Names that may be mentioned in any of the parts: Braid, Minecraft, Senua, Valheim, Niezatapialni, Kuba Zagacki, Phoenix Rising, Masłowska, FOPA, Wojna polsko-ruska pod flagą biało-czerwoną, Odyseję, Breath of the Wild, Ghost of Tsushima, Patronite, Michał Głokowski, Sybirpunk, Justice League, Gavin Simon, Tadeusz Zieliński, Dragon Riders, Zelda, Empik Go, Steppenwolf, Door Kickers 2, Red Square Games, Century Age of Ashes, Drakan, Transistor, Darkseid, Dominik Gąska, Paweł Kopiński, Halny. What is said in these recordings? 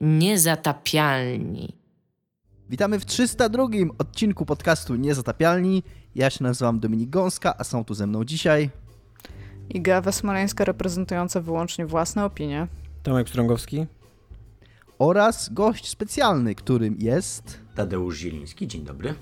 Niezatapialni. Witamy w 302 odcinku podcastu Niezatapialni. Ja się nazywam Dominik Gąska, a są tu ze mną dzisiaj Iga Smoleńska, reprezentująca wyłącznie własne opinie, Tomek Strągowski oraz gość specjalny, którym jest Tadeusz Zieliński. Dzień dobry.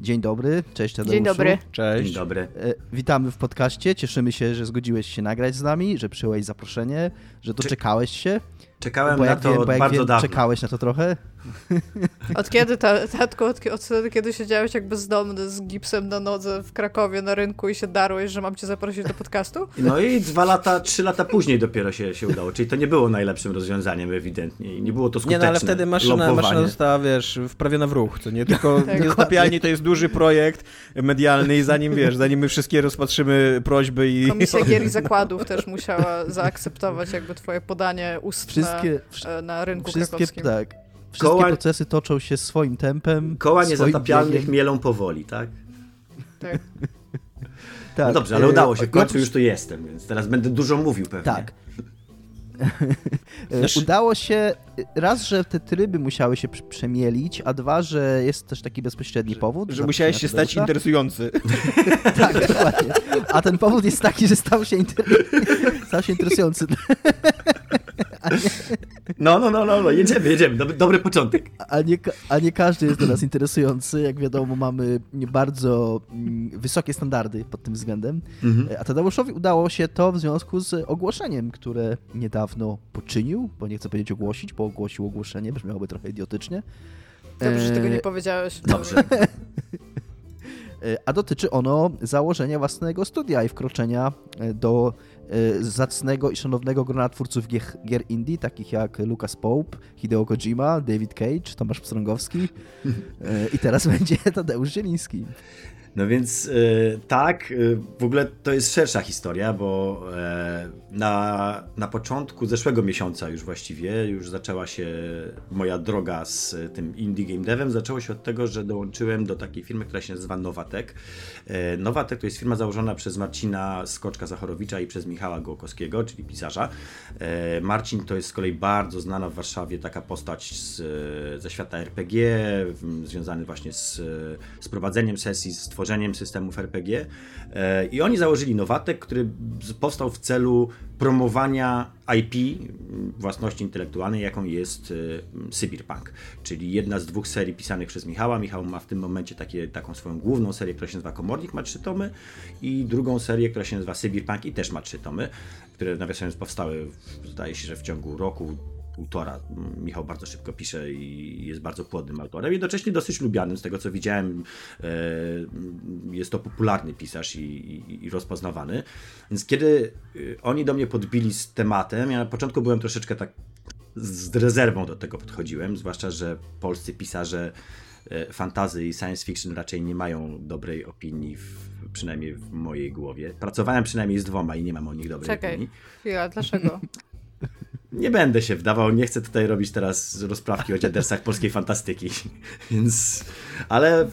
Dzień dobry, cześć Tadeuszu. Dzień dobry. Cześć. Dzień dobry. Witamy w podcaście, cieszymy się, że zgodziłeś się nagrać z nami, że przyjąłeś zaproszenie, że doczekałeś się. Czekałem na to bardzo dawno. Czekałeś na to trochę? Od kiedy, tatko, od wtedy, kiedy siedziałeś jak bezdomny z gipsem na nodze w Krakowie na rynku i się darłeś, że mam cię zaprosić do podcastu? No i 3 lata później dopiero się udało, czyli to nie było najlepszym rozwiązaniem ewidentnie i nie było to skuteczne. Nie, no, ale wtedy maszyna została, wiesz, wprawiona w ruch, co nie? Tylko tak, Niezatapialni to jest duży projekt medialny i zanim my wszystkie rozpatrzymy prośby i... Komisja Gier i Zakładów też musiała zaakceptować jakby twoje podanie ustne. Na rynku krakowskim. Tak. Wszystkie procesy toczą się swoim tempem. Koła niezatapialnych mielą powoli, tak? Tak. No dobrze, ale udało się. W końcu już tu jestem, więc teraz będę dużo mówił pewnie. Tak. Udało się raz, że te tryby musiały się przemielić, a dwa, że jest też taki bezpośredni powód. Że musiałeś się stać interesujący. Tak, dokładnie. A ten powód jest taki, że stał się interesujący. No, jedziemy, dobry początek. A nie każdy jest dla nas interesujący, jak wiadomo mamy bardzo wysokie standardy pod tym względem, a Tadeuszowi udało się to w związku z ogłoszeniem, które niedawno poczynił, bo nie chcę powiedzieć ogłosić, bo ogłosił ogłoszenie, brzmiałoby trochę idiotycznie. Dobrze, że tego nie powiedziałeś. Dobrze. A dotyczy ono założenia własnego studia i wkroczenia do zacnego i szanownego grona twórców gier indie, takich jak Lucas Pope, Hideo Kojima, David Cage, Tomasz Strągowski i teraz będzie Tadeusz Zieliński. No więc tak, w ogóle to jest szersza historia, bo na początku zeszłego miesiąca już zaczęła się moja droga z tym indie game devem. Zaczęło się od tego, że dołączyłem do takiej firmy, która się nazywa Nowatek. Nowatek to jest firma założona przez Marcina Skoczka Zachorowicza i przez Michała Głokowskiego, czyli pisarza. Marcin to jest z kolei bardzo znana w Warszawie taka postać ze świata RPG, związany właśnie z prowadzeniem sesji, z tworzeniem systemów RPG i oni założyli Nowatek, który powstał w celu promowania IP, własności intelektualnej, jaką jest Sybirpunk, czyli jedna z 2 serii pisanych przez Michała. Michał ma w tym momencie taką swoją główną serię, która się nazywa Komornik, ma 3 tomy i drugą serię, która się nazywa Sybirpunk i też ma 3 tomy, które nawiasem mówiąc powstały, zdaje się, że w ciągu roku, półtora. Michał bardzo szybko pisze i jest bardzo płodnym autorem, jednocześnie dosyć lubianym, z tego co widziałem. Jest to popularny pisarz i rozpoznawany. Więc kiedy oni do mnie podbili z tematem, ja na początku byłem troszeczkę tak z rezerwą do tego podchodziłem, zwłaszcza, że polscy pisarze fantasy i science fiction raczej nie mają dobrej opinii, przynajmniej w mojej głowie. Pracowałem przynajmniej z 2 i nie mam o nich dobrej opinii. Chwila, dlaczego? Nie będę się wdawał, nie chcę tutaj robić teraz rozprawki o dziadersach polskiej fantastyki, więc... Ale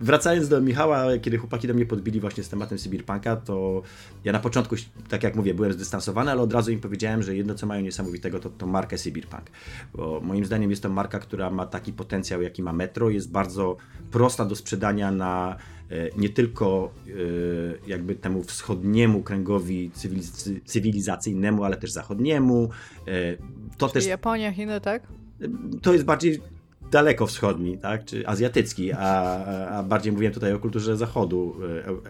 wracając do Michała, kiedy chłopaki do mnie podbili właśnie z tematem Sybirpunka, to ja na początku, tak jak mówię, byłem zdystansowany, ale od razu im powiedziałem, że jedno co mają niesamowitego to markę Sybirpunk, bo moim zdaniem jest to marka, która ma taki potencjał jaki ma Metro, jest bardzo prosta do sprzedania na... nie tylko jakby temu wschodniemu kręgowi cywilizacyjnemu, ale też zachodniemu. To też Japonia, Chiny, tak? To jest bardziej dalekowschodni, tak? Czy azjatycki, a bardziej mówiłem tutaj o kulturze zachodu,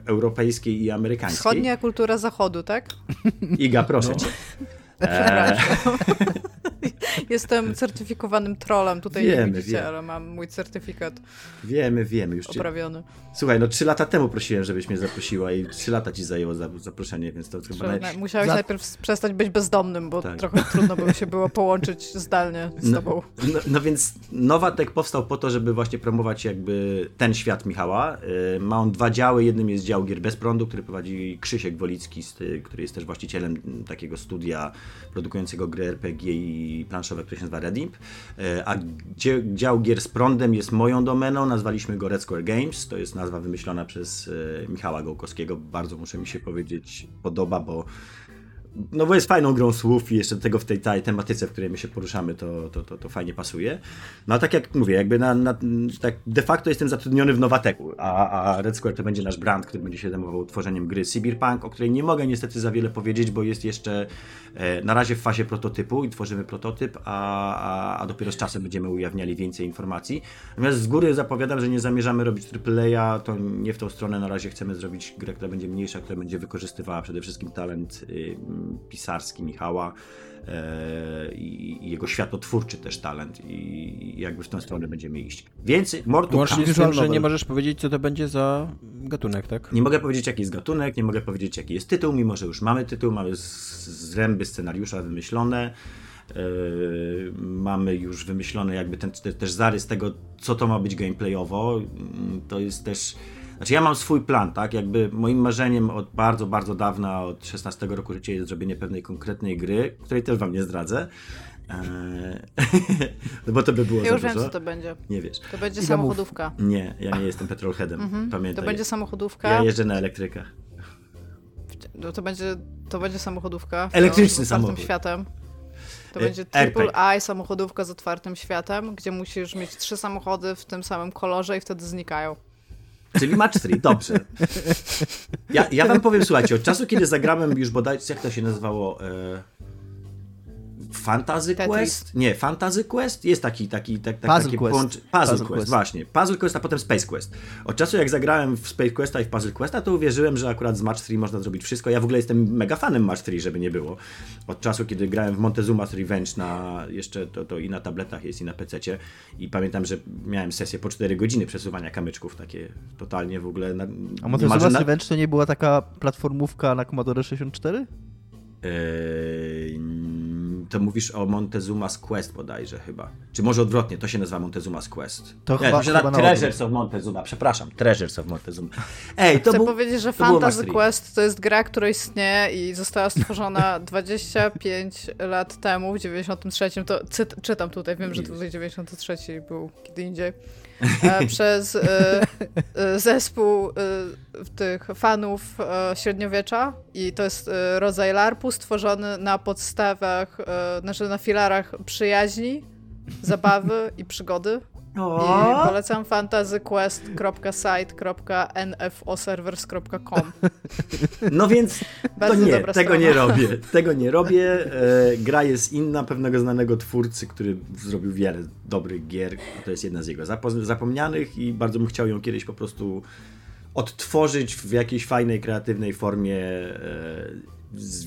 europejskiej i amerykańskiej. Wschodnia kultura zachodu, tak? Iga, proszę cię. Jestem certyfikowanym trolem, tutaj wiemy, nie widzicie, ale mam mój certyfikat. Wiemy, już oprawiony. Słuchaj, 3 lata temu prosiłem, żebyś mnie zaprosiła i 3 lata ci zajęło zaproszenie, więc to chyba... Musiałeś najpierw przestać być bezdomnym, bo trochę trudno by się było połączyć zdalnie z tobą. No więc Nowatek powstał po to, żeby właśnie promować jakby ten świat Michała. Ma on 2 działy, jednym jest dział gier bez prądu, który prowadzi Krzysiek Wolicki, który jest też właścicielem takiego studia produkującego gry RPG i planszowe, które się nazywa Redim, a dział gier z prądem jest moją domeną, nazwaliśmy go Red Square Games, to jest nazwa wymyślona przez Michała Gołkowskiego, bardzo muszę mi się powiedzieć podoba, bo no bo jest fajną grą słów i jeszcze do tego w tej tematyce, w której my się poruszamy, to fajnie pasuje. No a tak jak mówię, jakby tak de facto jestem zatrudniony w Nowateku, a Red Square to będzie nasz brand, który będzie się zajmował tworzeniem gry Sybirpunk, o której nie mogę niestety za wiele powiedzieć, bo jest jeszcze na razie w fazie prototypu i tworzymy prototyp, a dopiero z czasem będziemy ujawniali więcej informacji. Natomiast z góry zapowiadam, że nie zamierzamy robić AAA, to nie w tą stronę na razie chcemy zrobić grę, która będzie mniejsza, która będzie wykorzystywała przede wszystkim talent pisarski Michała i jego światotwórczy też talent i jakby w tą stronę będziemy iść. Więc Mortal Kombat, że nie możesz powiedzieć, co to będzie za gatunek, tak? Nie mogę powiedzieć, jaki jest gatunek, nie mogę powiedzieć, jaki jest tytuł, mimo że już mamy tytuł, mamy zręby scenariusza wymyślone, mamy już wymyślony jakby ten też zarys tego, co to ma być gameplayowo. To jest też... Znaczy ja mam swój plan, tak? Jakby moim marzeniem od bardzo, bardzo dawna, od 16 roku życia jest zrobienie pewnej konkretnej gry, której też wam nie zdradzę. No bo to by było ja za dużo. Ja już wiem, co to będzie. Nie wiesz. To będzie samochodówka. Nie, ja nie jestem petrolheadem, pamiętaj. To będzie samochodówka. Ja jeżdżę na elektrykach. No to będzie samochodówka. Elektryczny samochód. Światem. To będzie AAA samochodówka z otwartym światem, gdzie musisz mieć 3 samochody w tym samym kolorze i wtedy znikają. Czyli Match 3, dobrze. Ja wam powiem, słuchajcie, od czasu, kiedy zagrałem już bodaj, jak to się nazywało? Fantasy Tetris. Quest? Nie, Fantasy Quest? Jest taki Quest. Puzzle Quest, właśnie. Puzzle Quest, a potem Space Quest. Od czasu, jak zagrałem w Space Questa i w Puzzle Questa, to uwierzyłem, że akurat z Match 3 można zrobić wszystko. Ja w ogóle jestem mega fanem Match 3, żeby nie było. Od czasu, kiedy grałem w Montezuma's Revenge jeszcze to i na tabletach jest, i na PC-cie. I pamiętam, że miałem sesję po 4 godziny przesuwania kamyczków, takie totalnie w ogóle... A Montezuma's Revenge to nie była taka platformówka na Commodore 64? To mówisz o Montezuma's Quest bodajże chyba. Czy może odwrotnie, to się nazywa Montezuma's Quest. To chyba Treasures of Montezuma, przepraszam. Treasures of Montezuma. Chcę powiedzieć, że Fantasy Quest to jest gra, która istnieje i została stworzona 25 lat temu, w 93. To czytam tutaj, wiem, że tutaj 93 był kiedy indziej. Przez zespół tych fanów średniowiecza i to jest rodzaj larpu stworzony na podstawach, znaczy na filarach przyjaźni, zabawy i przygody. I polecam fantasyquest.site.nfoservers.com. No więc tego nie robię. Gra jest inna pewnego znanego twórcy, który zrobił wiele dobrych gier, a to jest jedna z jego zapomnianych i bardzo bym chciał ją kiedyś po prostu odtworzyć w jakiejś fajnej, kreatywnej formie,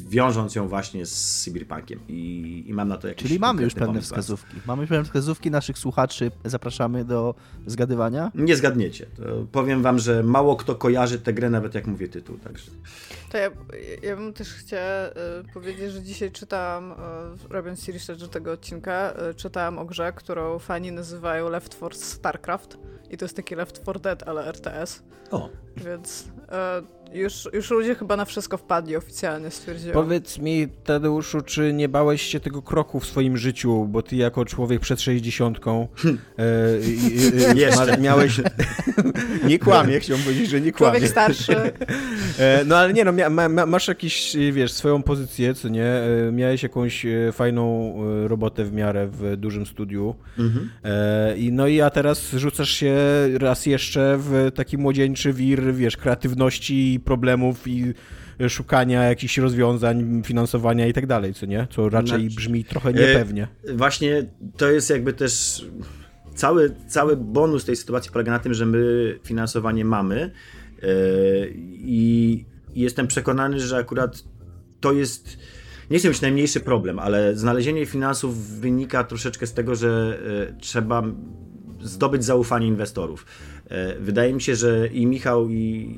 wiążąc ją właśnie z Cyberpunkiem i mam na to jakieś... Czyli mamy już pewne wskazówki. Mamy już pewne wskazówki, naszych słuchaczy zapraszamy do zgadywania. Nie zgadniecie. To powiem wam, że mało kto kojarzy tę grę, nawet jak mówię tytuł. Także. To ja bym też chciała powiedzieć, że dzisiaj czytałam, robiąc research do tego odcinka, czytałam o grze, którą fani nazywają Left 4 Starcraft i to jest taki Left 4 Dead, ale RTS. O. Więc... Już ludzie chyba na wszystko wpadli oficjalnie, stwierdziłem. Powiedz mi, Tadeuszu, czy nie bałeś się tego kroku w swoim życiu, bo ty jako człowiek przed 60 miałeś... Nie kłamie, chciałbym powiedzieć, że nie kłamie. Człowiek starszy. No ale nie, no masz jakiś, wiesz, swoją pozycję, co nie? Miałeś jakąś fajną robotę w miarę w dużym studiu. Mhm. No i a teraz rzucasz się raz jeszcze w taki młodzieńczy wir, wiesz, kreatywności i problemów i szukania jakichś rozwiązań, finansowania i tak dalej, co nie? Co raczej brzmi trochę niepewnie. Właśnie to jest jakby też cały bonus tej sytuacji polega na tym, że my finansowanie mamy i jestem przekonany, że akurat to jest, nie chcę mieć najmniejszy problem, ale znalezienie finansów wynika troszeczkę z tego, że trzeba zdobyć zaufanie inwestorów. Wydaje mi się, że i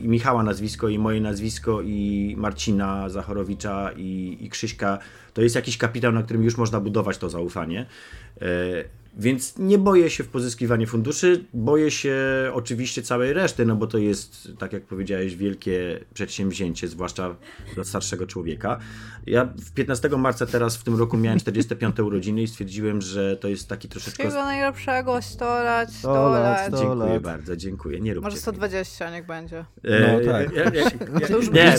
Michała nazwisko, i moje nazwisko, i Marcina Zachorowicza, i Krzyśka, to jest jakiś kapitał, na którym już można budować to zaufanie. Więc nie boję się w pozyskiwanie funduszy, boję się oczywiście całej reszty, no bo to jest, tak jak powiedziałeś, wielkie przedsięwzięcie, zwłaszcza dla starszego człowieka. Ja 15 marca teraz w tym roku miałem 45 urodziny i stwierdziłem, że to jest taki troszeczkę... Wszystkiego najlepszego, 100 lat. Dziękuję bardzo, dziękuję. Nie róbcie. Może 120, niech będzie. No tak. Nie.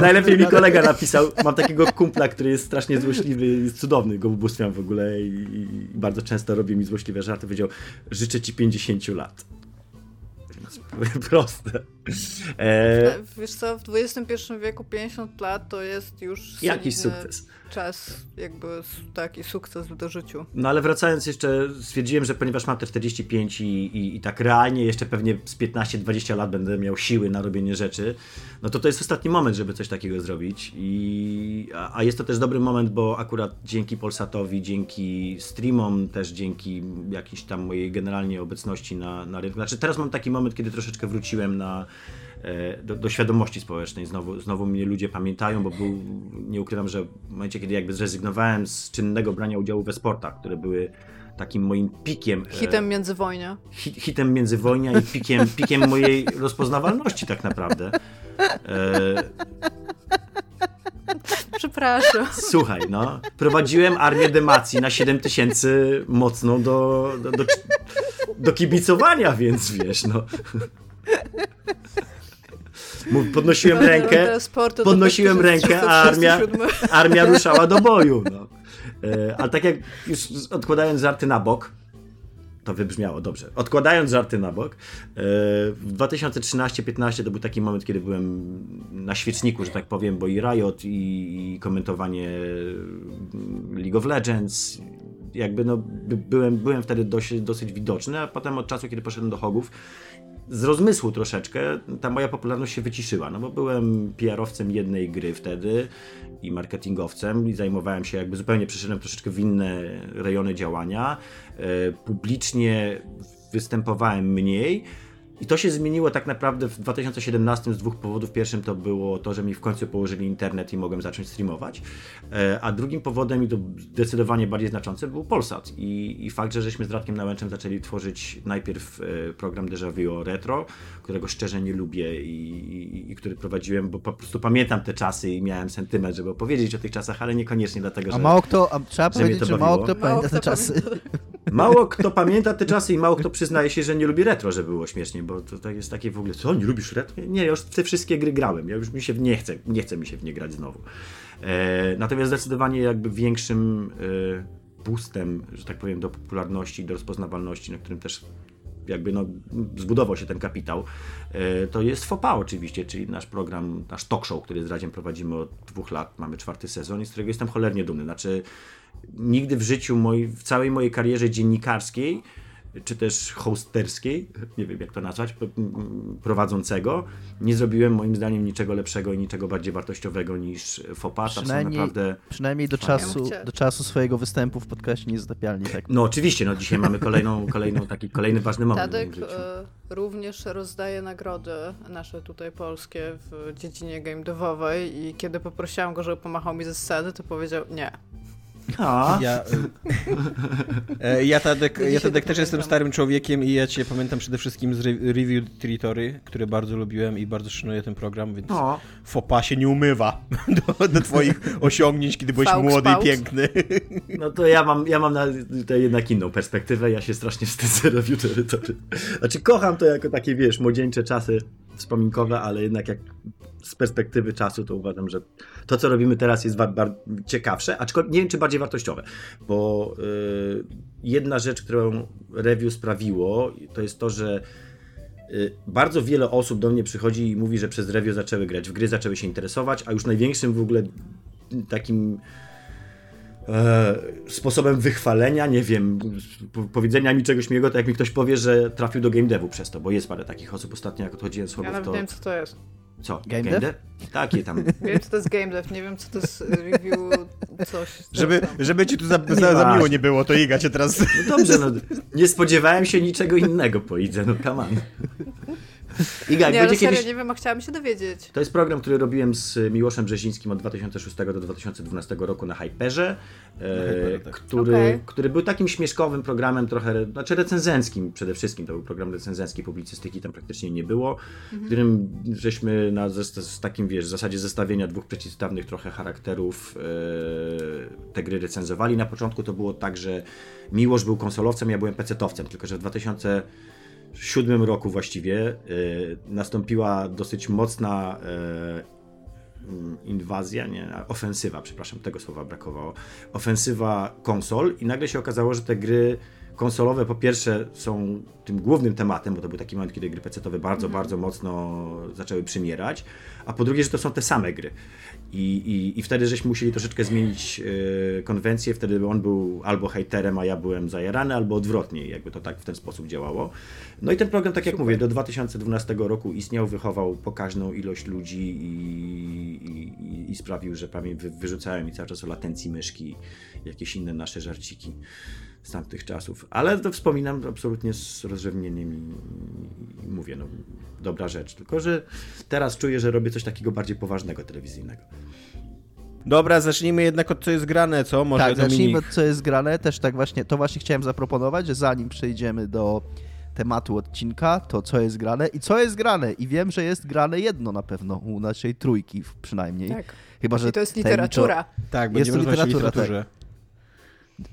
Najlepiej mi kolega napisał, mam takiego kumpla, który jest strasznie złośliwy, jest cudowny, go ubóstwiam w ogóle i bardzo często robi mi złośliwe żarty, powiedział, życzę ci 50 lat. Proste. Wiesz co, w XXI wieku 50 lat to jest już jakiś sukces. Czas, jakby taki sukces do życiu. No ale wracając jeszcze, stwierdziłem, że ponieważ mam te 45 i tak realnie jeszcze pewnie z 15-20 lat będę miał siły na robienie rzeczy, no to jest ostatni moment, żeby coś takiego zrobić. A jest to też dobry moment, bo akurat dzięki Polsatowi, dzięki streamom, też dzięki jakiejś tam mojej generalnie obecności na rynku. Znaczy teraz mam taki moment, kiedy troszeczkę wróciłem do świadomości społecznej. Znowu mnie ludzie pamiętają, bo nie ukrywam, że w momencie, kiedy jakby zrezygnowałem z czynnego brania udziału we sportach, które były takim moim pikiem... Hitem międzywojnia. Hitem międzywojnia i pikiem mojej rozpoznawalności tak naprawdę. Przepraszam. Słuchaj, no. Prowadziłem armię demacji na 7000 mocno do kibicowania, więc wiesz, no... Podnosiłem rękę, a armia ruszała do boju. No. Ale tak jak już odkładając żarty na bok, to wybrzmiało dobrze. Odkładając żarty na bok, w 2013-15 to był taki moment, kiedy byłem na świeczniku, że tak powiem, bo i Riot, i komentowanie League of Legends. Jakby no, byłem wtedy dosyć widoczny, a potem od czasu, kiedy poszedłem do Hogów, z rozmysłu troszeczkę ta moja popularność się wyciszyła, no bo byłem PR-owcem jednej gry wtedy i marketingowcem i zajmowałem się jakby zupełnie, przeszedłem troszeczkę w inne rejony działania, publicznie występowałem mniej i to się zmieniło tak naprawdę w 2017 z dwóch powodów. Pierwszym to było to, że mi w końcu położyli internet i mogłem zacząć streamować, a drugim powodem i to zdecydowanie bardziej znaczący był Polsat i fakt, że żeśmy z Radkiem Nałęczem zaczęli tworzyć najpierw program Déjà Vu o retro, którego szczerze nie lubię i który prowadziłem, bo po prostu pamiętam te czasy i miałem sentyment, żeby opowiedzieć o tych czasach, ale niekoniecznie dlatego, że trzeba powiedzieć, że mało kto pamięta te czasy. Mało kto pamięta te czasy i mało kto przyznaje się, że nie lubi retro, żeby było śmiesznie, bo to jest takie w ogóle, co, nie lubisz retro? Nie, ja już te wszystkie gry grałem, ja już mi się nie chce mi się w nie grać znowu. Natomiast zdecydowanie jakby większym boostem, że tak powiem, do popularności, do rozpoznawalności, na którym też jakby no zbudował się ten kapitał, to jest FOPA oczywiście, czyli nasz program, nasz talk show, który z Radziem prowadzimy od 2 lat, mamy 4. sezon i z którego jestem cholernie dumny, znaczy nigdy w życiu, w całej mojej karierze dziennikarskiej, czy też hosterskiej, nie wiem jak to nazwać, prowadzącego, nie zrobiłem moim zdaniem niczego lepszego i niczego bardziej wartościowego niż FOPA. Przynajmniej do czasu swojego występu w podcaście Niezatapialni. Tak. No oczywiście, no dzisiaj mamy kolejny ważny moment. Tadek również rozdaje nagrody nasze tutaj polskie w dziedzinie game devowej i kiedy poprosiłam go, żeby pomachał mi ze sceny, to powiedział nie. Ja Tadek też jestem starym człowiekiem i ja cię pamiętam przede wszystkim z Review Territory, które bardzo lubiłem i bardzo szanuję ten program, więc FOPA się nie umywa do twoich osiągnięć, kiedy byłeś młody i piękny. No to ja mam tutaj jednak inną perspektywę, ja się strasznie wstydzę Review Territory. Znaczy kocham to jako takie, wiesz, młodzieńcze czasy wspominkowe, ale jednak jak z perspektywy czasu to uważam, że to, co robimy teraz jest ciekawsze, aczkolwiek nie wiem, czy bardziej wartościowe, bo jedna rzecz, którą review sprawiło, to jest to, że bardzo wiele osób do mnie przychodzi i mówi, że przez review zaczęły grać w gry, zaczęły się interesować, a już największym w ogóle takim sposobem wychwalenia, nie wiem, powiedzenia mi czegoś miłego, to jak mi ktoś powie, że trafił do game devu przez to, bo jest parę takich osób. Ostatnio jak odchodziłem z Chłopów, to... Ja nawet wiem, co to jest. Co? Game dev? Takie tam. Wiem, co to jest game dev, nie wiem, co to jest review coś. Żeby ci tu za miło nie było, to Iga cię teraz... No dobrze, no nie spodziewałem się niczego innego po Idze, no come on. Iga, nie, ale serio, kiedyś... nie wiem, a chciałam się dowiedzieć. To jest program, który robiłem z Miłoszem Brzezińskim od 2006 do 2012 roku na Hyperze, tak. Który był takim śmieszkowym programem trochę, znaczy recenzenckim przede wszystkim, to był program recenzencki, publicystyki tam praktycznie nie było, w którym żeśmy na z takim, wiesz, w zasadzie zestawienia dwóch przeciwstawnych trochę charakterów te gry recenzowali. Na początku to było tak, że Miłosz był konsolowcem, ja byłem pecetowcem, tylko że w 2007 roku właściwie nastąpiła dosyć mocna inwazja, ofensywa, przepraszam, tego słowa brakowało, ofensywa konsol i nagle się okazało, że te gry konsolowe po pierwsze są tym głównym tematem, bo to był taki moment, kiedy gry pecetowe bardzo mocno zaczęły przymierać, a po drugie, że to są te same gry. I wtedy żeśmy musieli troszeczkę zmienić konwencję, wtedy on był albo hejterem, a ja byłem zajarany, albo odwrotnie, jakby to tak w ten sposób działało. No i ten program, tak jak mówię, do 2012 roku istniał, wychował pokaźną ilość ludzi i sprawił, że wyrzucałem mi cały czas o latencji myszki, jakieś inne nasze żarciki z tamtych czasów, ale to wspominam absolutnie z rozrzewnieniem i mówię, no dobra rzecz, tylko że teraz czuję, że robię coś takiego bardziej poważnego, telewizyjnego. Dobra, zacznijmy jednak od co jest grane, co? Może tak, Dominik? Zacznijmy od co jest grane, też tak właśnie, to właśnie chciałem zaproponować, że zanim przejdziemy do tematu odcinka, to co jest grane i wiem, że jest grane jedno na pewno u naszej trójki przynajmniej. Tak, chyba, że to jest literatura. Tak, będziemy rozmawiać o literaturze. Tak.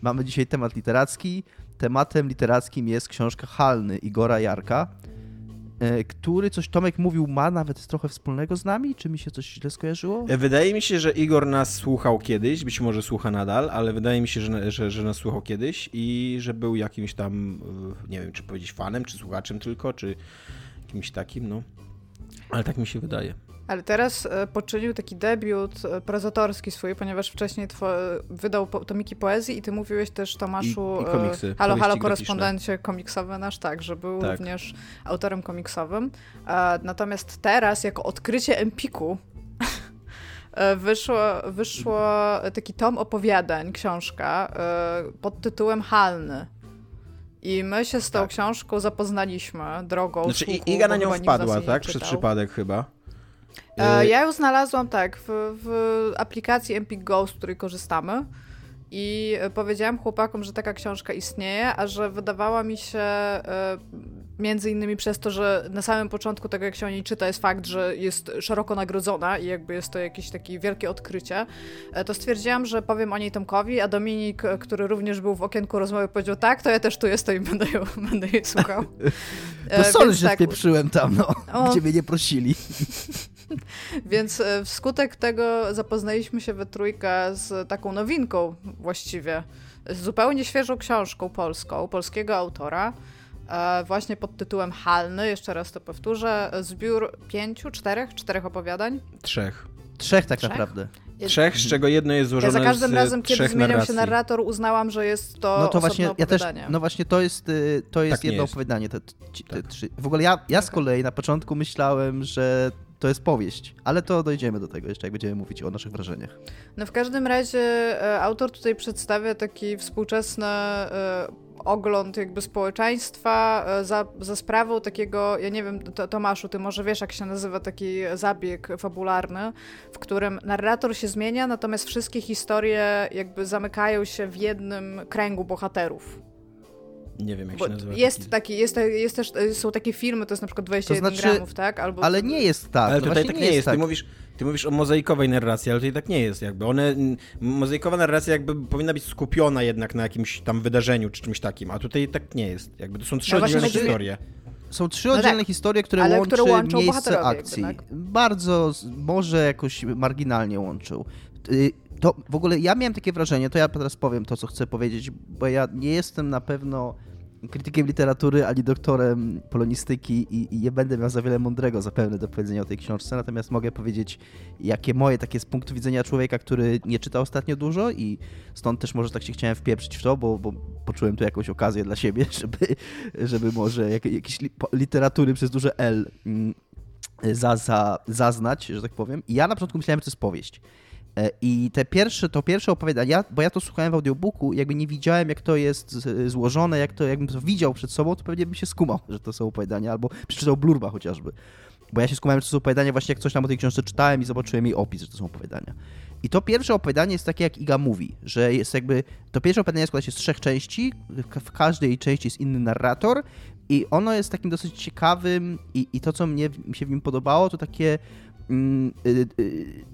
Mamy dzisiaj temat literacki. Tematem literackim jest książka Halny Igora Jarka, który, coś Tomek mówił, ma nawet trochę wspólnego z nami? Czy mi się coś źle skojarzyło? Wydaje mi się, że Igor nas słuchał kiedyś, być może słucha nadal, ale wydaje mi się, że nas słuchał kiedyś i że był jakimś tam, nie wiem, czy powiedzieć fanem, czy słuchaczem tylko, czy kimś takim, no. Ale tak mi się wydaje. Ale teraz poczynił taki debiut prozatorski swój, ponieważ wcześniej wydał tomiki poezji i ty mówiłeś też, Tomaszu, i komiksy, halo korespondencie komiksowy nasz, tak, że był również autorem komiksowym. Natomiast teraz jako odkrycie Empiku wyszło taki tom opowiadań, książka pod tytułem Halny. I my się z tą książką zapoznaliśmy drogą. Znaczy słuchu, Iga na nią wpadła, tak? Przez przypadek chyba. Ja ją znalazłam tak w aplikacji Empik Go, z której korzystamy i powiedziałam chłopakom, że taka książka istnieje, a że wydawała mi się między innymi przez to, że na samym początku tego, jak się o niej czyta, jest fakt, że jest szeroko nagrodzona i jakby jest to jakieś takie wielkie odkrycie, to stwierdziłam, że powiem o niej Tomkowi, a Dominik, który również był w okienku rozmowy, powiedział tak, to ja też tu jestem i będę jej słuchał. Bo sorry, że tak, pieprzyłem tam, gdzie mnie nie prosili. Więc wskutek tego zapoznaliśmy się we trójkę z taką nowinką właściwie, z zupełnie świeżą książką polską, polskiego autora, właśnie pod tytułem Halny, jeszcze raz to powtórzę, zbiór czterech opowiadań? Trzech tak naprawdę. Trzech, z czego jedno jest złożone z trzech narracji. Ja za każdym razem, kiedy zmieniał się narrator, uznałam, że jest to no to właśnie ja też. No właśnie, to jest tak jedno opowiadanie. Te trzy. W ogóle ja z kolei na początku myślałem, że to jest powieść, ale to dojdziemy do tego jeszcze, jak będziemy mówić o naszych wrażeniach. No w każdym razie autor tutaj przedstawia taki współczesny ogląd jakby społeczeństwa za sprawą takiego, ja nie wiem, Tomaszu, ty może wiesz, jak się nazywa taki zabieg fabularny, w którym narrator się zmienia, natomiast wszystkie historie jakby zamykają się w jednym kręgu bohaterów. Nie wiem, jak bo się nazywa. Są takie filmy, to jest na przykład 21 gramów, tak? Albo... Ale nie jest tak. Ale tutaj tak nie jest. Tak. Ty mówisz o mozaikowej narracji, ale tutaj tak nie jest jakby. Mozaikowa narracja jakby powinna być skupiona jednak na jakimś tam wydarzeniu czy czymś takim, a tutaj tak nie jest. Jakby to są trzy oddzielne historie. Są trzy oddzielne historie, które łączą miejsce akcji. Jakby, tak? Bardzo może jakoś marginalnie łączą. To w ogóle ja miałem takie wrażenie, to ja teraz powiem to, co chcę powiedzieć, bo ja nie jestem na pewno krytykiem literatury, ani doktorem polonistyki i nie będę miał za wiele mądrego zapewne do powiedzenia o tej książce, natomiast mogę powiedzieć, jakie moje takie z punktu widzenia człowieka, który nie czyta ostatnio dużo i stąd też może tak się chciałem wpieprzyć w to, bo poczułem tu jakąś okazję dla siebie, żeby może jakieś literatury przez duże L zaznać, że tak powiem. I ja na początku myślałem, że to jest powieść. I to pierwsze opowiadanie, bo ja to słuchałem w audiobooku, jakby nie widziałem, jak to jest złożone, jakbym to widział przed sobą, to pewnie bym się skumał, że to są opowiadania, albo przeczytał blurba chociażby. Bo ja się skumałem, że to są opowiadania, właśnie jak coś tam o tej książce czytałem i zobaczyłem jej opis, że to są opowiadania. I to pierwsze opowiadanie jest takie, jak Iga mówi, że jest jakby, to pierwsze opowiadanie składa się z 3 części, w każdej części jest inny narrator i ono jest takim dosyć ciekawym i to, co mi się w nim podobało, to takie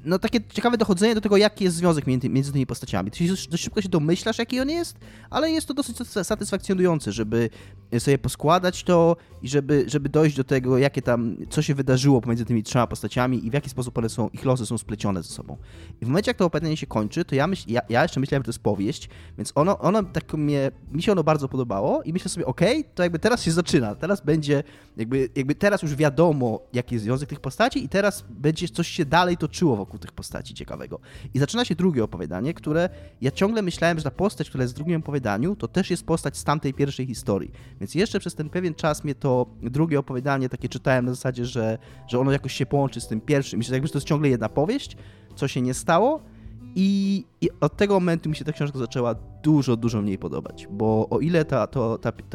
no takie ciekawe dochodzenie do tego, jaki jest związek między tymi postaciami. Ty dość szybko się domyślasz, jaki on jest, ale jest to dosyć satysfakcjonujące, żeby sobie poskładać to i żeby dojść do tego, jakie tam, co się wydarzyło pomiędzy tymi 3 postaciami i w jaki sposób one są, ich losy są splecione ze sobą. I w momencie, jak to opowiadanie się kończy, to ja jeszcze myślałem, że to jest powieść, więc ono tak mi się ono bardzo podobało i myślę sobie, okej, to jakby teraz się zaczyna, teraz będzie, jakby teraz już wiadomo, jaki jest związek tych postaci i teraz będzie coś się dalej toczyło wokół tych postaci ciekawego. I zaczyna się drugie opowiadanie, które ja ciągle myślałem, że ta postać, która jest w drugim opowiadaniu, to też jest postać z tamtej pierwszej historii. Więc jeszcze przez ten pewien czas mnie to drugie opowiadanie takie czytałem na zasadzie, że ono jakoś się połączy z tym pierwszym. Myślę, jakby to jest ciągle jedna powieść, co się nie stało. I od tego momentu mi się ta książka zaczęła dużo mniej podobać, bo o ile ta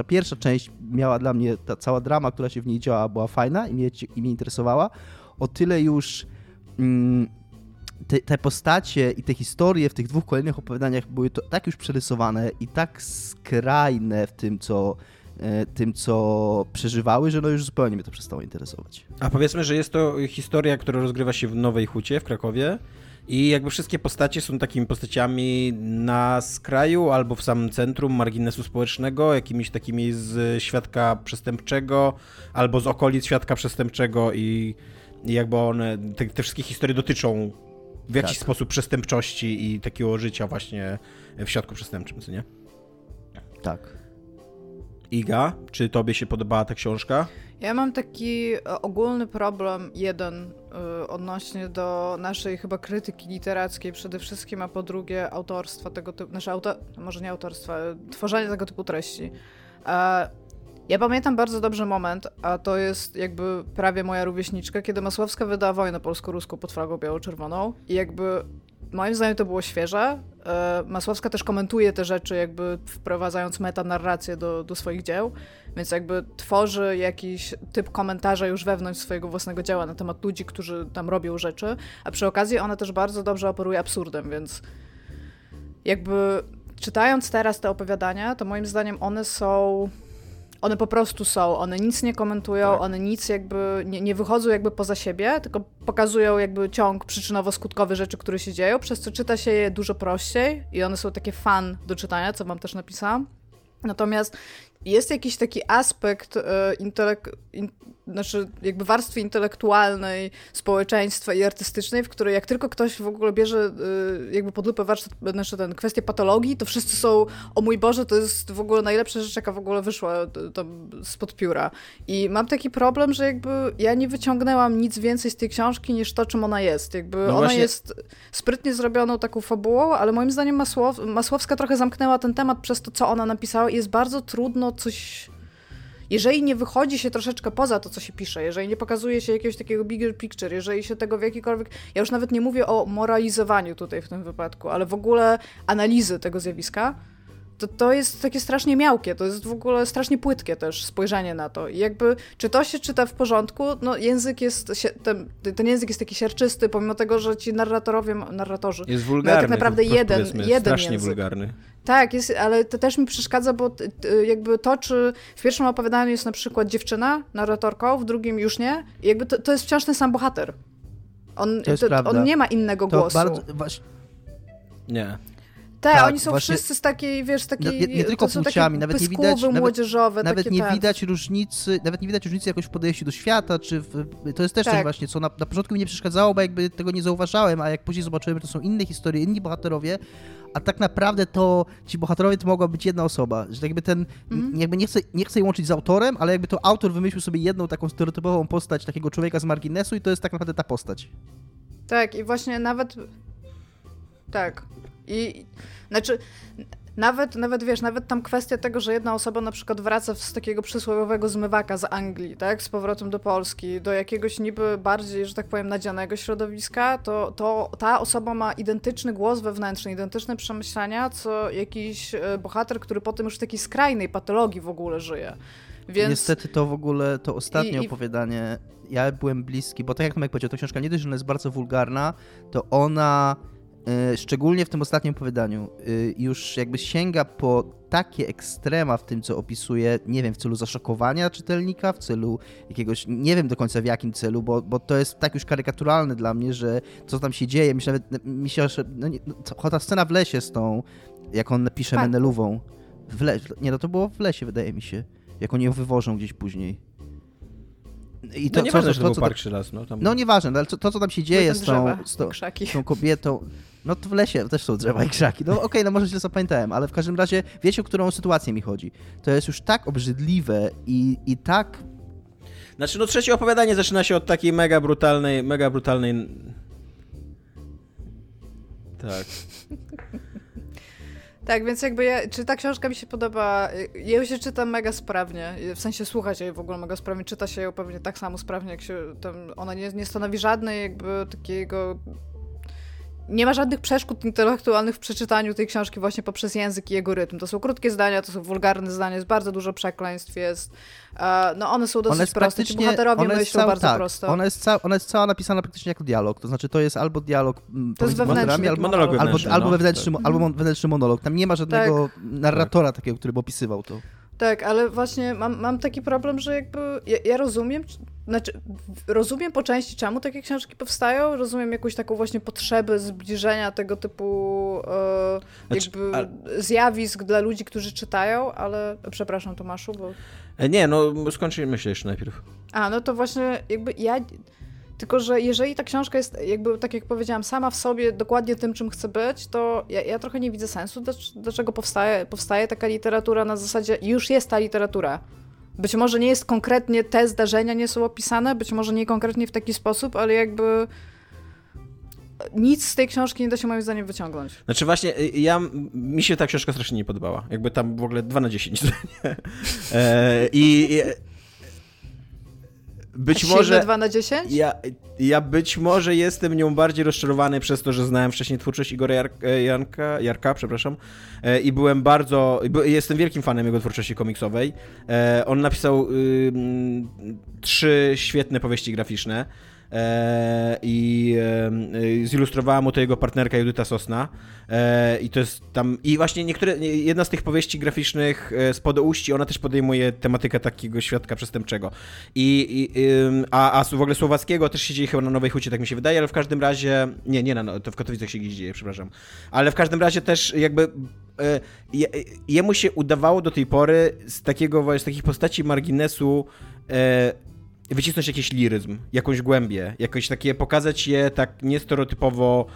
pierwsza część miała dla mnie, ta cała drama, która się w niej działa, była fajna i mnie interesowała, o tyle już te postacie i te historie w tych 2 kolejnych opowiadaniach były to tak już przerysowane i tak skrajne w tym, co przeżywały, że no już zupełnie mnie to przestało interesować. A powiedzmy, że jest to historia, która rozgrywa się w Nowej Hucie w Krakowie i jakby wszystkie postacie są takimi postaciami na skraju albo w samym centrum marginesu społecznego, jakimiś takimi z świadka przestępczego albo z okolic świadka przestępczego i jakby one, te wszystkie historie dotyczą w jakiś sposób przestępczości i takiego życia właśnie w środku przestępczym, co nie? Tak. Iga, czy tobie się podobała ta książka? Ja mam taki ogólny problem odnośnie do naszej chyba krytyki literackiej przede wszystkim, a po drugie autorstwa tego typu, może nie autorstwa, tworzenia tego typu treści. Ja pamiętam bardzo dobrze moment, a to jest jakby prawie moja rówieśniczka, kiedy Masłowska wydała Wojnę polsko-ruską pod flagą biało-czerwoną i jakby moim zdaniem to było świeże. Masłowska też komentuje te rzeczy, jakby wprowadzając metanarrację do swoich dzieł, więc jakby tworzy jakiś typ komentarza już wewnątrz swojego własnego dzieła na temat ludzi, którzy tam robią rzeczy, a przy okazji ona też bardzo dobrze operuje absurdem, więc jakby czytając teraz te opowiadania, to moim zdaniem one po prostu są, one nic nie komentują, tak. One nic jakby nie wychodzą jakby poza siebie, tylko pokazują jakby ciąg przyczynowo-skutkowy rzeczy, które się dzieją, przez co czyta się je dużo prościej i one są takie fun do czytania, co wam też napisałam. Natomiast jest jakiś taki aspekt jakby warstwy intelektualnej, społeczeństwa i artystycznej, w której jak tylko ktoś w ogóle bierze jakby pod lupę kwestię patologii, to wszyscy są, o mój Boże, to jest w ogóle najlepsza rzecz, jaka w ogóle wyszła tam spod pióra. I mam taki problem, że jakby ja nie wyciągnęłam nic więcej z tej książki niż to, czym ona jest. Jakby ona jest sprytnie zrobioną taką fabułą, ale moim zdaniem Masłowska trochę zamknęła ten temat przez to, co ona napisała i jest bardzo trudno coś... Jeżeli nie wychodzi się troszeczkę poza to, co się pisze, jeżeli nie pokazuje się jakiegoś takiego bigger picture, jeżeli się tego w jakikolwiek... Ja już nawet nie mówię o moralizowaniu tutaj w tym wypadku, ale w ogóle analizy tego zjawiska, to jest takie strasznie miałkie, to jest w ogóle strasznie płytkie też spojrzenie na to. I jakby, czy to się czyta w porządku? No język jest... Ten język jest taki siarczysty, pomimo tego, że ci narratorzy... Jest wulgarny, tak naprawdę jeden strasznie język. Wulgarny. Tak, jest, ale to też mi przeszkadza, bo jakby to, czy w pierwszym opowiadaniu jest na przykład dziewczyna narratorką, w drugim już nie, i jakby to jest wciąż ten sam bohater. On nie ma innego głosu. Nie. Tak, oni są właśnie, wszyscy z takiej, nie tylko płciami, nawet nie widać, nawet nie widać różnicy jakoś w podejściu do świata, czy to jest też coś właśnie, co na początku mi nie przeszkadzało, bo jakby tego nie zauważałem, a jak później zobaczyłem, że to są inne historie, inni bohaterowie, a tak naprawdę to ci bohaterowie to mogła być jedna osoba, że jakby jakby nie chcę jej łączyć z autorem, ale jakby to autor wymyślił sobie jedną taką stereotypową postać takiego człowieka z marginesu i to jest tak naprawdę ta postać. Tak, i właśnie nawet... Tak. I znaczy, Nawet wiesz, nawet tam kwestia tego, że jedna osoba na przykład wraca z takiego przysłowiowego zmywaka z Anglii, tak, z powrotem do Polski, do jakiegoś niby bardziej, że tak powiem, nadzianego środowiska, to ta osoba ma identyczny głos wewnętrzny, identyczne przemyślenia, co jakiś bohater, który potem już w takiej skrajnej patologii w ogóle żyje. Więc... Niestety to w ogóle, to ostatnie opowiadanie, ja byłem bliski, bo tak jak Tomek powiedział, ta książka nie dość, że ona jest bardzo wulgarna, to ona... Szczególnie w tym ostatnim opowiadaniu już jakby sięga po takie ekstrema w tym, co opisuje, nie wiem, w celu zaszokowania czytelnika, w celu jakiegoś, nie wiem do końca w jakim celu, bo to jest tak już karykaturalne dla mnie, że co tam się dzieje, ta scena w lesie z tą, jak on pisze Menelową, to było w lesie wydaje mi się, jak oni ją wywożą gdzieś później. I to, no nieważne, że to był Park Szylas. No nieważne, ale to co tam się dzieje z tą kobietą, no to w lesie też są drzewa i krzaki. No okej, no może źle zapamiętałem, ale w każdym razie wiecie, o którą sytuację mi chodzi. To jest już tak obrzydliwe i tak... Znaczy no trzecie opowiadanie zaczyna się od takiej mega brutalnej... Tak... Tak, więc jakby czy ta książka mi się podoba, ja ją się czytam mega sprawnie, w sensie słucha się jej w ogóle mega sprawnie, czyta się ją pewnie tak samo sprawnie, jak się tam, ona nie stanowi żadnej jakby takiego, nie ma żadnych przeszkód intelektualnych w przeczytaniu tej książki właśnie poprzez język i jego rytm. To są krótkie zdania, to są wulgarne zdania, jest bardzo dużo przekleństw, jest, no one są dosyć proste, ci bohaterowie myślą bardzo prosto. Ona jest cała napisana praktycznie jako dialog, to znaczy to jest albo dialog pomiędzy bohaterami, albo wewnętrzny monolog. Tam nie ma żadnego narratora takiego, który by opisywał to. Tak, ale właśnie mam taki problem, że jakby ja rozumiem, znaczy rozumiem po części, czemu takie książki powstają, rozumiem jakąś taką właśnie potrzebę zbliżenia tego typu zjawisk dla ludzi, którzy czytają, ale przepraszam Tomaszu, bo... Nie, no skończymy myślę jeszcze najpierw. No to właśnie jakby Tylko, że jeżeli ta książka jest, jakby tak jak powiedziałam, sama w sobie dokładnie tym, czym chce być, to ja trochę nie widzę sensu, dlaczego powstaje taka literatura na zasadzie, już jest ta literatura. Być może nie jest konkretnie, te zdarzenia nie są opisane, być może nie konkretnie w taki sposób, ale jakby nic z tej książki nie da się moim zdaniem wyciągnąć. Znaczy właśnie, mi się ta książka strasznie nie podobała. Jakby tam w ogóle 2/10. Być może 2/10? Ja być może jestem nią bardziej rozczarowany przez to, że znałem wcześniej twórczość Igora Jarka, przepraszam, i byłem jestem wielkim fanem jego twórczości komiksowej. On napisał 3 świetne powieści graficzne i zilustrowała mu to jego partnerka Judyta Sosna i to jest tam... I właśnie jedna z tych powieści graficznych Spod Uści, ona też podejmuje tematykę takiego świadka przestępczego. A w ogóle Słowackiego też się dzieje chyba na Nowej Hucie, tak mi się wydaje, ale w każdym razie... Nie, to w Katowicach się gdzieś dzieje, przepraszam. Ale w każdym razie też jakby... Jemu się udawało do tej pory z takich postaci marginesu wycisnąć jakiś liryzm, jakąś głębię, jakoś takie, pokazać je tak niestereotypowo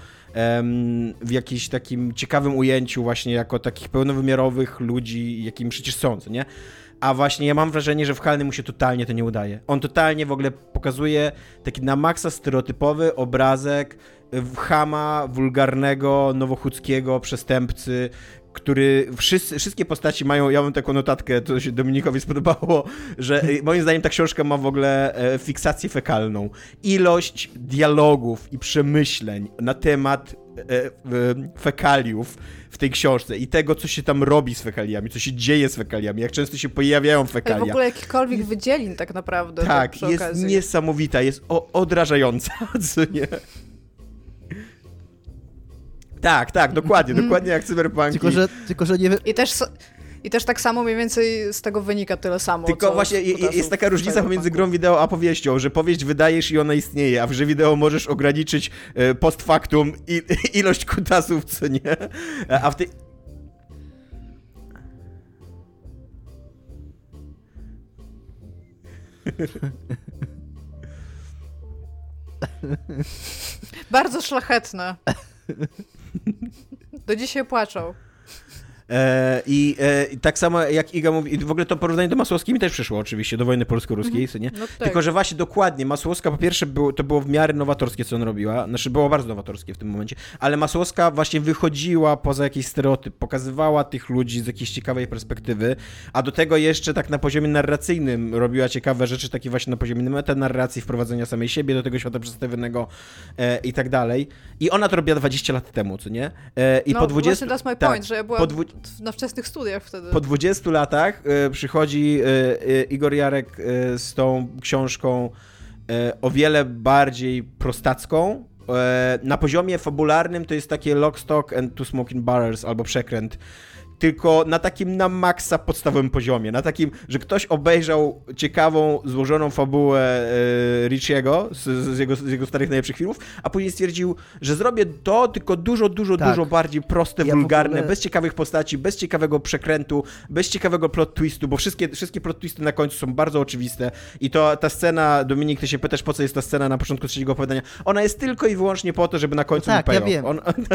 w jakimś takim ciekawym ujęciu właśnie jako takich pełnowymiarowych ludzi, jakim przecież są, nie? A właśnie ja mam wrażenie, że w Halny mu się totalnie to nie udaje. On totalnie w ogóle pokazuje taki na maksa stereotypowy obrazek chama, wulgarnego, nowochódzkiego przestępcy, który wszystkie postaci mają, ja mam taką notatkę, to się Dominikowi spodobało, że moim zdaniem ta książka ma w ogóle fiksację fekalną. Ilość dialogów i przemyśleń na temat fekaliów w tej książce i tego, co się tam robi z fekaliami, co się dzieje z fekaliami, jak często się pojawiają fekalia. W ogóle jakichkolwiek wydzielin tak naprawdę. Tak, przy jest okazji. Niesamowita, jest odrażająca, co nie... Tak, dokładnie jak Cyberpunk. Tylko, że nie... I też tak samo mniej więcej z tego wynika tyle samo. Tylko właśnie jest taka różnica pomiędzy grą wideo a powieścią, że powieść wydajesz i ona istnieje, a w grze wideo możesz ograniczyć post factum ilość kutasów, co nie? A w tej... Bardzo szlachetne. Do dzisiaj płaczą. I tak samo jak Iga mówi, w ogóle to porównanie do Masłowskiej mi też przyszło oczywiście, do wojny polsko-ruskiej, nie? No tak. Tylko że właśnie dokładnie, Masłowska po pierwsze to było w miarę nowatorskie, co on robiła, znaczy było bardzo nowatorskie w tym momencie, ale Masłowska właśnie wychodziła poza jakiś stereotyp, pokazywała tych ludzi z jakiejś ciekawej perspektywy, a do tego jeszcze tak na poziomie narracyjnym robiła ciekawe rzeczy, takie właśnie na poziomie metanarracji, wprowadzenia samej siebie do tego świata przedstawionego i tak dalej. I ona to robiła 20 lat temu, co nie? I no, po 20 that's my point, że ja byłam na wczesnych studiach wtedy. Po 20 latach przychodzi Igor Jarek z tą książką o wiele bardziej prostacką. Na poziomie fabularnym to jest takie Lock, Stock and Two Smoking Barrels albo Przekręt. Tylko na takim na maksa podstawowym poziomie. Na takim, że ktoś obejrzał ciekawą, złożoną fabułę Richiego z jego starych najlepszych filmów, a później stwierdził, że zrobię to, tylko dużo bardziej proste, wulgarne, bez ciekawych postaci, bez ciekawego przekrętu, bez ciekawego plot twistu, bo wszystkie plot twisty na końcu są bardzo oczywiste. I to ta scena, Dominik, ty się pytasz, po co jest ta scena na początku trzeciego opowiadania. Ona jest tylko i wyłącznie po to, żeby na końcu tak,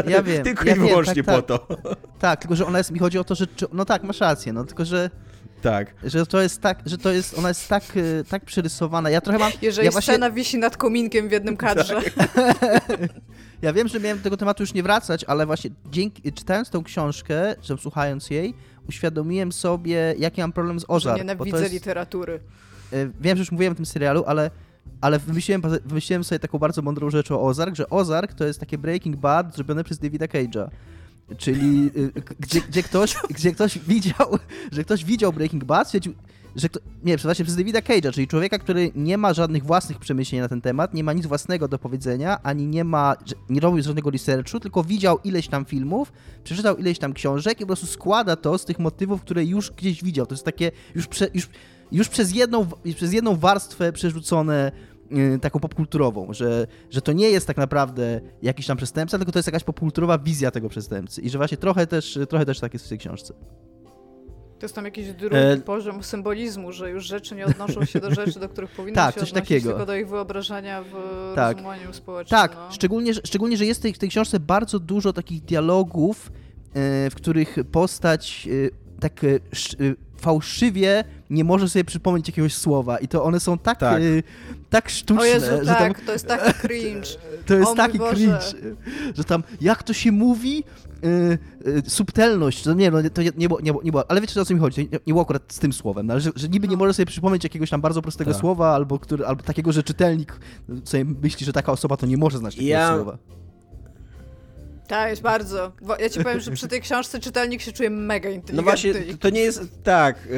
ja wiem. Tylko i wyłącznie po to. Tak, tylko że ona jest, mi chodzi o to, że... No tak, masz rację, no tylko, że... Tak. Że to jest tak, że to jest, ona jest tak przerysowana. Ja trochę mam... Jeżeli scena wisi nad kominkiem w jednym kadrze. Tak. Ja wiem, że miałem do tego tematu już nie wracać, ale właśnie czytając tą książkę, że słuchając jej, uświadomiłem sobie, jaki mam problem z Ożar. Nienawidzę literatury. Wiem, że już mówiłem o tym serialu, ale wymyśliłem sobie taką bardzo mądrą rzecz o Ozark, że Ozark to jest takie Breaking Bad zrobione przez Davida Cage'a. Czyli gdzie ktoś widział Breaking Bad, stwierdził, że przez Davida Cage'a, czyli człowieka, który nie ma żadnych własnych przemyśleń na ten temat, nie ma nic własnego do powiedzenia, ani nie robił żadnego researchu, tylko widział ileś tam filmów, przeczytał ileś tam książek i po prostu składa to z tych motywów, które już gdzieś widział. To jest takie już przez jedną warstwę przerzucone taką popkulturową, że to nie jest tak naprawdę jakiś tam przestępca, tylko to jest jakaś popkulturowa wizja tego przestępcy i że właśnie trochę też tak jest w tej książce. To jest tam jakiś drugi poziom symbolizmu, że już rzeczy nie odnoszą się do rzeczy, do których powinny się odnosić, takiego. Tylko do ich wyobrażenia w rozumowaniu społecznym. Tak, no. Szczególnie, że jest w tej książce bardzo dużo takich dialogów, w których postać tak fałszywie nie może sobie przypomnieć jakiegoś słowa i to one są tak sztuczne. O Jezu, że tam, to jest taki cringe. To jest taki cringe, że tam jak to się mówi, subtelność, to nie było, ale wiecie o co mi chodzi, nie było akurat z tym słowem, ale że niby nie może sobie przypomnieć jakiegoś tam bardzo prostego słowa albo takiego, że czytelnik sobie myśli, że taka osoba to nie może znać takiego słowa. Tak, jest bardzo. Ja ci powiem, że przy tej książce czytelnik się czuje mega inteligentny. No właśnie, to nie jest... Tak,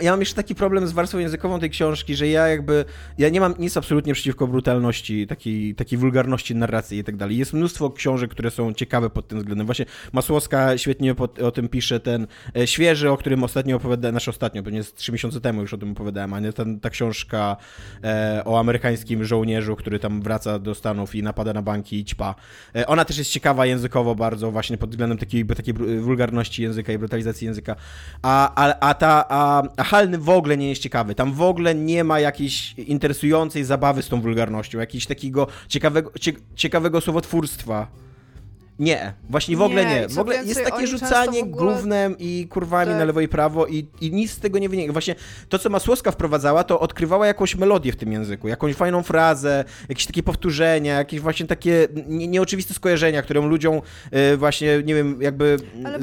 ja mam jeszcze taki problem z warstwą językową tej książki, że ja nie mam nic absolutnie przeciwko brutalności, takiej wulgarności narracji i tak dalej. Jest mnóstwo książek, które są ciekawe pod tym względem. Właśnie Masłowska świetnie o tym pisze, ten Świeży, o którym ostatnio opowiadałem, pewnie z 3 miesiące temu już o tym opowiadałem, a nie ta książka o amerykańskim żołnierzu, który tam wraca do Stanów i napada na banki i ćpa. Ona też jest ciekawa językowo bardzo właśnie pod względem takiej wulgarności języka i brutalizacji języka. A Halny w ogóle nie jest ciekawy. Tam w ogóle nie ma jakiejś interesującej zabawy z tą wulgarnością, jakiegoś takiego ciekawego słowotwórstwa. Nie, właśnie w ogóle nie. W ogóle jest takie rzucanie gównem i kurwami na lewo i prawo i nic z tego nie wynika. Właśnie to, co Masłowska wprowadzała, to odkrywała jakąś melodię w tym języku, jakąś fajną frazę, jakieś takie powtórzenia, jakieś właśnie takie nieoczywiste skojarzenia, którym ludziom właśnie, nie wiem, jakby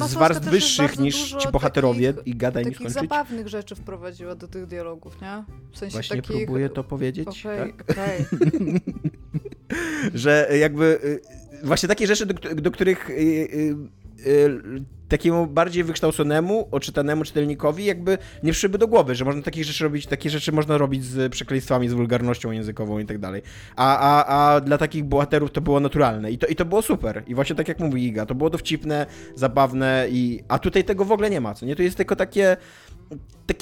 z warstw wyższych niż ci bohaterowie i gadaj nie skończyć. Takich zabawnych rzeczy wprowadziła do tych dialogów, nie? W sensie właśnie takich... próbuję to powiedzieć. Okej. Że jakby... Właśnie takie rzeczy, do których takiemu bardziej wykształconemu, oczytanemu czytelnikowi jakby nie przyszłyby do głowy, że można takie rzeczy można robić z przekleństwami, z wulgarnością językową i tak dalej. A dla takich bohaterów to było naturalne. I to było super. I właśnie tak jak mówi Iga, to było dowcipne, zabawne a tutaj tego w ogóle nie ma, co nie? To jest tylko taki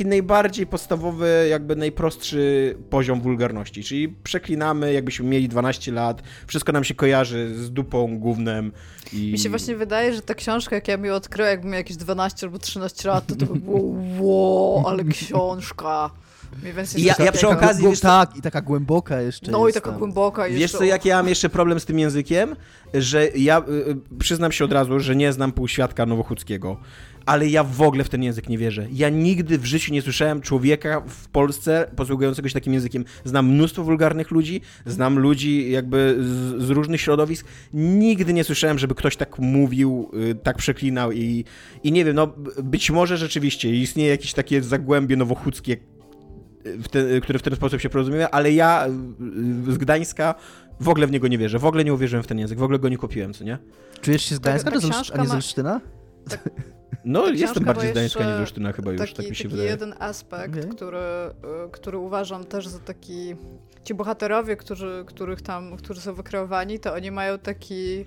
najbardziej podstawowy, jakby najprostszy poziom wulgarności, czyli przeklinamy, jakbyśmy mieli 12 lat, wszystko nam się kojarzy z dupą, gównem i... Mi się właśnie wydaje, że ta książka, jak ja ją odkryłem, jakbym miał jakieś 12 albo 13 lat, to by było wow, ale książka. Ja przy okazji... Tak, i taka głęboka jeszcze. No i taka głęboka jeszcze. Wiesz co, jak ja mam jeszcze problem z tym językiem? Że ja przyznam się od razu, że nie znam półświadka nowochódzkiego. ale ja w ogóle w ten język nie wierzę. Ja nigdy w życiu nie słyszałem człowieka w Polsce posługującego się takim językiem. Znam mnóstwo wulgarnych ludzi, znam ludzi jakby z różnych środowisk. Nigdy nie słyszałem, żeby ktoś tak mówił, tak przeklinał i nie wiem, no być może rzeczywiście istnieje jakieś takie zagłębie nowochódzkie, które w ten sposób się porozumiewa, ale ja z Gdańska w ogóle w niego nie wierzę, w ogóle nie uwierzyłem w ten język, w ogóle go nie kupiłem, co nie? Czujesz się z Gdańska, a nie z Olsztyna? Tak. No, jestem bardziej z Gdańska niż z Olsztyna chyba już, tak mi się wydaje. Taki jeden aspekt, który uważam też za taki... Ci bohaterowie, którzy są wykreowani, to oni mają taki...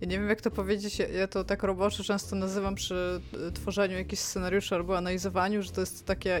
Ja nie wiem, jak to powiedzieć, ja to tak roboczo często nazywam przy tworzeniu jakichś scenariuszy albo analizowaniu, że to jest takie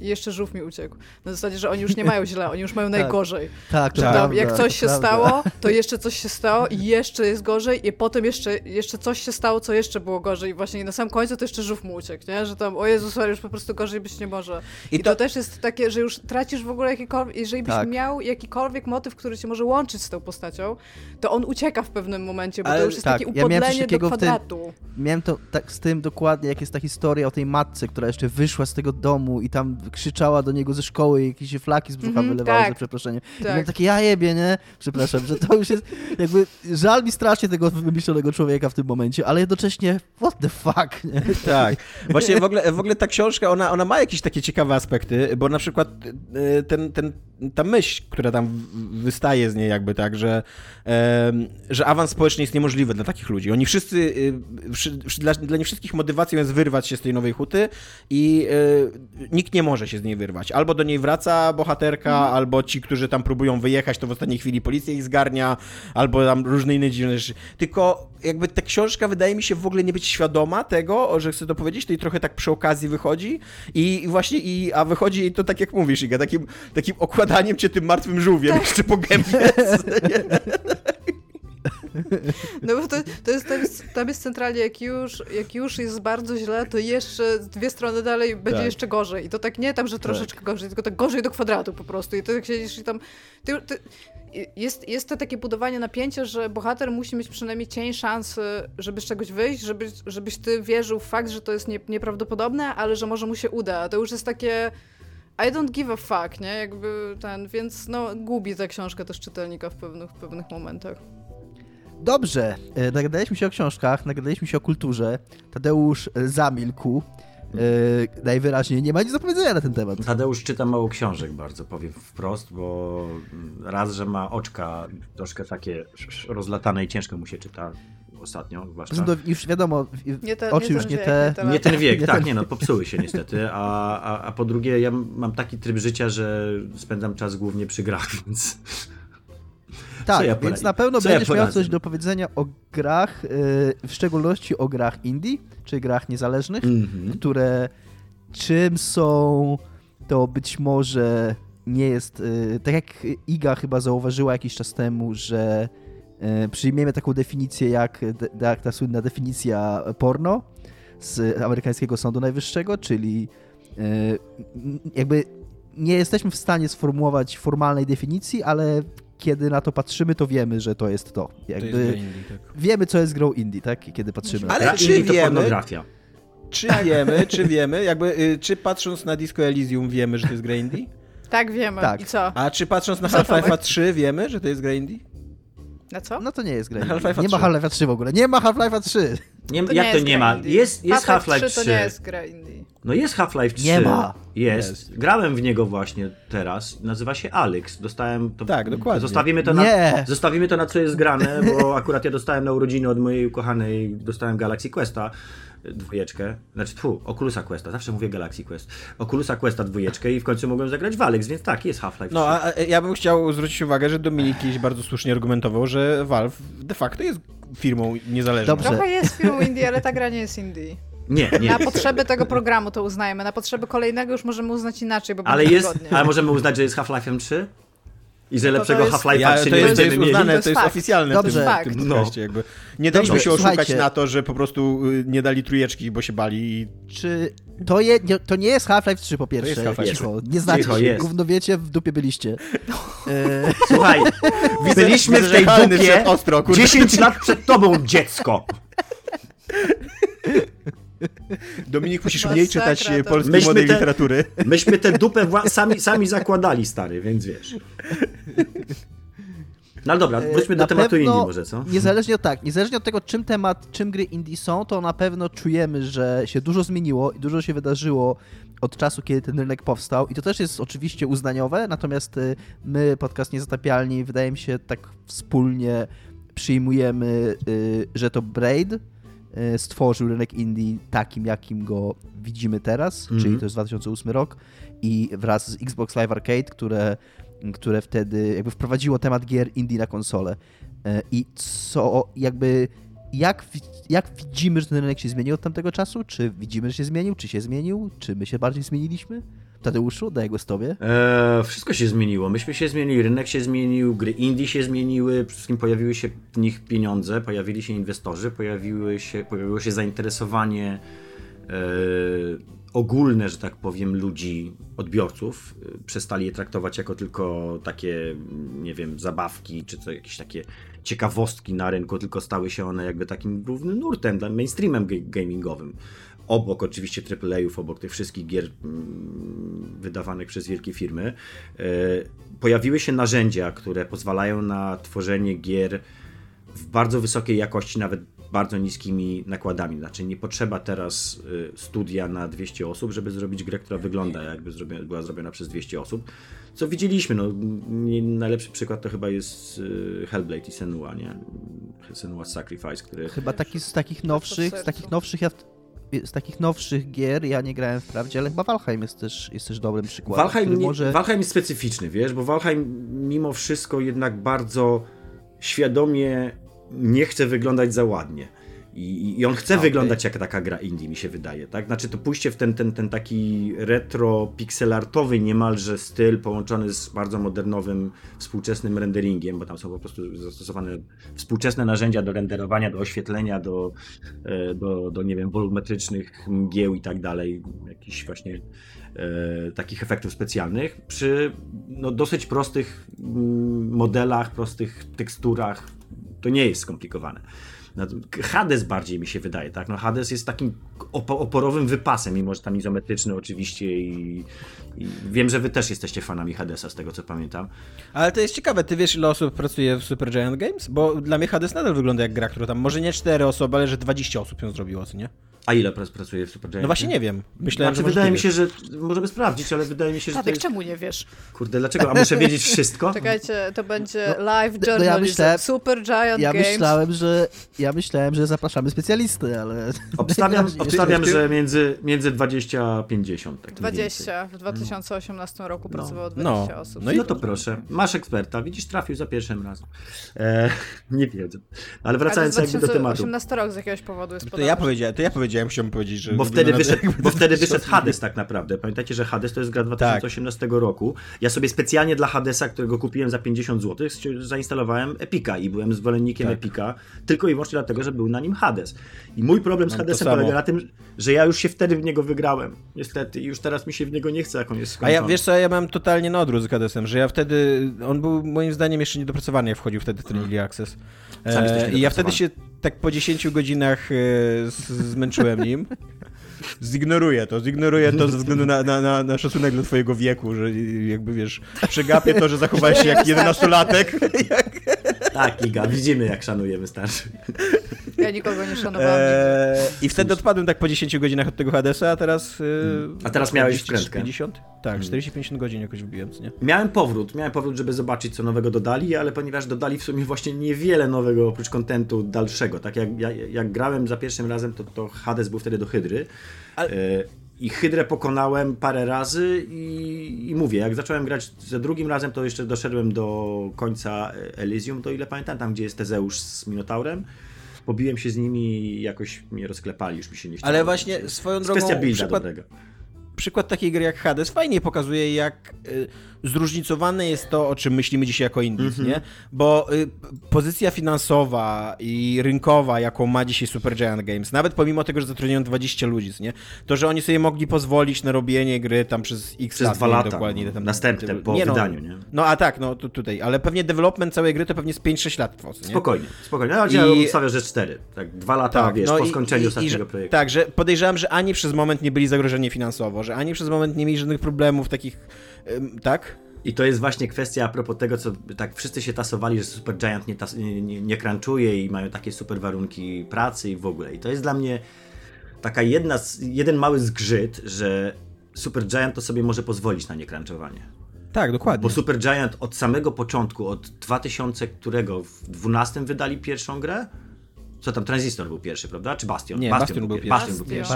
jeszcze żółw mi uciekł. Na zasadzie, że oni już nie mają źle, oni już mają najgorzej. Tak, że prawda, jak coś się stało, to jeszcze coś się stało i jeszcze jest gorzej i potem jeszcze coś się stało, co jeszcze było gorzej i właśnie na samym końcu to jeszcze żółw mu uciekł, nie? Że tam, o Jezus, sorry, już po prostu gorzej być nie może. I to też jest takie, że już tracisz w ogóle jakikolwiek, jeżeli byś miał jakikolwiek motyw, który cię może łączyć z tą postacią, to on ucieka w pewnym momencie, bo to już jest takie upodlenie do kwadratu. Miałem to tak z tym dokładnie, jak jest ta historia o tej matce, która jeszcze wyszła z tego domu i tam krzyczała do niego ze szkoły i jakieś flaki z brzucha wylewały, za przeproszeniem. Tak. I miałem takie, ja jebie, nie? Przepraszam, że to już jest jakby, żal mi strasznie tego wymyślonego człowieka w tym momencie, ale jednocześnie what the fuck, nie? Tak. Właśnie w ogóle ta książka, ona ma jakieś takie ciekawe aspekty, bo na przykład ta myśl, która tam wystaje z niej jakby tak, że awans społeczny jest niemożliwy dla takich ludzi. Oni wszyscy, dla nich wszystkich motywacją jest wyrwać się z tej nowej huty i nikt nie może się z niej wyrwać. Albo do niej wraca bohaterka, albo ci, którzy tam próbują wyjechać, to w ostatniej chwili policja ich zgarnia, albo tam różne inne dziwne rzeczy. Tylko jakby ta książka wydaje mi się w ogóle nie być świadoma tego, że chcę to powiedzieć, to i trochę tak przy okazji wychodzi a wychodzi i to tak jak mówisz, Iga, takim okładaniem cię tym martwym żółwiem jeszcze po gębie. No bo to jest, tam jest centralnie, jak już jest bardzo źle, to jeszcze dwie strony dalej będzie jeszcze gorzej. I to tak nie tam, że troszeczkę gorzej, tylko tak gorzej do kwadratu po prostu. I to jak siedzisz i tam... Jest to takie budowanie napięcia, że bohater musi mieć przynajmniej cień szansy, żeby z czegoś wyjść, żebyś ty wierzył w fakt, że to jest nieprawdopodobne, ale że może mu się uda. To już jest takie... I don't give a fuck, nie? Jakby ten... Więc no, gubi ta książka też czytelnika w pewnych momentach. Dobrze, nagadaliśmy się o książkach, nagadaliśmy się o kulturze. Tadeusz zamilkł. Najwyraźniej nie ma nic do powiedzenia na ten temat. Tadeusz czyta mało książek bardzo, powiem wprost, bo raz, że ma oczka troszkę takie rozlatane i ciężko mu się czyta ostatnio. Zwłaszcza. Już wiadomo, oczy już nie ten wiek, tak, nie no, popsuły się niestety, a po drugie ja mam taki tryb życia, że spędzam czas głównie przy grach, więc... Tak, ja więc na pewno będziesz miał coś do powiedzenia o grach, w szczególności o grach indie, czy grach niezależnych, które czym są, to być może nie jest... Tak jak Iga chyba zauważyła jakiś czas temu, że przyjmiemy taką definicję jak ta słynna definicja porno z amerykańskiego Sądu Najwyższego, czyli jakby nie jesteśmy w stanie sformułować formalnej definicji, ale... Kiedy na to patrzymy, to wiemy, że to jest to. Jakby to jest gra indie, tak. Wiemy, co jest grą indie, tak? Kiedy patrzymy. Ale na to. Czy wiemy? To pornografia. Czy wiemy? Jakby, czy patrząc na Disco Elysium wiemy, że to jest gra indie? Tak, wiemy. Tak. I co? A czy patrząc na Half-Life'a 3 wiemy, że to jest gra indie? Na co? No to nie jest gra indie. Nie ma Half-Life'a 3 w ogóle. Nie ma Half-Life'a 3. Nie ma? Jest Half-Life 3. To nie jest gra indie. No jest Half-Life 3. Nie ma. Jest. Grałem w niego właśnie teraz. Nazywa się Alyx. Dostałem to. Tak, dokładnie. Zostawimy to na co jest grane, bo akurat ja dostałem na urodziny od mojej ukochanej, dostałem Galaxy Questa 2. Oculusa Questa. Zawsze mówię Galaxy Quest. Oculusa Questa 2 i w końcu mogłem zagrać w Alyx, więc tak, jest Half-Life 3. No a ja bym chciał zwrócić uwagę, że Dominik kiedyś bardzo słusznie argumentował, że Valve de facto jest firmą niezależną. Dobrze. Trochę jest firmą indie, ale ta gra nie jest indie. Nie. Na potrzeby tego programu to uznajemy. Na potrzeby kolejnego już możemy uznać inaczej, bo ale jest wygodnie. Ale możemy uznać, że jest Half-Life'em 3? I że lepszego Half-Life'a 3 nie będziemy mieli? To jest uznane, to jest oficjalne. Dobrze. W tym podcaście. Jakby. Nie daliśmy się oszukać na to, że po prostu nie dali trójeczki, bo się bali. Czy to nie jest Half-Life 3 po pierwsze? To jest Half-Life 3. Cicho, nie znacie się. Gówno wiecie, w dupie byliście. Słuchaj, byliśmy w tej dupie 10 lat przed tobą, dziecko. Dominik, musisz mniej czytać polskiej młodej literatury. Myśmy tę dupę sami zakładali, stary, więc wiesz. No ale dobra, wróćmy do tematu indie może, co? Niezależnie od tego, czym gry indie są, to na pewno czujemy, że się dużo zmieniło i dużo się wydarzyło od czasu, kiedy ten rynek powstał. I to też jest oczywiście uznaniowe, natomiast my, podcast Niezatapialni, wydaje mi się, tak wspólnie przyjmujemy, że to Braid stworzył rynek indie takim, jakim go widzimy teraz, czyli to jest 2008 rok i wraz z Xbox Live Arcade, które wtedy jakby wprowadziło temat gier indie na konsolę. I co jakby jak widzimy, że ten rynek się zmienił od tamtego czasu? Czy widzimy, że się zmienił? Czy się zmienił? Czy my się bardziej zmieniliśmy? Tadeuszu, daj głos tobie. Wszystko się zmieniło. Myśmy się zmienili, rynek się zmienił, gry indie się zmieniły, przede wszystkim pojawiły się w nich pieniądze, pojawili się inwestorzy, pojawiło się zainteresowanie ogólne, że tak powiem, ludzi, odbiorców. Przestali je traktować jako tylko takie, nie wiem, zabawki, czy to jakieś takie ciekawostki na rynku, tylko stały się one jakby takim głównym nurtem, mainstreamem gamingowym. Obok oczywiście AAA-ów, obok tych wszystkich gier wydawanych przez wielkie firmy, pojawiły się narzędzia, które pozwalają na tworzenie gier w bardzo wysokiej jakości, nawet bardzo niskimi nakładami. Znaczy nie potrzeba teraz studia na 200 osób, żeby zrobić grę, która wygląda jakby była zrobiona przez 200 osób. Co widzieliśmy, no najlepszy przykład to chyba jest Hellblade i Senua, nie? Senua Sacrifice, który... Chyba taki z takich nowszych gier, ja nie grałem wprawdzie, ale chyba Valheim jest też dobrym przykładem. Valheim jest specyficzny, wiesz, bo Valheim mimo wszystko jednak bardzo świadomie nie chce wyglądać za ładnie. I on chce wyglądać jak taka gra indie, mi się wydaje, tak? Znaczy to pójście w ten taki retro pixelartowy niemalże styl połączony z bardzo modernowym, współczesnym renderingiem, bo tam są po prostu zastosowane współczesne narzędzia do renderowania, do oświetlenia, do nie wiem, wolumetrycznych mgieł i tak dalej, jakichś właśnie takich efektów specjalnych przy no, dosyć prostych modelach, prostych teksturach. To nie jest skomplikowane. Hades bardziej mi się wydaje, tak? No Hades jest takim oporowym wypasem, mimo że tam izometryczny oczywiście i wiem, że wy też jesteście fanami Hadesa, z tego co pamiętam. Ale to jest ciekawe, ty wiesz ile osób pracuje w Super Giant Games? Bo dla mnie Hades nadal wygląda jak gra, która tam może nie 4 osoby, ale że 20 osób ją zrobiło, co nie? A ile pracuje w Super Giant? No właśnie nie wiem. Myślałem, znaczy, że wydaje mi się, że możemy sprawdzić, ale wydaje mi się, że... Jest... czemu nie wiesz? Kurde, dlaczego? A muszę wiedzieć wszystko? Czekajcie, to będzie live journalism, Super Giant Games. Ja myślałem, że zapraszamy specjalisty, ale... Obstawiam, że między 20 a 50. Tak 20. W 2018 roku pracowało 20 osób. No i to proszę. Masz eksperta. Widzisz, trafił za pierwszym razem. Nie wiem. Ale wracając jakby do tematu. 2018 rok z jakiegoś powodu jest podany. To ja powiedziałem, chciałbym powiedzieć, że... Bo wtedy wyszedł Hades tak naprawdę. Pamiętajcie, że Hades to jest gra 2018 roku. Ja sobie specjalnie dla Hadesa, którego kupiłem za 50 zł, zainstalowałem Epika i byłem zwolennikiem Epika. Tylko i wyłącznie dlatego, że był na nim Hades. I mój problem z Hadesem polega na tym, że ja już się wtedy w niego wygrałem. Niestety. I już teraz mi się w niego nie chce, jak on jest skończony. A ja, wiesz co, ja mam totalnie na odwrót z Hadesem, że ja wtedy... On był moim zdaniem jeszcze niedopracowany, jak wchodził wtedy w ten Early Access. I ja wtedy się tak po 10 godzinach zmęczyłem nim. Zignoruję to ze względu na szacunek dla twojego wieku, że jakby wiesz, przegapię to, że zachowałeś się jak 11-latek. Tak, Iga, widzimy jak szanujemy starszych. Ja nikogo nie szanowałem. I wtedy odpadłem tak po 10 godzinach od tego Hadesa, a teraz... A teraz miałeś wkrętkę. 50? Tak, 40-50 godzin jakoś wbiłem, nie? Miałem powrót, żeby zobaczyć co nowego dodali, ale ponieważ dodali w sumie właśnie niewiele nowego oprócz kontentu dalszego. Tak jak grałem za pierwszym razem, to Hades był wtedy do Hydry. Ale... I Hydrę pokonałem parę razy i mówię, jak zacząłem grać za drugim razem, to jeszcze doszedłem do końca Elysium, to ile pamiętam, tam gdzie jest Tezeusz z Minotaurem. Pobiłem się z nimi i jakoś mnie rozklepali, już mi się nie chciało. Ale właśnie swoją drogą... Kwestia builda dobrego. przykład takiej gry jak Hades fajnie pokazuje, jak zróżnicowane jest to, o czym myślimy dzisiaj jako indies, nie? Bo pozycja finansowa i rynkowa, jaką ma dzisiaj Super Giant Games, nawet pomimo tego, że zatrudniają 20 ludzi, nie? To, że oni sobie mogli pozwolić na robienie gry tam przez x lat, 2 lata, dokładnie. No, tam, następne po wydaniu, nie? No a tak, no tutaj, ale pewnie development całej gry to pewnie z 5-6 lat tworzy, nie? Spokojnie, spokojnie. No, ja ustawiam, że 4. Tak, 2 lata, tak, wiesz, no, po skończeniu ostatniego projektu. Tak, że podejrzewam, że ani przez moment nie byli zagrożeni finansowo, że ani przez moment nie mieli żadnych problemów takich, tak? I to jest właśnie kwestia a propos tego, co tak wszyscy się tasowali, że Supergiant nie crunchuje i mają takie super warunki pracy i w ogóle. I to jest dla mnie taka jeden mały zgrzyt, że Supergiant to sobie może pozwolić na nie crunchowanie. Tak, dokładnie. Bo Supergiant od samego początku, od 2012 wydali pierwszą grę? Co tam, Transistor był pierwszy, prawda? Czy Bastion? Nie, Bastion był pierwszy.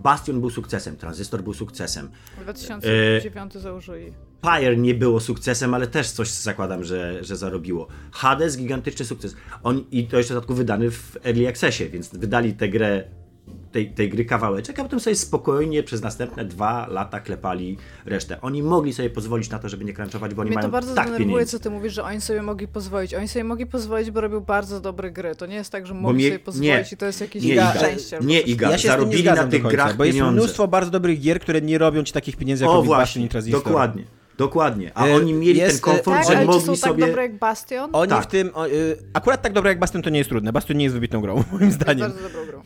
Bastion był sukcesem, Transistor był sukcesem. 2009 założyli. Pyre nie było sukcesem, ale też coś zakładam, że zarobiło. Hades, gigantyczny sukces. I to jeszcze w dodatku wydany w Early Accessie, więc wydali tę grę, tej gry kawałeczek, a potem sobie spokojnie przez następne 2 lata klepali resztę. Oni mogli sobie pozwolić na to, żeby nie crunchować, bo oni mają tak pieniędzy. Mnie to bardzo denerwuje, co ty mówisz, że oni sobie mogli pozwolić. Oni sobie mogli pozwolić, bo robią bardzo dobre gry. To nie jest tak, że mogli sobie pozwolić i to jest jakieś szczęście. Nie, Iga, ja się zarobili na tych grach bo pieniądze. Jest mnóstwo bardzo dobrych gier, które nie robią ci takich pieniędzy, jak robi Bastion i Transistor. Dokładnie. Dokładnie, a oni mieli ten komfort, że mogli sobie... Tak dobre jak Bastion? Oni tak. Akurat tak dobre jak Bastion to nie jest trudne. Bastion nie jest wybitną grą, moim zdaniem. Jest bardzo dobrą grą.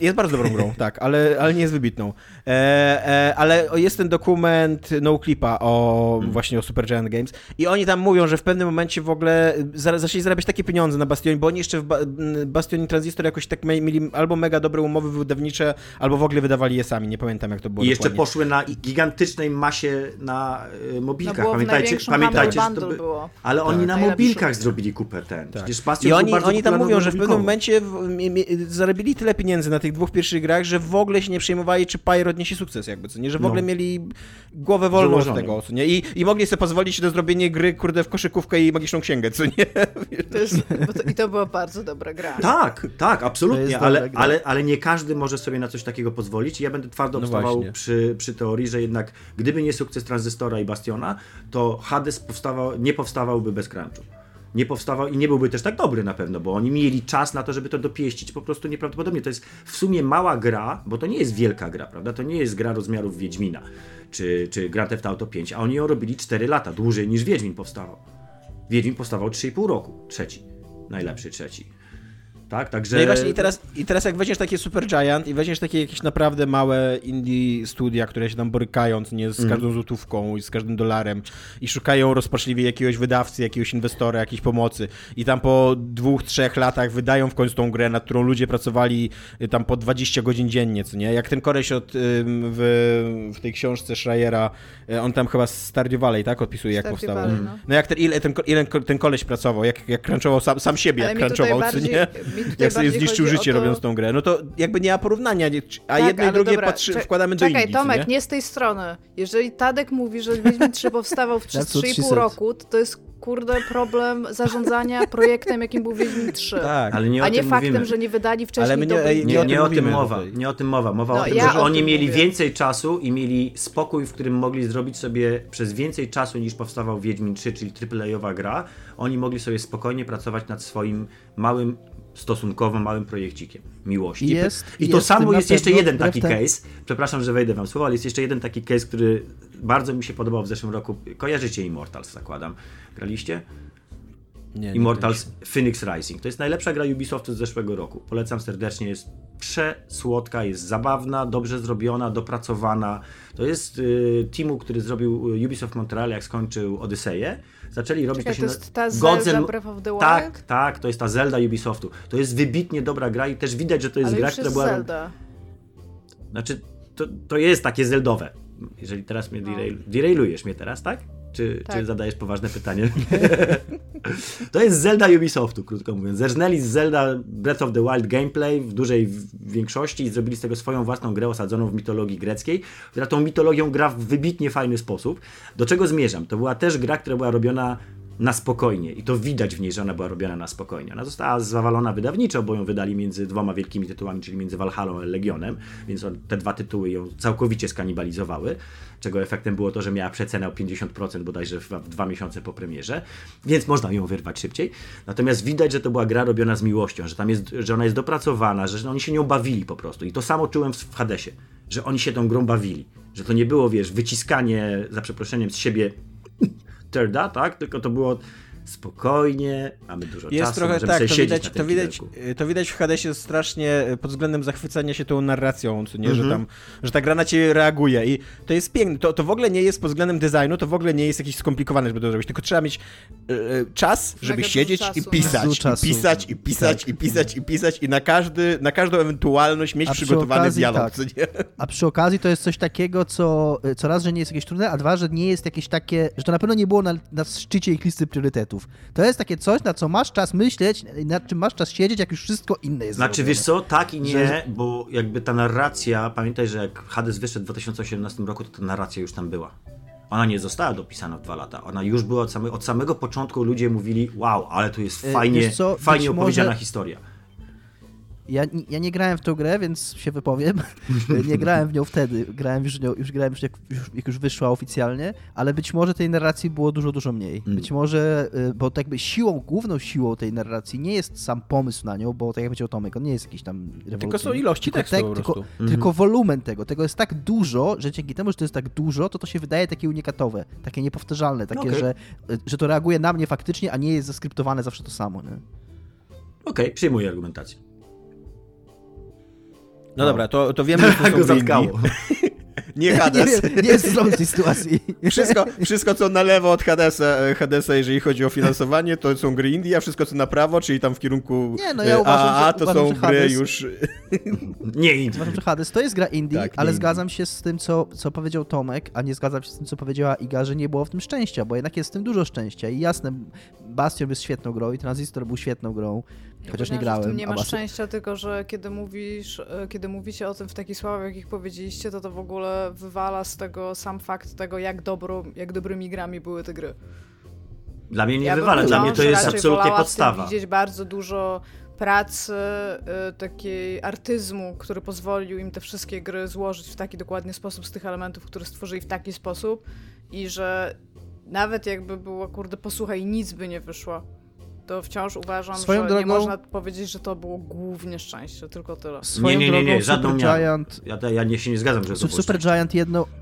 Jest bardzo dobrą grą, tak, ale nie jest wybitną. Ale jest ten dokument Noclipa właśnie o Supergiant Games i oni tam mówią, że w pewnym momencie w ogóle zaczęli zarabiać takie pieniądze na Bastionie, bo oni jeszcze w Bastionie Transistor jakoś tak mieli albo mega dobre umowy wydawnicze, albo w ogóle wydawali je sami, nie pamiętam jak to było. I jeszcze poszły na gigantycznej masie na... mobilkach. Pamiętajcie, że to było. Ale tak, oni na mobilkach zrobili kupę ten. Tak. I oni tam mówią, że w pewnym momencie zarobili tyle pieniędzy na tych 2 pierwszych grach, że w ogóle się nie przejmowali, czy Pyre odniesie sukces, jakby co nie, że w ogóle mieli głowę wolną od tego, co nie? I mogli sobie pozwolić na zrobienie gry, kurde, w koszykówkę i magiczną księgę, co nie? I to była bardzo dobra gra. Tak, tak, absolutnie, ale nie każdy może sobie na coś takiego pozwolić. Ja będę twardo obstawał przy teorii, że jednak gdyby nie sukces Transystora i Bastion, to Hades nie powstawałby bez crunchu. Nie powstawał i nie byłby też tak dobry na pewno, bo oni mieli czas na to, żeby to dopieścić. Po prostu nieprawdopodobnie. To jest w sumie mała gra, bo to nie jest wielka gra, prawda? To nie jest gra rozmiarów Wiedźmina czy Grand Theft Auto 5, a oni ją robili 4 lata, dłużej niż Wiedźmin powstawał. Wiedźmin powstawał 3,5 roku. Najlepszy trzeci. Tak, także... No i właśnie i teraz jak weźmiesz takie Super Giant i weźmiesz takie jakieś naprawdę małe indie studia, które się tam borykają z każdą złotówką i z każdym dolarem i szukają rozpaczliwie jakiegoś wydawcy, jakiegoś inwestora, jakiejś pomocy i tam po 2-3 latach wydają w końcu tą grę, nad którą ludzie pracowali tam po 20 godzin dziennie, co nie? Jak ten koleś w tej książce Schreiera, on tam chyba z Stardew Valley, tak? Odpisuje jak powstało. No jak ten koleś pracował, jak crunchował sam siebie, ale jak crunchował, bardziej... co nie? Jak sobie zniszczył życie robiąc tą grę, no to jakby nie ma porównania, a tak, jedno i drugie wkładamy do innych. Czekaj, Tomek, nie z tej strony. Jeżeli Tadek mówi, że Wiedźmin 3 powstawał przez 3,5 roku, to jest kurde problem zarządzania projektem, jakim był Wiedźmin 3. Tak, ale nie a nie faktem, mówimy. Że nie wydali wcześniej Nie o tym mowa. Mowa o tym, że oni mieli więcej czasu i mieli spokój, w którym mogli zrobić sobie przez więcej czasu niż powstawał Wiedźmin 3, czyli AAA-owa gra. Oni mogli sobie spokojnie pracować nad swoim stosunkowo małym projekcikiem miłości. Jest jeszcze jeden taki case. Przepraszam, że wejdę wam słowo, ale jest jeszcze jeden taki case, który bardzo mi się podobał w zeszłym roku. Kojarzycie Immortals, zakładam. Graliście? Nie, Immortals Phoenix Rising. To jest najlepsza gra Ubisoftu z zeszłego roku. Polecam serdecznie. Jest przesłodka, jest zabawna, dobrze zrobiona, dopracowana. To jest teamu, który zrobił Ubisoft Montreal, jak skończył Odyseję. Zaczęli robić... Czekaj, to jest ta Zelda Breath of the Wild? Tak, to jest ta Zelda Ubisoftu. To jest wybitnie dobra gra i też widać, że to jest gra, która była... Zelda. Znaczy, to jest takie zeldowe. Jeżeli teraz mnie derailujesz mnie teraz, tak? Czy zadajesz poważne pytanie? To jest Zelda Ubisoftu, krótko mówiąc. Zerżnęli z Zelda Breath of the Wild gameplay w dużej większości i zrobili z tego swoją własną grę osadzoną w mitologii greckiej, która tą mitologią gra w wybitnie fajny sposób. Do czego zmierzam? To była też gra, która była robiona na spokojnie i to widać w niej, że ona była robiona na spokojnie. Ona została zawalona wydawniczo, bo ją wydali między dwoma wielkimi tytułami, czyli między Valhallą a Legionem, więc te dwa tytuły ją całkowicie skanibalizowały, czego efektem było to, że miała przecenę o 50% bodajże w 2 miesiące po premierze, więc można ją wyrwać szybciej. Natomiast widać, że to była gra robiona z miłością, że ona jest dopracowana, że oni się nią bawili po prostu. I to samo czułem w Hadesie, że oni się tą grą bawili. Że to nie było, wiesz, wyciskanie, za przeproszeniem, z siebie terda, tak? Tylko to było spokojnie, mamy dużo jest czasu, trochę, możemy tak, sobie to siedzieć widać, to widać w Hadesie strasznie pod względem zachwycania się tą narracją, co nie, że tam, że ta gra na ciebie reaguje i to jest piękne, to w ogóle nie jest pod względem designu, to w ogóle nie jest jakiś skomplikowany, żeby to zrobić, tylko trzeba mieć czas, żeby siedzieć i pisać, i pisać i na każdą ewentualność mieć przygotowany dialog, tak. Co nie? A przy okazji to jest coś takiego, co raz, że nie jest jakieś trudne, a dwa, że nie jest jakieś takie, że to na pewno nie było na szczycie ich listy priorytetów. To jest takie coś, na co masz czas myśleć, nad czym masz czas siedzieć, jak już wszystko inne jest. Znaczy, wiesz co, tak i nie, bo jakby ta narracja, pamiętaj, że jak Hades wyszedł w 2018 roku, to ta narracja już tam była. Ona nie została dopisana w 2 lata. Ona już była od samego początku, ludzie mówili, wow, ale tu jest fajnie opowiedziana historia. Ja nie grałem w tą grę, więc się wypowiem. Nie grałem w nią wtedy. Grałem już, jak już wyszła oficjalnie, ale być może tej narracji było dużo mniej. Być może, bo tak jakby główną siłą tej narracji nie jest sam pomysł na nią, bo tak jak powiedział Tomek, on nie jest jakiś tam rewolucyjny. Tylko są ilości tekstu po prostu. Tylko wolumen tego jest tak dużo, że dzięki temu, że to jest tak dużo, to się wydaje takie unikatowe, takie niepowtarzalne, takie, okay. że to reaguje na mnie faktycznie, a nie jest zaskryptowane zawsze to samo. Okej, przyjmuję argumentację. No dobra, to wiemy, że to są winni. Nie Hades. Nie jest w tej sytuacji. Wszystko, co na lewo od Hadesa, jeżeli chodzi o finansowanie, to są gry indie, a wszystko, co na prawo, czyli tam w kierunku nie indie. Uważam, że Hades to jest gra indie, tak, ale zgadzam się z tym, co powiedział Tomek, a nie zgadzam się z tym, co powiedziała Iga, że nie było w tym szczęścia, bo jednak jest w tym dużo szczęścia i jasne, Bastion jest świetną grą i Transistor był świetną grą. Chociaż nie grałem. Że w tym nie ma szczęścia, tylko że kiedy mówicie o tym w takich słowach, jakich powiedzieliście, to w ogóle wywala z tego sam fakt tego, jak dobrymi grami były te gry. Dla mnie nie wywala, dla mnie to jest absolutnie podstawa. Widzieć bardzo dużo pracy, takiej artyzmu, który pozwolił im te wszystkie gry złożyć w taki dokładny sposób z tych elementów, które stworzyli w taki sposób i że nawet jakby było, kurde, posłuchaj, nic by nie wyszło. To wciąż uważam, że nie można powiedzieć, że to było głównie szczęście, tylko tyle. Nie, żadną Giant. Ja się nie zgadzam, że to było Super Giant.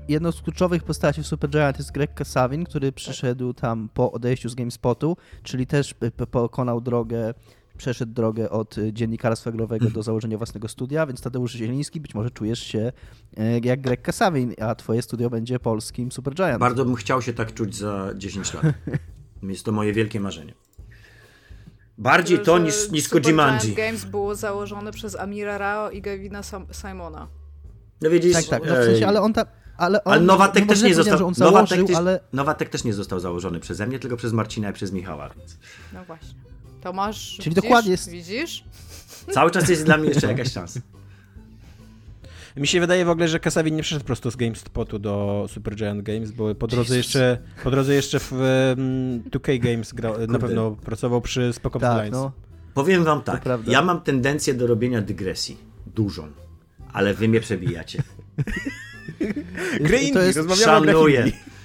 Jedną z kluczowych postaci w Super Giant jest Greg Kasavin, który przyszedł tam po odejściu z GameSpotu, czyli też pokonał drogę, przeszedł drogę od dziennikarstwa growego do założenia własnego studia, więc Tadeusz Zieliński, być może czujesz się jak Greg Kasavin, a twoje studio będzie polskim Super Giant. Bardzo bym chciał się tak czuć za 10 lat. Jest to moje wielkie marzenie. Bardziej to niż Kojimanji. Super Games było założone przez Amira Rao i Gavina Simona. No widzisz, tak, no w sensie, ale on tam... Ale Nowatek też nie został założony przeze mnie, tylko przez Marcina i przez Michała. Więc... No właśnie. To masz... Czyli dokładnie jest... Widzisz? Cały czas jest dla mnie jeszcze jakaś szansa. Mi się wydaje w ogóle, że Kasavin nie przyszedł prosto z GameSpotu do Super Giant Games, bo po drodze jeszcze w 2K Games grał, na pewno pracował przy Spec Ops Lines. No. Powiem wam tak, ja mam tendencję do robienia dygresji, dużą, ale wy mnie przebijacie.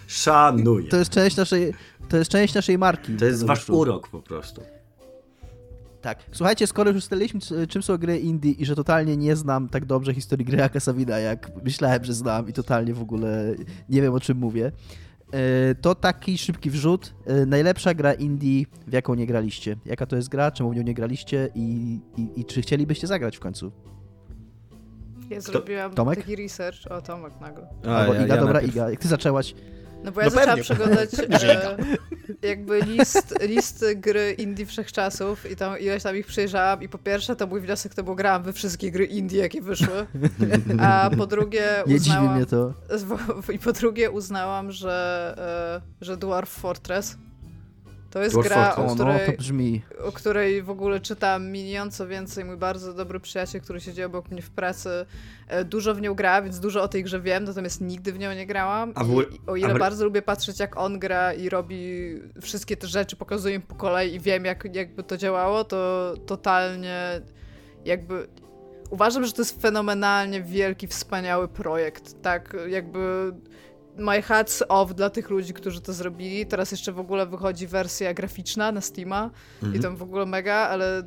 Szanuję. To jest część naszej marki. To jest wasz urok po prostu. Tak. Słuchajcie, skoro już ustaliliśmy, czym są gry indie i że totalnie nie znam tak dobrze historii Greya Kasavina, jak myślałem, że znam i totalnie w ogóle nie wiem, o czym mówię, to taki szybki wrzut. Najlepsza gra indie, w jaką nie graliście. Jaka to jest gra, czemu w nią nie graliście i czy chcielibyście zagrać w końcu? Ja zrobiłam taki research. O, Tomek nagle. Albo Iga, ja dobra najpierw. Iga, jak ty zaczęłaś... No bo ja zaczęłam przeglądać jakby list gry indie wszechczasów i tam ileś tam ich przejrzałam i po pierwsze to mój wniosek to był grałam we wszystkie gry indie jakie wyszły, a po drugie uznałam, nie dziwi mnie to. I po drugie uznałam, że Dwarf Fortress To jest gra, o której w ogóle czytam milion, co więcej mój bardzo dobry przyjaciel, który siedzi obok mnie w pracy, dużo w nią gra, więc dużo o tej grze wiem, natomiast nigdy w nią nie grałam. Bardzo lubię patrzeć, jak on gra i robi wszystkie te rzeczy, pokazuje im po kolei i wiem, jakby to działało, to totalnie jakby... Uważam, że to jest fenomenalnie wielki, wspaniały projekt, tak jakby... My hats off dla tych ludzi, którzy to zrobili. Teraz jeszcze w ogóle wychodzi wersja graficzna na Steama i tam w ogóle mega, ale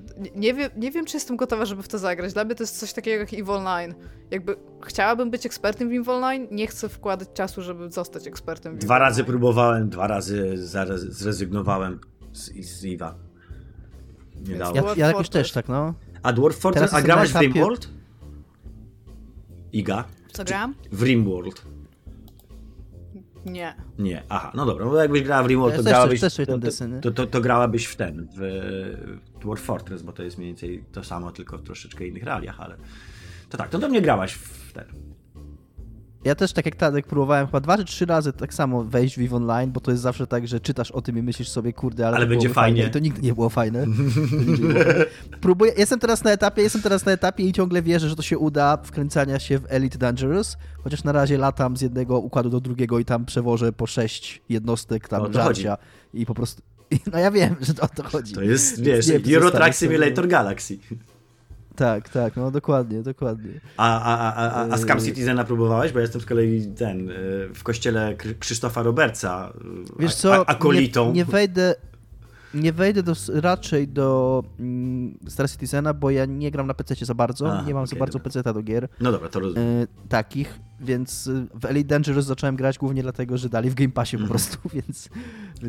nie wiem, czy jestem gotowa, żeby w to zagrać. Dla mnie to jest coś takiego jak EVE Online. Jakby chciałabym być ekspertem w EVE Online, nie chcę wkładać czasu, żeby zostać ekspertem w EVE Online. Dwa razy próbowałem, zrezygnowałem z EVE'a. Nie dało. Ja jakoś też tak, no. A Dwarf Fortress, a grałaś w RimWorld? Iga? Co grałam? W RimWorld. Nie, aha, no dobra, bo jakbyś grała w RimWorld, to grałabyś w ten, w Dwarf Fortress, bo to jest mniej więcej to samo, tylko w troszeczkę innych realiach, ale to tak, to do mnie grałaś w ten. Ja też tak jak Tadek próbowałem chyba 2 czy 3 razy tak samo wejść w EVE Online, bo to jest zawsze tak, że czytasz o tym i myślisz sobie, kurde, ale będzie fajnie. I to nigdy nie było fajne. Próbuję, jestem teraz na etapie i ciągle wierzę, że to się uda wkręcania się w Elite Dangerous, chociaż na razie latam z jednego układu do drugiego i tam przewożę po 6 jednostek tam żarcia i po prostu... No ja wiem, że o to chodzi. To jest, wiesz, Euro Truck Simulator Galaxy. Tak, no dokładnie. A Scam Citizena próbowałeś? Bo ja jestem z kolei ten, w kościele Krzysztofa Robertsa, wiesz co, akolitą. Nie wejdę raczej do Star Citizena, bo ja nie gram na PC za bardzo, nie mam za bardzo PC do gier. No dobra, to rozumiem. Takich, więc w Elite Dangerous zacząłem grać głównie dlatego, że dali w Game Passie po prostu, więc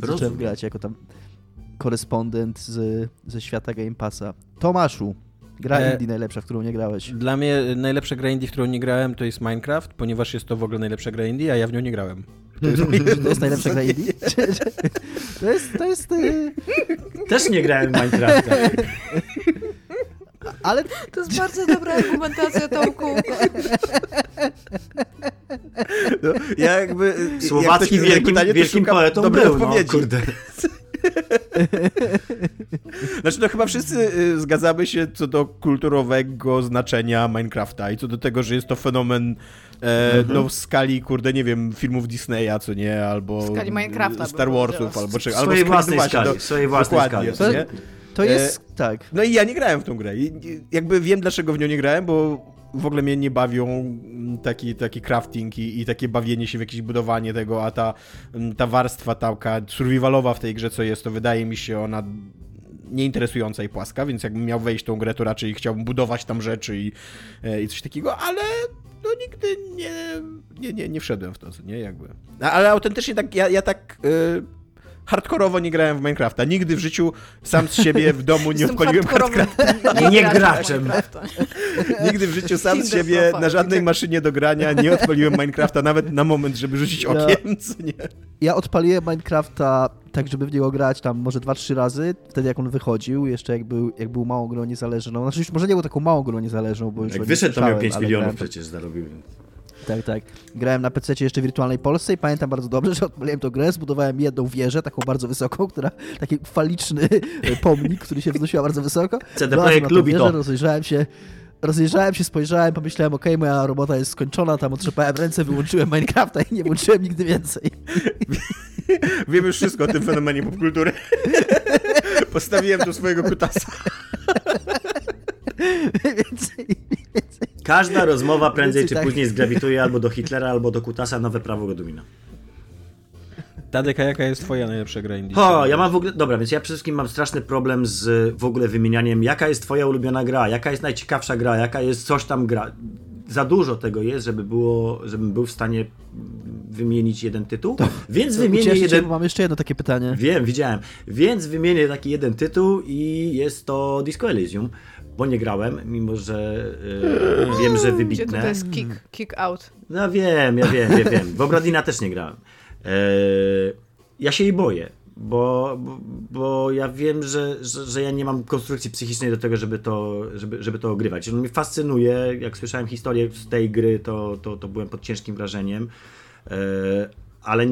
zacząłem grać jako tam korespondent ze świata Game Passa. Tomaszu. Gra indie najlepsza, w którą nie grałeś. Dla mnie najlepsza gra indie, w którą nie grałem, to jest Minecraft, ponieważ jest to w ogóle najlepsza gra indie, a ja w nią nie grałem. To jest najlepsza gra indie? To jest... Też nie grałem w Minecrafta. Ale to jest bardzo dobra argumentacja, Tomku. No, ja jakby... Słowacki wielkim poetą był, no kurde. Znaczy, no chyba wszyscy zgadzamy się co do kulturowego znaczenia Minecrafta i co do tego, że jest to fenomen w skali, kurde, nie wiem, filmów Disneya, co nie, albo skali Minecrafta, Star Warsów, albo swojej własnej skali. To jest, tak. No i ja nie grałem w tą grę i jakby wiem, dlaczego w nią nie grałem, bo w ogóle mnie nie bawią taki crafting i takie bawienie się w jakieś budowanie tego, a ta warstwa taka survivalowa w tej grze, co jest, to wydaje mi się ona nieinteresująca i płaska, więc jakbym miał wejść w tą grę, to raczej chciałbym budować tam rzeczy i coś takiego, ale no nigdy nie wszedłem w to, nie, jakby. Ale autentycznie tak, ja tak... Hardkorowo nie grałem w Minecrafta. Nigdy w życiu sam z siebie w domu nie odpaliłem Minecrafta. Nie graczem. Nigdy w życiu sam z siebie na żadnej maszynie do grania nie odpaliłem Minecrafta, nawet na moment, żeby rzucić okiem. Nie. Ja odpaliłem Minecrafta tak, żeby w niego grać tam może 2-3 razy, wtedy jak on wychodził, jeszcze jak był małą grą niezależną. Znaczy już może nie było taką małą grą niezależną, bo już jak wyszedł, to miał 5 milionów przecież zarobiłem. Tak. Grałem na PC jeszcze w Wirtualnej Polsce i pamiętam bardzo dobrze, że odpaliłem tą grę, zbudowałem jedną wieżę, taką bardzo wysoką, taki faliczny pomnik, który się wznosiła bardzo wysoko. CD Projekt lubi to. Rozejrzałem się, spojrzałem, pomyślałem, okej, moja robota jest skończona, tam otrzepałem ręce, wyłączyłem Minecrafta i nie włączyłem nigdy więcej. Wiem już wszystko o tym fenomenie popkultury. Postawiłem tu swojego kutasa. Więcej. Każda rozmowa prędzej czy później zgrawituje albo do Hitlera, albo do Kutasa, nowe prawo Godumina. Tadek, a jaka jest twoja najlepsza gra indie? Ja mam w ogóle... Dobra, więc ja przede wszystkim mam straszny problem z w ogóle wymienianiem, jaka jest twoja ulubiona gra, jaka jest najciekawsza gra, jaka jest coś tam gra. Za dużo tego jest, żebym był w stanie wymienić jeden tytuł, więc wymienię jeden... Mam jeszcze jedno takie pytanie. Wiem, widziałem. Więc wymienię taki jeden tytuł i jest to Disco Elysium. Bo nie grałem, mimo że wiem, że wybitne. Gdzie to jest kick out. No wiem. W Obradina też nie grałem. Ja się jej boję, bo ja wiem, że ja nie mam konstrukcji psychicznej do tego, żeby to ogrywać. On mnie fascynuje, jak słyszałem historię z tej gry, to byłem pod ciężkim wrażeniem. ale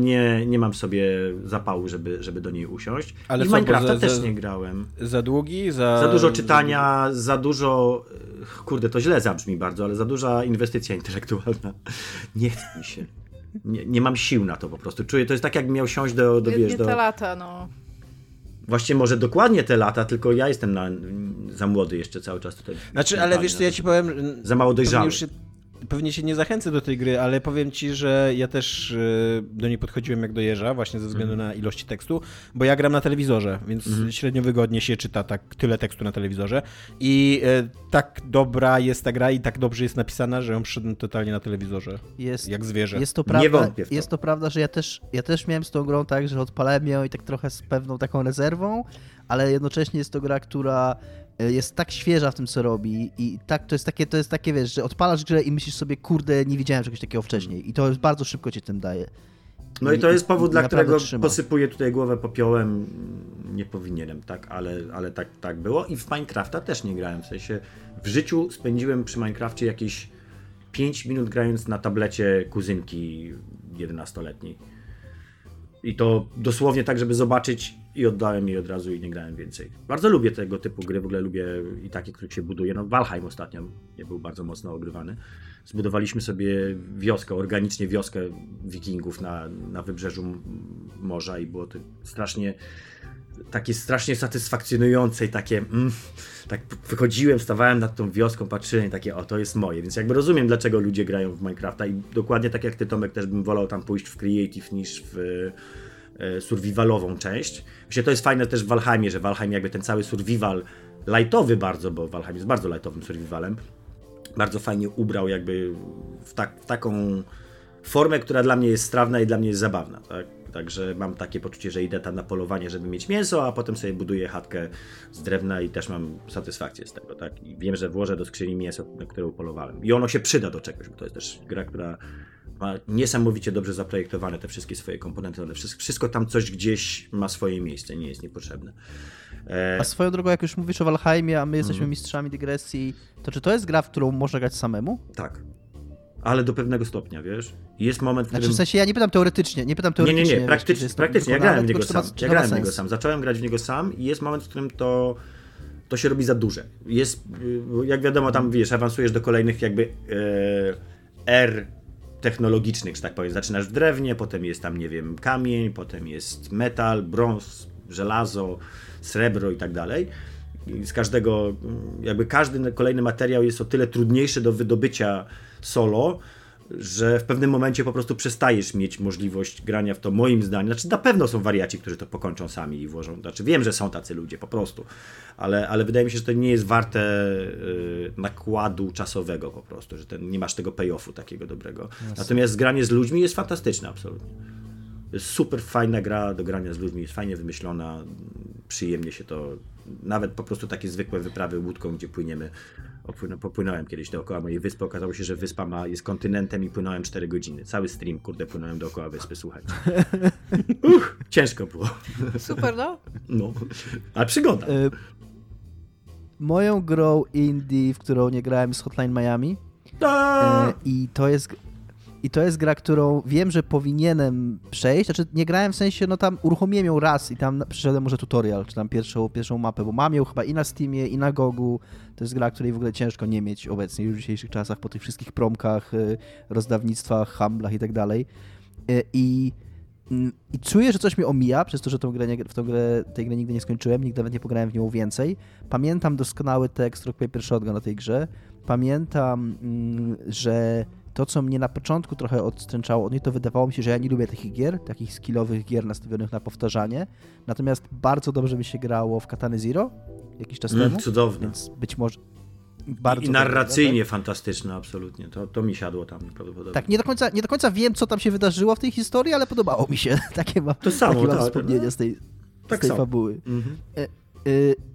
nie mam w sobie zapału, żeby do niej usiąść. Ale i w Minecrafta też nie grałem. Za długi? Za dużo czytania, za dużo... Kurde, to źle zabrzmi bardzo, ale za duża inwestycja intelektualna. Nie chce mi się. Nie mam sił na to po prostu. Czuję, to jest tak, jakbym miał siąść do te lata, no. Właśnie może dokładnie te lata, tylko ja jestem za młody jeszcze cały czas tutaj. Znaczy, ale wiesz co, ja ci powiem... Za mało dojrzały. Pewnie się nie zachęcę do tej gry, ale powiem ci, że ja też do niej podchodziłem jak do jeża, właśnie ze względu na ilość tekstu, bo ja gram na telewizorze, więc średnio wygodnie się czyta tak tyle tekstu na telewizorze i tak dobra jest ta gra i tak dobrze jest napisana, że ją przyszedłem totalnie na telewizorze, jak zwierzę. Jest to prawda, nie wątpię w to. Jest to prawda, że ja też miałem z tą grą tak, że odpalałem ją i tak trochę z pewną taką rezerwą, ale jednocześnie jest to gra, która... jest tak świeża w tym, co robi i tak to jest takie, wiesz, że odpalasz grę i myślisz sobie, kurde, nie widziałem czegoś takiego wcześniej i to jest bardzo szybko cię tym daje. No i to jest powód, dla którego posypuję tutaj głowę popiołem. Nie powinienem, tak, ale tak było i w Minecrafta też nie grałem, w sensie w życiu spędziłem przy Minecrafcie jakieś 5 minut grając na tablecie kuzynki 11-letniej. I to dosłownie tak, żeby zobaczyć i oddałem jej od razu i nie grałem więcej. Bardzo lubię tego typu gry, w ogóle lubię i takie, które się buduje. No Valheim ostatnio nie był bardzo mocno ogrywany. Zbudowaliśmy sobie wioskę, organicznie wioskę wikingów na wybrzeżu morza i było to strasznie satysfakcjonujące i takie tak wychodziłem, stawałem nad tą wioską, patrzyłem i takie, o, to jest moje, więc jakby rozumiem, dlaczego ludzie grają w Minecrafta i dokładnie tak jak ty, Tomek, też bym wolał tam pójść w creative niż w survivalową część. Myślę, to jest fajne też w Valheimie, że Valheim jakby ten cały survival lightowy bardzo, bo Valheim jest bardzo lightowym survivalem, bardzo fajnie ubrał jakby w taką formę, która dla mnie jest strawna i dla mnie jest zabawna, tak? Także mam takie poczucie, że idę tam na polowanie, żeby mieć mięso, a potem sobie buduję chatkę z drewna i też mam satysfakcję z tego, tak? I wiem, że włożę do skrzyni mięso, na które upolowałem. I ono się przyda do czegoś, bo to jest też gra, która ma niesamowicie dobrze zaprojektowane te wszystkie swoje komponenty, ale wszystko tam coś gdzieś ma swoje miejsce, nie jest niepotrzebne. A swoją drogą, jak już mówisz o Valheimie, a my jesteśmy mistrzami dygresji, to czy to jest gra, w którą można grać samemu? Tak. Ale do pewnego stopnia, wiesz? Jest moment, w którym... Znaczy, w sensie ja nie pytam teoretycznie. Nie, praktycznie ja grałem w niego sam. Zacząłem grać w niego sam i jest moment, w którym to się robi za duże. Jest, jak wiadomo, tam, wiesz, awansujesz do kolejnych jakby R technologicznych, że tak powiem. Zaczynasz w drewnie, potem jest tam, nie wiem, kamień, potem jest metal, brąz, żelazo, srebro i tak dalej. Z każdego, jakby każdy kolejny materiał jest o tyle trudniejszy do wydobycia solo, że w pewnym momencie po prostu przestajesz mieć możliwość grania w to, moim zdaniem. Znaczy, na pewno są wariaci, którzy to pokończą sami i włożą. Znaczy, wiem, że są tacy ludzie po prostu, ale wydaje mi się, że to nie jest warte nakładu czasowego po prostu, że nie masz tego payoffu takiego dobrego. Yes. Natomiast granie z ludźmi jest fantastyczne absolutnie. Jest super fajna gra do grania z ludźmi, jest fajnie wymyślona, przyjemnie się to... Nawet po prostu takie zwykłe wyprawy łódką, gdzie płyniemy. Popłynąłem kiedyś dookoła mojej wyspy, okazało się, że wyspa jest kontynentem i płynąłem 4 godziny. Cały stream, kurde, płynąłem dookoła wyspy, słuchajcie. Ciężko było. Super, no? No, ale przygoda. Moją grą indie, w którą nie grałem, jest Hotline Miami. I to jest gra, którą wiem, że powinienem przejść, znaczy nie grałem w sensie, no tam uruchomiłem ją raz i tam przyszedłem może tutorial, czy tam pierwszą mapę, bo mam ją chyba i na Steamie, i na Gogu. To jest gra, której w ogóle ciężko nie mieć obecnie już w dzisiejszych czasach, po tych wszystkich promkach, rozdawnictwach, humblach i tak dalej. I czuję, że coś mnie omija, przez to, że tej gry nigdy nie skończyłem, nigdy nawet nie pograłem w nią więcej. Pamiętam doskonały tekst Rock Paper Shotgun na tej grze. Pamiętam, że to, co mnie na początku trochę odstręczało od niej, to wydawało mi się, że ja nie lubię takich gier, takich skillowych gier nastawionych na powtarzanie. Natomiast bardzo dobrze mi się grało w Katany Zero jakiś czas temu. Cudowne. Więc być może... I narracyjnie fantastyczne, absolutnie. To mi siadło tam prawdopodobnie. Tak, nie do końca wiem, co tam się wydarzyło w tej historii, ale podobało mi się. Takie wspomnienia z tej fabuły. Mhm.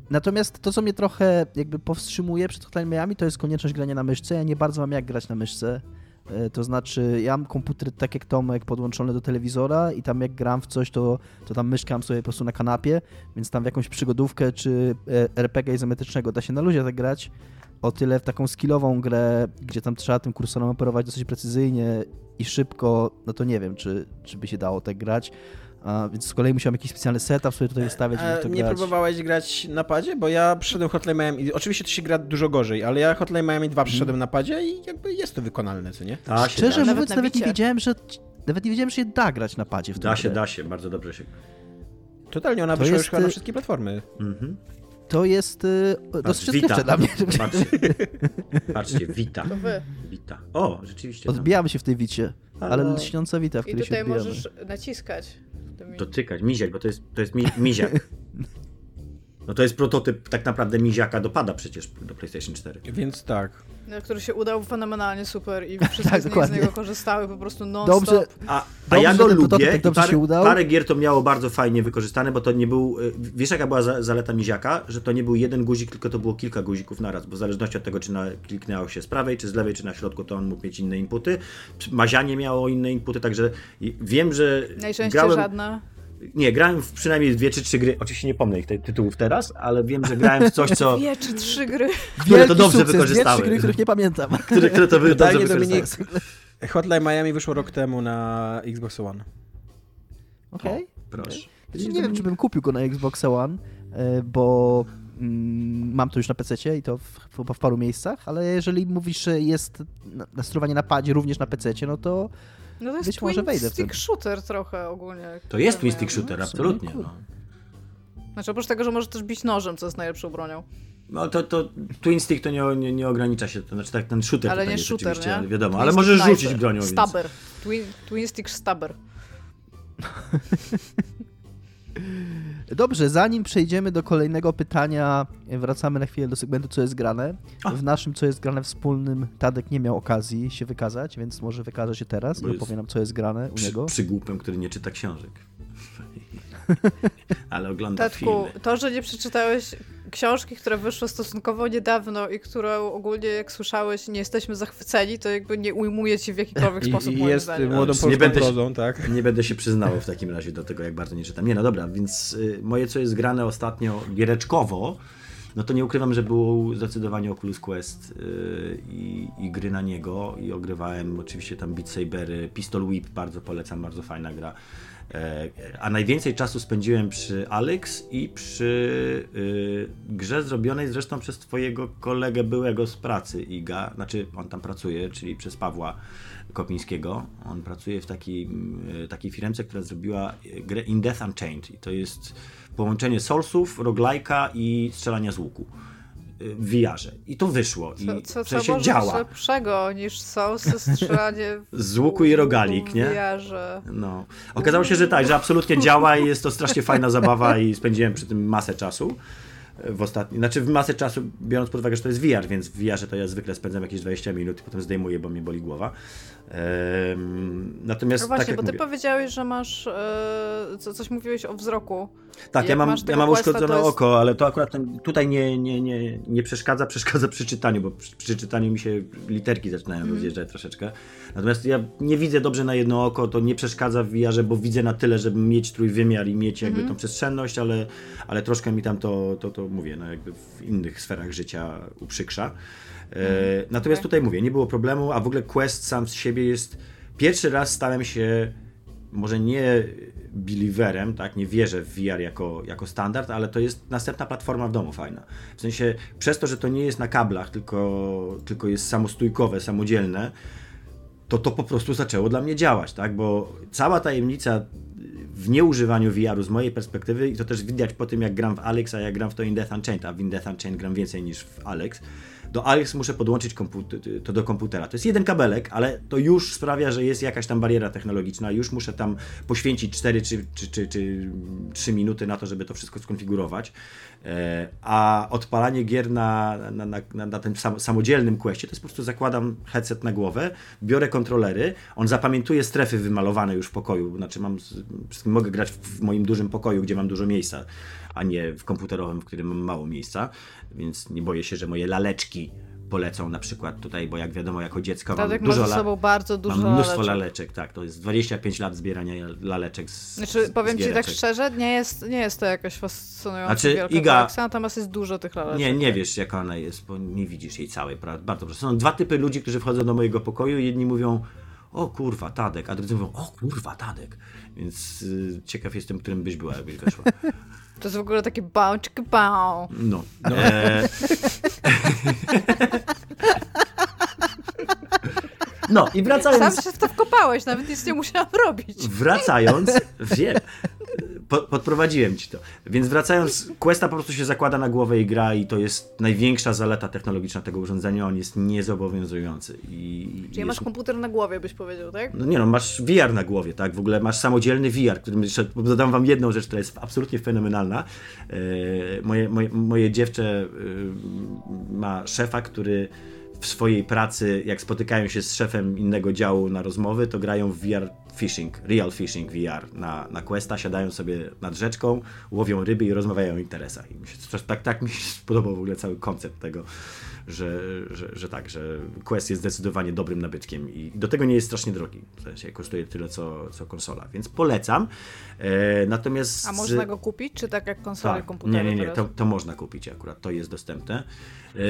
Natomiast to, co mnie trochę jakby powstrzymuje przed Hotline Miami, to jest konieczność grania na myszce. Ja nie bardzo mam jak grać na myszce. To znaczy, ja mam komputer, tak jak Tomek, podłączony do telewizora i tam jak gram w coś, to tam myszkam sobie po prostu na kanapie, więc tam w jakąś przygodówkę czy RPG izometrycznego da się na luzie tak grać. o tyle w taką skillową grę, gdzie tam trzeba tym kursorem operować dosyć precyzyjnie i szybko, no to nie wiem, czy by się dało tak grać. Więc z kolei musiałem jakiś specjalny setup sobie tutaj ustawiać, żeby to grać. Nie próbowałeś grać na padzie? Bo ja przyszedłem Hotline Miami. Oczywiście to się gra dużo gorzej, ale ja Hotline Miami 2 przyszedłem na padzie i jakby jest to wykonalne, co nie? A, szczerze mówiąc, nawet nie wiedziałem, że się da grać na padzie w tym. Da się, bardzo dobrze się. Totalnie, ona wyszła już chyba na wszystkie platformy. Mhm. To jest dosyć odkrywcze dla mnie. Patrzcie, Vita. Vita. O, rzeczywiście. Odbijamy się w tej Wicie, ale lśniąca Vita, w której się odbijamy. I tutaj możesz naciskać. Dotykać, miziak, bo to jest miziak. No to jest prototyp tak naprawdę miziaka do pada przecież do PlayStation 4. Więc tak. Który się udał fenomenalnie super i wszyscy z niego korzystały po prostu non-stop. Dobrze. A ja go lubię. Tak parę gier to miało bardzo fajnie wykorzystane, bo to nie był... Wiesz jaka była zaleta miziaka? Że to nie był jeden guzik, tylko to było kilka guzików naraz, bo w zależności od tego, czy kliknęło się z prawej, czy z lewej, czy na środku, to on mógł mieć inne inputy. Mazianie miało inne inputy, także wiem, że... Najczęściej żadna. Nie, grałem w przynajmniej 2 czy 3 gry. Oczywiście nie pomnę ich tytułów teraz, ale wiem, że grałem w coś, co... 2 czy 3 gry. Które to dobrze wykorzystały. 2 czy 3 gry, których nie pamiętam. Które to dobrze wykorzystały. Hotline Miami wyszło rok temu na Xbox One. Okej. Proszę. Nie wiem, czy bym kupił go na Xbox One, bo mam to już na PC-cie i to w paru miejscach, ale jeżeli mówisz, że jest sterowanie na padzie również na PC-cie, no to... No to jest być może wejdę w ten twin stick shooter trochę ogólnie. To jest twin stick shooter, absolutnie. No. Znaczy oprócz tego, że możesz też bić nożem, co jest najlepszą bronią. No to twin stick to nie ogranicza się, to znaczy tak ten shooter. Ale nie shooter, nie? Wiadomo, twin ale możesz sniper. Rzucić bronią. Stabber. Więc. Twin stick stabber. Dobrze, zanim przejdziemy do kolejnego pytania, wracamy na chwilę do segmentu co jest grane. W naszym co jest grane wspólnym Tadek nie miał okazji się wykazać, więc może wykaże się teraz i opowiem nam co jest grane u niego. Przygłupem, który nie czyta książek. Ale ogląda Tadku, filmy. To, że nie przeczytałeś książki, które wyszły stosunkowo niedawno i które ogólnie, jak słyszałeś, nie jesteśmy zachwyceni, to jakby nie ujmuje ci w jakikolwiek sposób, moim zdaniem. Młodą polską prozą, tak? Nie będę się przyznawał w takim razie do tego, jak bardzo nie czytam. Nie, no dobra, więc moje, co jest grane ostatnio giereczkowo, no to nie ukrywam, że było zdecydowanie Oculus Quest i gry na niego i ogrywałem oczywiście tam Beat Sabery, Pistol Whip, bardzo polecam, bardzo fajna gra. A najwięcej czasu spędziłem przy Alyx i przy grze zrobionej zresztą przez twojego kolegę byłego z pracy, Iga. Znaczy, on tam pracuje, czyli przez Pawła Kopińskiego. On pracuje w takiej firmce, która zrobiła grę In Death Unchained. I to jest połączenie Soulsów, roguelike'a i strzelania z łuku w VR-ze. I to wyszło. I co się działa. Lepszego niż Soulsy, strzelanie z łuku i rogalik, nie? W VR-ze. No. Okazało się, że tak, że absolutnie działa i jest to strasznie fajna zabawa i spędziłem przy tym masę czasu. Znaczy masę czasu, biorąc pod uwagę, że to jest VR, więc w VR-ze to ja zwykle spędzam jakieś 20 minut i potem zdejmuję, bo mnie boli głowa. Natomiast no właśnie, tak bo ty mówię, powiedziałeś, że masz coś mówiłeś o wzroku. Tak, ja mam uszkodzone oko, ale to akurat tutaj nie przeszkadza przy czytaniu, bo przy czytaniu mi się literki zaczynają rozjeżdżać troszeczkę. Natomiast ja nie widzę dobrze na jedno oko, to nie przeszkadza w VR-ze, bo widzę na tyle, żeby mieć trójwymiar i mieć jakby tą przestrzenność, ale troszkę mi tam to mówię, no jakby w innych sferach życia uprzykrza. Natomiast tutaj mówię, nie było problemu, a w ogóle Quest sam z siebie jest... Pierwszy raz stałem się może nie believerem, tak, nie wierzę w VR jako standard, ale to jest następna platforma w domu fajna. W sensie przez to, że to nie jest na kablach, tylko jest samostójkowe, samodzielne, to po prostu zaczęło dla mnie działać, tak, bo cała tajemnica w nieużywaniu VR-u z mojej perspektywy i to też widać po tym, jak gram w Alyx, a jak gram w to In Death Unchained, a w In Death Unchained gram więcej niż w Alyx. Do Alyx muszę podłączyć to do komputera. To jest jeden kabelek, ale to już sprawia, że jest jakaś tam bariera technologiczna. Już muszę tam poświęcić 4 czy 3 minuty na to, żeby to wszystko skonfigurować. A odpalanie gier na tym samodzielnym Questie, to jest po prostu zakładam headset na głowę, biorę kontrolery, on zapamiętuje strefy wymalowane już w pokoju. Znaczy mogę grać w moim dużym pokoju, gdzie mam dużo miejsca, a nie w komputerowym, w którym mam mało miejsca, więc nie boję się, że moje laleczki polecą na przykład tutaj, bo jak wiadomo, jako dziecko mam dużo mnóstwo laleczek, tak, to jest 25 lat zbierania laleczek z powiem zbiereczek. Ci tak szczerze, nie jest to jakaś fascynująca wielka kolekcja, natomiast jest dużo tych laleczek. Nie wiesz jaka ona jest, bo nie widzisz jej całej, bardzo proszę. Są dwa typy ludzi, którzy wchodzą do mojego pokoju, jedni mówią o kurwa Tadek, a drudzy mówią o kurwa Tadek, więc ciekaw jestem, którym byś była, jakbyś weszła. To jest w ogóle takie bał. No. No i wracając... Sam się w to wkopałeś, nawet nic nie musiałam robić. Wracając, wiem, podprowadziłem ci to. Więc wracając, Questa po prostu się zakłada na głowę i gra, i to jest największa zaleta technologiczna tego urządzenia, on jest niezobowiązujący. Czyli masz komputer na głowie, byś powiedział, tak? No nie no, masz VR na głowie, tak? W ogóle masz samodzielny VR, którym jeszcze dodam wam jedną rzecz, która jest absolutnie fenomenalna. Moje dziewczę ma szefa, który w swojej pracy, jak spotykają się z szefem innego działu na rozmowy, to grają w VR Fishing, Real Fishing VR na Questa, siadają sobie nad rzeczką, łowią ryby i rozmawiają o interesach. Tak mi się podobał w ogóle cały koncept tego, że Quest jest zdecydowanie dobrym nabytkiem i do tego nie jest strasznie drogi. W sensie kosztuje tyle, co konsola, więc polecam. Natomiast... A można go kupić, czy tak jak konsolę komputerową? Nie, to można kupić akurat, to jest dostępne.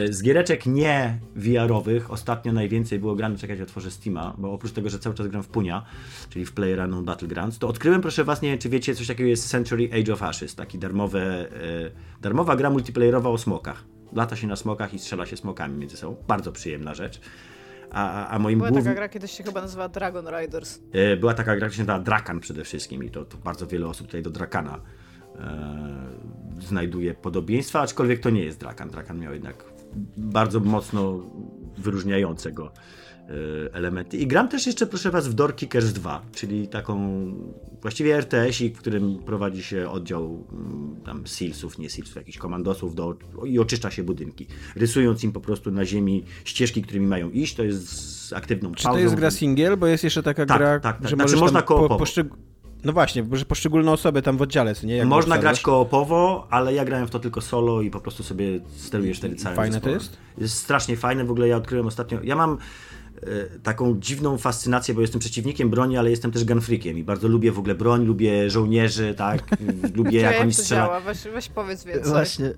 Z giereczek nie VR-owych ostatnio najwięcej było grane, czekać otworzę Steama, bo oprócz tego, że cały czas gram w Punia, czyli w PlayerUnknown's Battlegrounds, to odkryłem, proszę was, nie wiem czy wiecie, coś takiego jest Century Age of Ashes, taki darmowa gra multiplayerowa o smokach. Lata się na smokach i strzela się smokami między sobą. Bardzo przyjemna rzecz. A moim była taka gra, kiedyś się chyba nazywała Dragon Riders. Była taka gra, która się nazywała Drakan przede wszystkim i to bardzo wiele osób tutaj do Drakana znajduje podobieństwa, aczkolwiek to nie jest Drakan. Drakan miał jednak bardzo mocno wyróżniające go elementy. I gram też jeszcze, proszę was, w Door Kickers 2, czyli taką właściwie RTS-ik, w którym prowadzi się oddział tam Sealsów, nie Sealsów, jakichś komandosów i oczyszcza się budynki, rysując im po prostu na ziemi ścieżki, którymi mają iść. To jest z aktywną pauzą. Czy to jest gra single? Bo jest jeszcze taka gra, że znaczy, można koopowo. No właśnie, że poszczególne osoby tam w oddziale, co nie? Jak można grać koopowo, ale ja grałem w to tylko solo i po prostu sobie sterujesz wtedy całym zespołem. Fajne to jest? Jest strasznie fajne. W ogóle ja odkryłem ostatnio... Ja mam taką dziwną fascynację, bo jestem przeciwnikiem broni, ale jestem też gunfreakiem i bardzo lubię w ogóle broń, lubię żołnierzy, tak? Lubię jak oni strzelają. Weź powiedz więcej. Właśnie.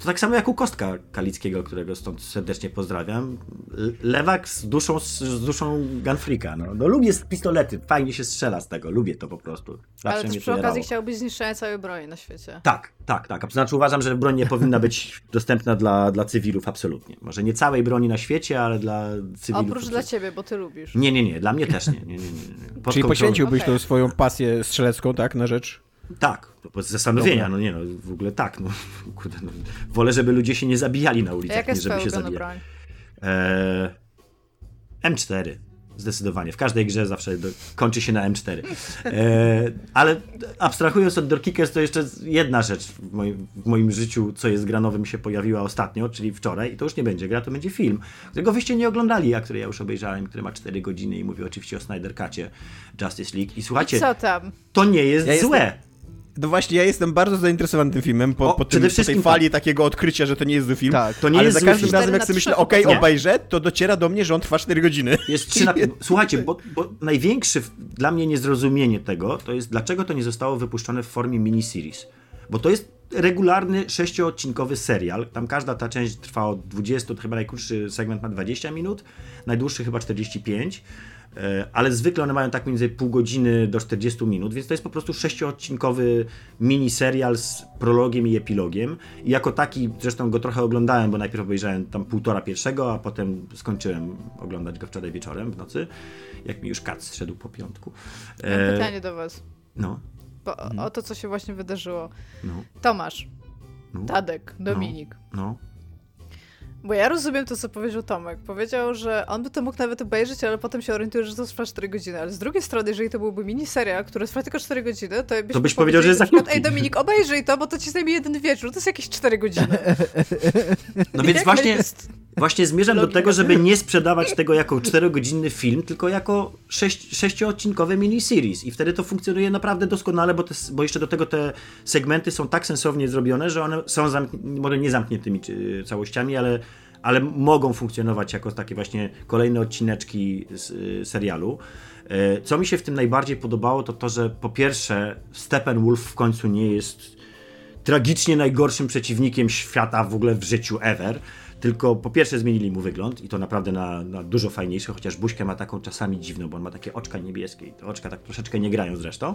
To tak samo jak u Kostka Kalickiego, którego stąd serdecznie pozdrawiam. Lewak z duszą gunfreaka. No lubię pistolety, fajnie się strzela z tego, lubię to po prostu. Zawsze ale też przy okazji chciałbyś zniszczenia całej broni na świecie. Tak. To znaczy uważam, że broń nie powinna być dostępna dla cywilów absolutnie. Może nie całej broni na świecie, ale dla cywilów. Oprócz dla ciebie, bo ty lubisz. Nie, dla mnie też nie. Czyli poświęciłbyś tą swoją pasję strzelecką, tak, na rzecz... Tak, bez zastanowienia, w ogóle tak, wolę, żeby ludzie się nie zabijali na ulicach, nie żeby się zabijali. M4, zdecydowanie, w każdej grze zawsze kończy się na M4, ale abstrahując od Door Kickers, to jeszcze jedna rzecz w moim życiu, co jest granowym, się pojawiła ostatnio, czyli wczoraj, i to już nie będzie gra, to będzie film, którego wyście nie oglądali, a który ja już obejrzałem, który ma 4 godziny i mówię oczywiście o Snyder Cutie Justice League i słuchajcie, co tam? To nie jest złe. No właśnie, ja jestem bardzo zainteresowany tym filmem, po tej fali takiego odkrycia, że to nie jest zły film, tak, to nie ale jest za każdym razem jak sobie myślę, obejrzę, to dociera do mnie, że on trwa 4 godziny. Słuchajcie, bo największe dla mnie niezrozumienie tego, to jest dlaczego to nie zostało wypuszczone w formie miniseries, bo to jest regularny 6-odcinkowy serial, tam każda ta część trwa od 20, chyba najkrótszy segment ma 20 minut, najdłuższy chyba 45, ale zwykle one mają tak między pół godziny do 40 minut, więc to jest po prostu 6-odcinkowy miniserial z prologiem i epilogiem. I jako taki, zresztą go trochę oglądałem, bo najpierw obejrzałem tam 1,5 pierwszego, a potem skończyłem oglądać go wczoraj wieczorem w nocy, jak mi już kac szedł po piątku. Mam pytanie do was. No. O to, co się właśnie wydarzyło. No. Tomasz, Tadek, Dominik. Bo ja rozumiem to, co powiedział Tomek. Powiedział, że on by to mógł nawet obejrzeć, ale potem się orientuje, że to trwa 4 godziny. Ale z drugiej strony, jeżeli to byłby miniserial, który trwa tylko 4 godziny, to byś powiedział, że jest za krótki. Ej, Dominik, obejrzyj to, bo to ci zajmie jeden wieczór. To jest jakieś 4 godziny. No więc właśnie zmierzam do tego, żeby nie sprzedawać tego jako 4-godzinny film, tylko jako 6-odcinkowy miniseries. I wtedy to funkcjonuje naprawdę doskonale, bo jeszcze do tego te segmenty są tak sensownie zrobione, że one są może nie zamkniętymi całościami, ale ale mogą funkcjonować jako takie właśnie kolejne odcineczki z serialu. Co mi się w tym najbardziej podobało, to to, że po pierwsze Steppenwolf w końcu nie jest tragicznie najgorszym przeciwnikiem świata w ogóle w życiu ever, tylko po pierwsze zmienili mu wygląd i to naprawdę na dużo fajniejsze, chociaż buźkę ma taką czasami dziwną, bo on ma takie oczka niebieskie i te oczka tak troszeczkę nie grają zresztą.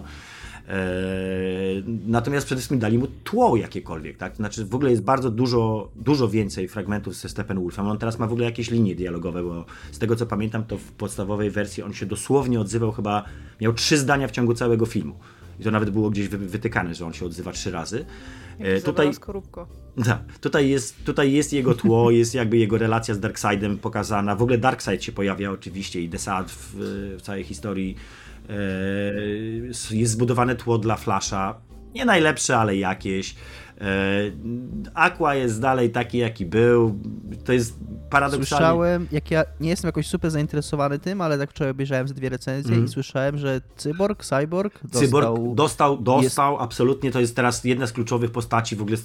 Natomiast przede wszystkim dali mu tło jakiekolwiek, tak? Znaczy w ogóle jest bardzo dużo więcej fragmentów ze Steppenwolfem. On teraz ma w ogóle jakieś linie dialogowe, bo z tego co pamiętam, to w podstawowej wersji on się dosłownie odzywał chyba, miał 3 zdania w ciągu całego filmu. I to nawet było gdzieś wytykane, że on się odzywa 3 razy. Tutaj jest jego tło, jest jakby jego relacja z Darkseidem pokazana. W ogóle Darkseid się pojawia oczywiście i Desaad w całej historii. Jest zbudowane tło dla Flasha. Nie najlepsze, ale jakieś. Aqua jest dalej taki, jaki był. To jest paradoksalnie... Słyszałem, jak ja nie jestem jakoś super zainteresowany tym, ale tak wczoraj obejrzałem z 2 recenzje i słyszałem, że Cyborg dostał, absolutnie. To jest teraz jedna z kluczowych postaci, w ogóle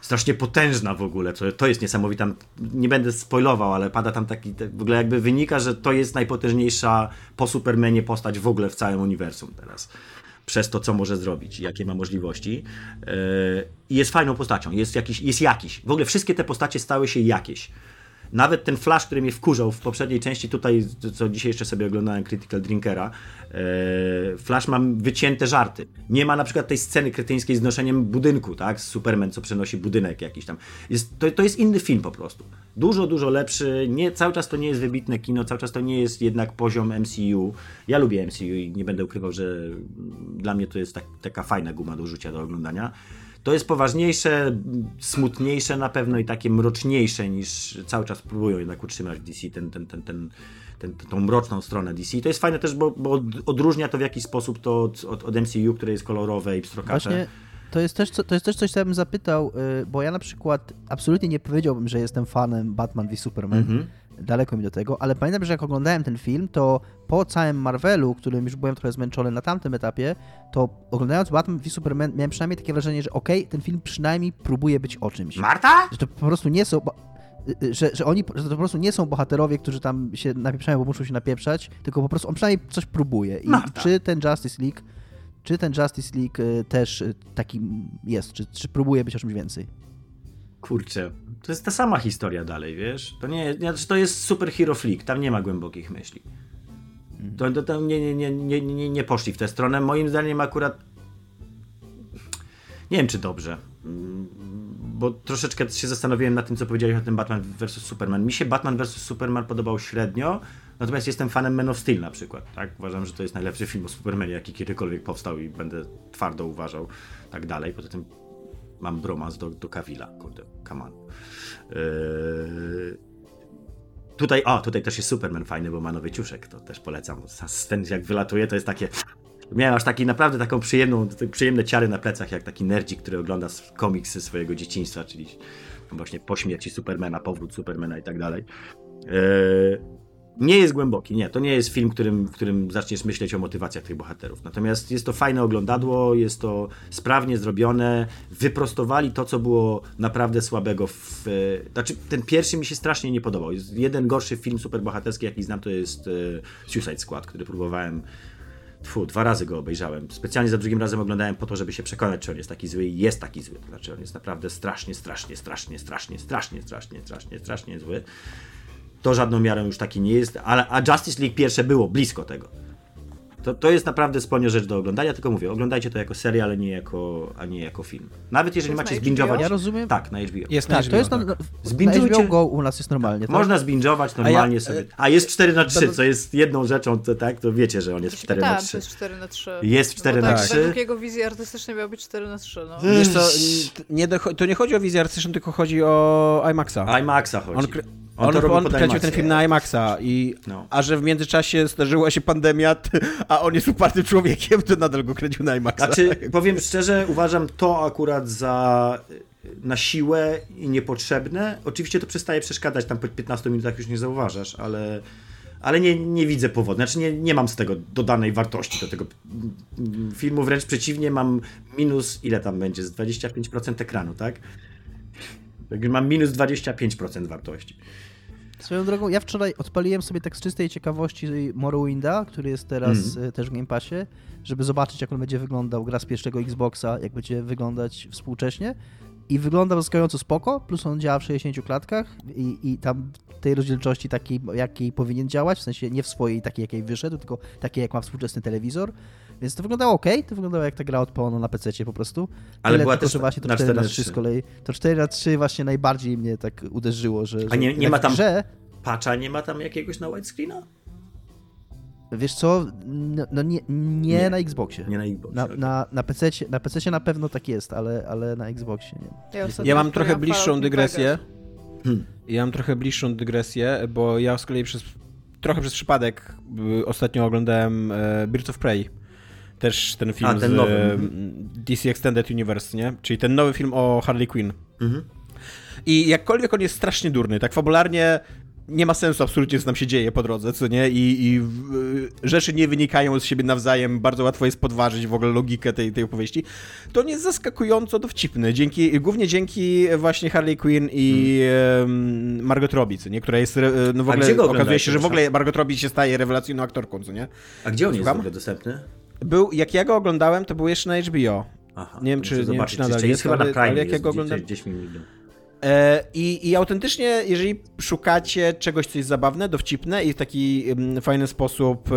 strasznie potężna w ogóle. To jest niesamowite. Nie będę spoilował, ale pada tam taki, w ogóle jakby wynika, że to jest najpotężniejsza po Supermanie postać w ogóle w całym uniwersum teraz. Przez to, co może zrobić, jakie ma możliwości. I jest fajną postacią, jest jakiś. W ogóle wszystkie te postacie stały się jakieś. Nawet ten Flash, który mnie wkurzał w poprzedniej części, tutaj, co dzisiaj jeszcze sobie oglądałem Critical Drinkera, Flash ma wycięte żarty. Nie ma na przykład tej sceny kretyńskiej z noszeniem budynku, tak? Superman, co przenosi budynek jakiś tam. To jest inny film po prostu. Dużo lepszy. Nie, cały czas to nie jest wybitne kino, cały czas to nie jest jednak poziom MCU. Ja lubię MCU i nie będę ukrywał, że dla mnie to jest taka fajna guma do rzucia, do oglądania. To jest poważniejsze, smutniejsze na pewno i takie mroczniejsze niż cały czas próbują jednak utrzymać DC, tą mroczną stronę DC. To jest fajne też, bo odróżnia to w jakiś sposób to od MCU, które jest kolorowe i pstrokacze. Właśnie to jest też coś, co ja bym zapytał, bo ja na przykład absolutnie nie powiedziałbym, że jestem fanem Batman v Superman. Daleko mi do tego, ale pamiętam, że jak oglądałem ten film, to po całym Marvelu, którym już byłem trochę zmęczony na tamtym etapie, to oglądając Batman v Superman miałem przynajmniej takie wrażenie, że okej, ten film przynajmniej próbuje być o czymś. Marta? Że to po prostu nie są... Że to po prostu nie są bohaterowie, którzy tam się napieprzają, bo muszą się napieprzać, tylko po prostu on przynajmniej coś próbuje. I Marta. Czy ten Justice League też taki jest? Czy próbuje być o czymś więcej? Kurczę, to jest ta sama historia dalej, wiesz? To jest super hero flick, tam nie ma głębokich myśli. Nie poszli w tę stronę, moim zdaniem akurat... Nie wiem, czy dobrze, bo troszeczkę się zastanowiłem nad tym, co powiedziałeś o tym Batman vs. Superman. Mi się Batman vs. Superman podobał średnio, natomiast jestem fanem Man of Steel na przykład. Tak? Uważam, że to jest najlepszy film o Supermanie, jaki kiedykolwiek powstał i będę twardo uważał tak dalej. Poza tym mam bromans do Cavilla, kurde, come on. Tutaj też jest Superman fajny, bo ma nowy ciuszek, to też polecam. Ten jak wylatuje, to jest takie... Miałem aż taki naprawdę taką przyjemne ciary na plecach, jak taki nerdzik, który ogląda komiksy swojego dzieciństwa, czyli właśnie po śmierci Supermana, powrót Supermana i tak dalej. Nie jest głęboki, nie. To nie jest film, w którym zaczniesz myśleć o motywacjach tych bohaterów. Natomiast jest to fajne oglądadło, jest to sprawnie zrobione. Wyprostowali to, co było naprawdę słabego. Znaczy, ten pierwszy mi się strasznie nie podobał. Jeden gorszy film superbohaterski, jaki znam, to jest Suicide Squad, który próbowałem... 2 razy go obejrzałem. Specjalnie za drugim razem oglądałem po to, żeby się przekonać, czy on jest taki zły i jest taki zły. Znaczy on jest naprawdę strasznie zły. To żadną miarą już taki nie jest, ale a Justice League pierwsze było blisko tego. To jest naprawdę spłonna rzecz do oglądania, tylko mówię, oglądajcie to jako serial, a nie jako film. Nawet jeżeli macie zbingować. Ja rozumiem. Tak, na HBO. Jest tak, na HBO, to jest tam, tak. Na HBO Go u nas jest normalnie. Tak? Można zbingować normalnie sobie. A jest 4:3, co jest jedną rzeczą, to wiecie, że on jest 4:3. To jest 4:3. Jest 4:3. Tak, według jego wizji artystycznej miał być 4:3. No. Wiesz co, to nie chodzi o wizję artystyczną, tylko chodzi o IMAX-a. IMAX-a chodzi. On kręcił ten film na IMAX-a, a że w międzyczasie zdarzyła się pandemia, a on jest upartym człowiekiem, to nadal go kręcił na IMAX-a. Znaczy, powiem szczerze, uważam to akurat za na siłę i niepotrzebne. Oczywiście to przestaje przeszkadzać, tam po 15 minutach już nie zauważasz, ale nie widzę powodu. Znaczy, nie mam z tego dodanej wartości do tego filmu, wręcz przeciwnie, mam minus, ile tam będzie, z 25% ekranu, tak? Mam minus 25% wartości. Swoją drogą, ja wczoraj odpaliłem sobie tak z czystej ciekawości Morrowinda, który jest teraz też w Game Passie, żeby zobaczyć, jak on będzie wyglądał, gra z pierwszego Xboxa, jak będzie wyglądać współcześnie. I wygląda zaskakująco spoko, plus on działa w 60 klatkach i tam tej rozdzielczości takiej, jakiej powinien działać, w sensie nie w swojej takiej, jakiej wyszedł, tylko takiej, jak ma współczesny telewizor. Więc to wyglądało okej, to wyglądało jak ta gra od pełno na PC po prostu. Ale tyle, była tylko, też właśnie to na 4x3 z kolei. To 4x3 właśnie najbardziej mnie tak uderzyło, że... A nie ma tam patcha, nie ma tam jakiegoś na widescreena? Wiesz co, no nie na Xboxie. Nie na Xboxie. Na PC-cie, na PC-cie na pewno tak jest, ale na Xboxie nie. Ja mam trochę bliższą dygresję. Bo ja z kolei trochę przez przypadek ostatnio oglądałem Birds of Prey. Też ten film z nowy. DC Extended Universe, nie? Czyli ten nowy film o Harley Quinn. Mhm. I jakkolwiek on jest strasznie durny, tak fabularnie nie ma sensu absolutnie, co nam się dzieje po drodze, co nie? I rzeczy nie wynikają z siebie nawzajem, bardzo łatwo jest podważyć w ogóle logikę tej opowieści. To on jest zaskakująco dowcipny, głównie dzięki właśnie Harley Quinn i Margot Robbie, co nie? Która jest, no w ogóle okazuje się, że w ogóle Margot Robbie się staje rewelacyjną aktorką, co nie? A gdzie on jest w ogóle dostępny? Jak ja go oglądałem, to był jeszcze na HBO. Aha, nie wiem, czy nadal jest, chyba na Prime, ale jak ja go oglądałem... gdzieś mi minął. I autentycznie, jeżeli szukacie czegoś, co jest zabawne, dowcipne i w taki fajny sposób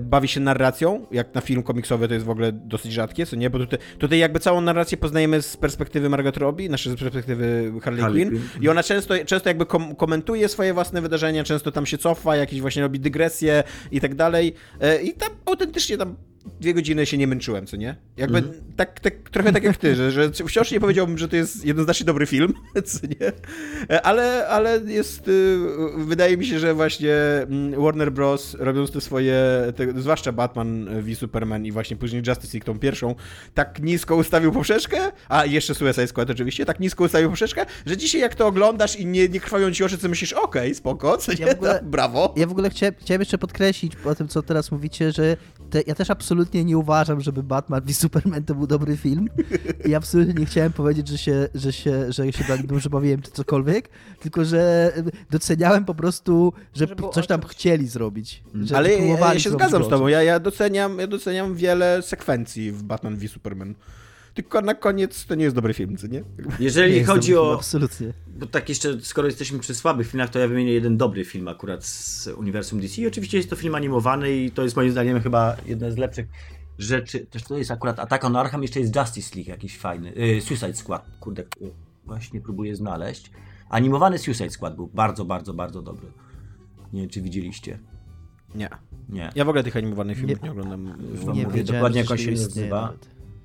bawi się narracją, jak na film komiksowy to jest w ogóle dosyć rzadkie, co nie? Bo tutaj jakby całą narrację poznajemy z perspektywy Margot Robbie, z perspektywy Harley Quinn. I ona często jakby komentuje swoje własne wydarzenia, często tam się cofa, jakieś właśnie robi dygresje i tak dalej. I tam autentycznie tam 2 godziny się nie męczyłem, co nie? Jakby tak, trochę tak jak ty, że wciąż nie powiedziałbym, że to jest jednoznacznie dobry film, co nie? Ale jest, wydaje mi się, że właśnie Warner Bros. Robiąc te swoje, zwłaszcza Batman v Superman i właśnie później Justice League, tą pierwszą, tak nisko ustawił poprzeczkę, a jeszcze Suicide Squad oczywiście, tak nisko ustawił poprzeczkę, że dzisiaj jak to oglądasz i nie krwawią ci oczy, co myślisz, okej, spoko, co nie? Brawo. Ja w ogóle chciałem jeszcze podkreślić po tym, co teraz mówicie, że ja też absolutnie nie uważam, żeby Batman v Superman to był dobry film i absolutnie nie chciałem powiedzieć, że się dobrze bawiłem czy cokolwiek, tylko że doceniałem po prostu, że coś tam chcieli zrobić. Ale ja się zgadzam z tobą, ja doceniam wiele sekwencji w Batman v Superman. Tylko na koniec to nie jest dobry film, co nie? Jeżeli nie chodzi o... Absolutnie. Bo tak jeszcze, skoro jesteśmy przy słabych filmach, to ja wymienię jeden dobry film akurat z uniwersum DC. I oczywiście jest to film animowany i to jest moim zdaniem chyba jedna z lepszych rzeczy. Też to jest akurat Attack on Arkham, jeszcze jest Justice League jakiś fajny. Suicide Squad, kurde, właśnie próbuję znaleźć. Animowany Suicide Squad był bardzo, bardzo, bardzo dobry. Nie wiem, czy widzieliście. Nie. Ja w ogóle tych animowanych filmów nie oglądam. Nie mówię dokładnie, jak on się nazywa.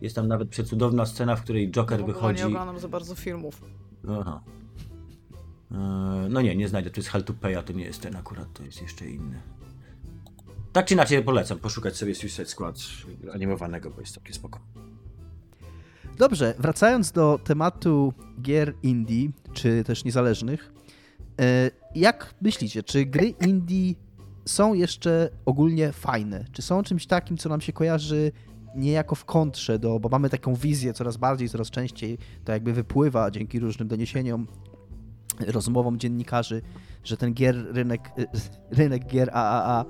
Jest tam nawet przecudowna scena, w której Joker wychodzi... Nie oglądam za bardzo filmów. Aha. No nie znajdę. To jest Hell to Pay, a to nie jest ten akurat, to jest jeszcze inny. Tak czy inaczej polecam poszukać sobie Suicide Squad animowanego, bo jest takie spoko. Dobrze, wracając do tematu gier indie, czy też niezależnych. Jak myślicie, czy gry indie są jeszcze ogólnie fajne? Czy są czymś takim, co nam się kojarzy niejako w kontrze bo mamy taką wizję coraz bardziej, coraz częściej, to jakby wypływa dzięki różnym doniesieniom, rozmowom dziennikarzy, że ten rynek gier AAA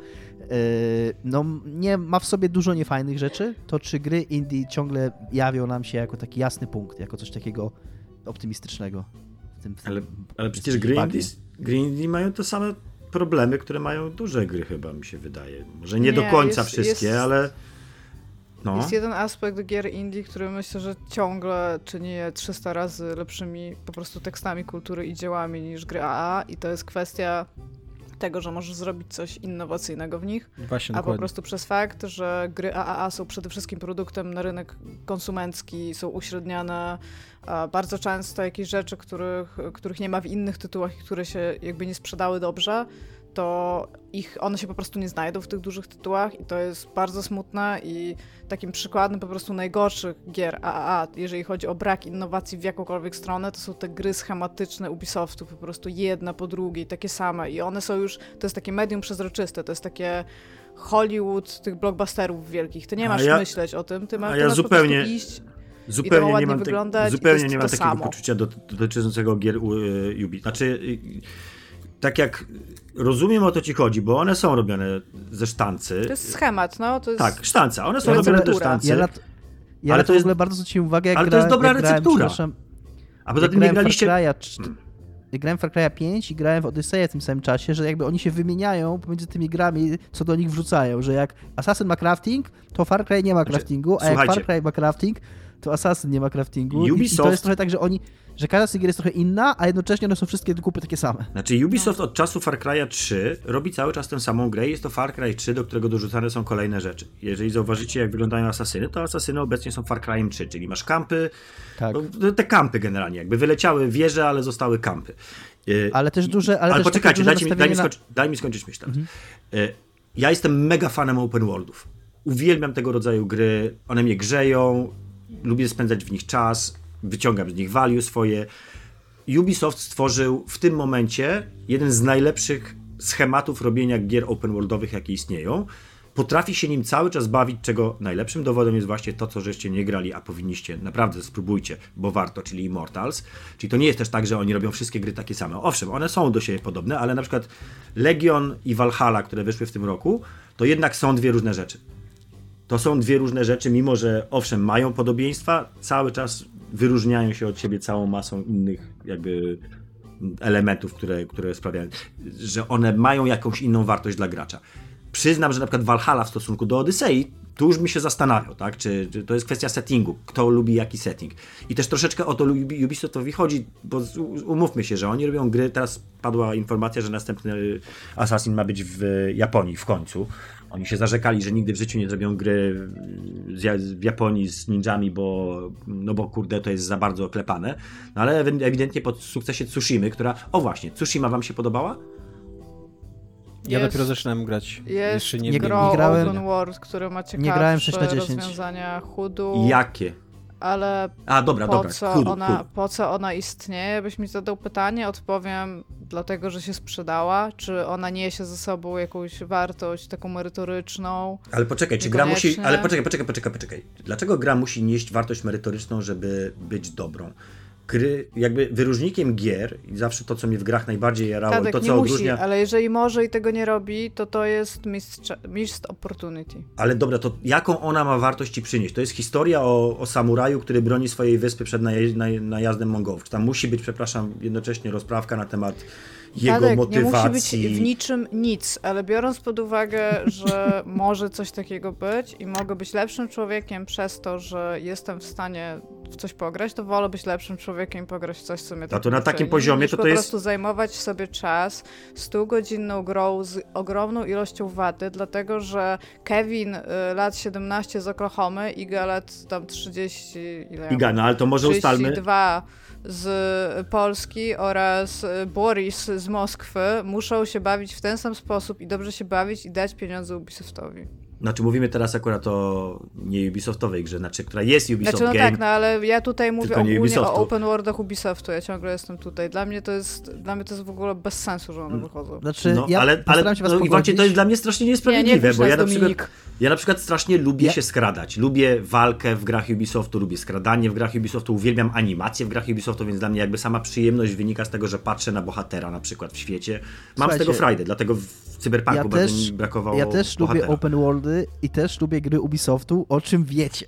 no nie ma w sobie dużo niefajnych rzeczy, to czy gry indie ciągle jawią nam się jako taki jasny punkt, jako coś takiego optymistycznego? Ale przecież gry indie mają to same problemy, które mają duże gry chyba, mi się wydaje. Może nie do końca wszystkie, ale... No. Jest jeden aspekt gier indie, który myślę, że ciągle czyni je 300 razy lepszymi po prostu tekstami kultury i dziełami niż gry AA i to jest kwestia tego, że możesz zrobić coś innowacyjnego w nich, po prostu przez fakt, że gry AAA są przede wszystkim produktem na rynek konsumencki, są uśredniane bardzo często jakieś rzeczy, których nie ma w innych tytułach i które się jakby nie sprzedały dobrze, to one się po prostu nie znajdą w tych dużych tytułach i to jest bardzo smutne i takim przykładem po prostu najgorszych gier AAA, jeżeli chodzi o brak innowacji w jakąkolwiek stronę, to są te gry schematyczne Ubisoftu, po prostu jedna po drugiej, takie same i one są już, to jest takie medium przezroczyste, to jest takie Hollywood tych blockbusterów wielkich, ty nie masz myśleć o tym, ty masz po prostu iść... zupełnie nie mam, zupełnie nie mam takiego poczucia dotyczącego gier Ubi. Znaczy, tak jak rozumiem, o to ci chodzi, bo one są robione ze sztancy. To jest schemat, no. To jest... Tak, sztanca. One są robione ze sztancy. Ale to jest w ogóle bardzo zwróciłem uwagę, jak ale to jest dobra receptura. A poza tym nie graliście... grałem w Far Cry'a 5 i grałem w Odyseję w tym samym czasie, że jakby oni się wymieniają pomiędzy tymi grami, co do nich wrzucają, że jak Assassin ma crafting, to Far Cry nie ma craftingu, a jak Far Cry ma crafting, to Assassin nie ma craftingu. Ubisoft... I to jest trochę tak, że oni, że każda z tych gier jest trochę inna, a jednocześnie one są wszystkie do kupy takie same. Znaczy Ubisoft od czasu Far Cry'a 3 robi cały czas tę samą grę i jest to Far Cry 3, do którego dorzucane są kolejne rzeczy. Jeżeli zauważycie, jak wyglądają asasyny, to asasyny obecnie są Far Cry'em 3, czyli masz kampy, tak. No, te kampy generalnie, jakby wyleciały wieże, ale zostały kampy. Ale też duże... Ale też poczekajcie, daj mi skończyć myśl. Mhm. Ja jestem mega fanem open worldów. Uwielbiam tego rodzaju gry, one mnie grzeją, lubię spędzać w nich czas, wyciągam z nich value swoje. Ubisoft stworzył w tym momencie jeden z najlepszych schematów robienia gier open worldowych, jakie istnieją. Potrafi się nim cały czas bawić, czego najlepszym dowodem jest właśnie to, co żeście nie grali, a powinniście, naprawdę spróbujcie, bo warto, czyli Immortals. Czyli to nie jest też tak, że oni robią wszystkie gry takie same. Owszem, one są do siebie podobne, ale na przykład Legion i Valhalla, które wyszły w tym roku, to jednak są dwie różne rzeczy. To są dwie różne rzeczy, mimo że owszem, mają podobieństwa, cały czas wyróżniają się od siebie całą masą innych jakby elementów, które sprawiają, że one mają jakąś inną wartość dla gracza. Przyznam, że na przykład Valhalla w stosunku do Odysei, tu już mi się zastanawiał, tak? Czy to jest kwestia settingu, kto lubi jaki setting. I też troszeczkę o to Ubisoftowi chodzi, bo umówmy się, że oni robią gry, teraz padła informacja, że następny Assassin ma być w Japonii w końcu. Oni się zarzekali, że nigdy w życiu nie zrobią gry w Japonii z ninjami, bo kurde, to jest za bardzo oklepane. No ale ewidentnie po sukcesie Tsushimy, która... O właśnie, Tsushima wam się podobała? Ja dopiero zaczynałem grać. Jeszcze nie grałem. Open World, który ma ciekawsze 6 na 10. rozwiązania, Hudu. Jakie? Ale dobra. Po co ona istnieje? Byś mi zadał pytanie, odpowiem, dlatego, że się sprzedała. Czy ona niesie ze sobą jakąś wartość taką merytoryczną? Ale poczekaj, czy gra musi... Ale poczekaj. Dlaczego gra musi nieść wartość merytoryczną, żeby być dobrą? Gry, jakby wyróżnikiem gier, i zawsze to, co mnie w grach najbardziej jarało, Tadek, to co nie odróżnia... musi, ale jeżeli może i tego nie robi, to jest missed opportunity. Ale dobra, to jaką ona ma wartość ci przynieść? To jest historia o samuraju, który broni swojej wyspy przed najazdem Mongolów. Tam musi być, przepraszam, jednocześnie rozprawka na temat jego Tadek, motywacji. Nie musi być w niczym nic, ale biorąc pod uwagę, że może coś takiego być i mogę być lepszym człowiekiem przez to, że jestem w stanie w coś pograć, to wolę być lepszym człowiekiem i pograć w coś, co mnie tak to na takim poziomie to po jest... prostu zajmować sobie czas 100-godzinną grą z ogromną ilością wady, dlatego że Kevin lat 17 z Oklahomy, Iga lat tam 30... Ile Iga, no ale to może 32 ustalmy... 32 z Polski oraz Boris z Moskwy muszą się bawić w ten sam sposób i dobrze się bawić i dać pieniądze Ubisoftowi. Znaczy mówimy teraz akurat o nie Ubisoftowej grze, znaczy, która jest Ubisoft Game. Znaczy no tak, no ale ja tutaj mówię ogólnie o open worldach Ubisoftu, ja ciągle jestem tutaj. Dla mnie to jest w ogóle bez sensu, że one wychodzą. Znaczy, no, ja ale się was no, i właśnie to jest dla mnie strasznie niesprawiedliwe, bo ja na przykład strasznie lubię się skradać. Lubię walkę w grach Ubisoftu, lubię skradanie w grach Ubisoftu, uwielbiam animacje w grach Ubisoftu, więc dla mnie jakby sama przyjemność wynika z tego, że patrzę na bohatera na przykład w świecie. Mam z tego frajdę, dlatego w Cyberpunku bardzo mi brakowało bohatera. Lubię open worldy i też lubię gry Ubisoftu, o czym wiecie.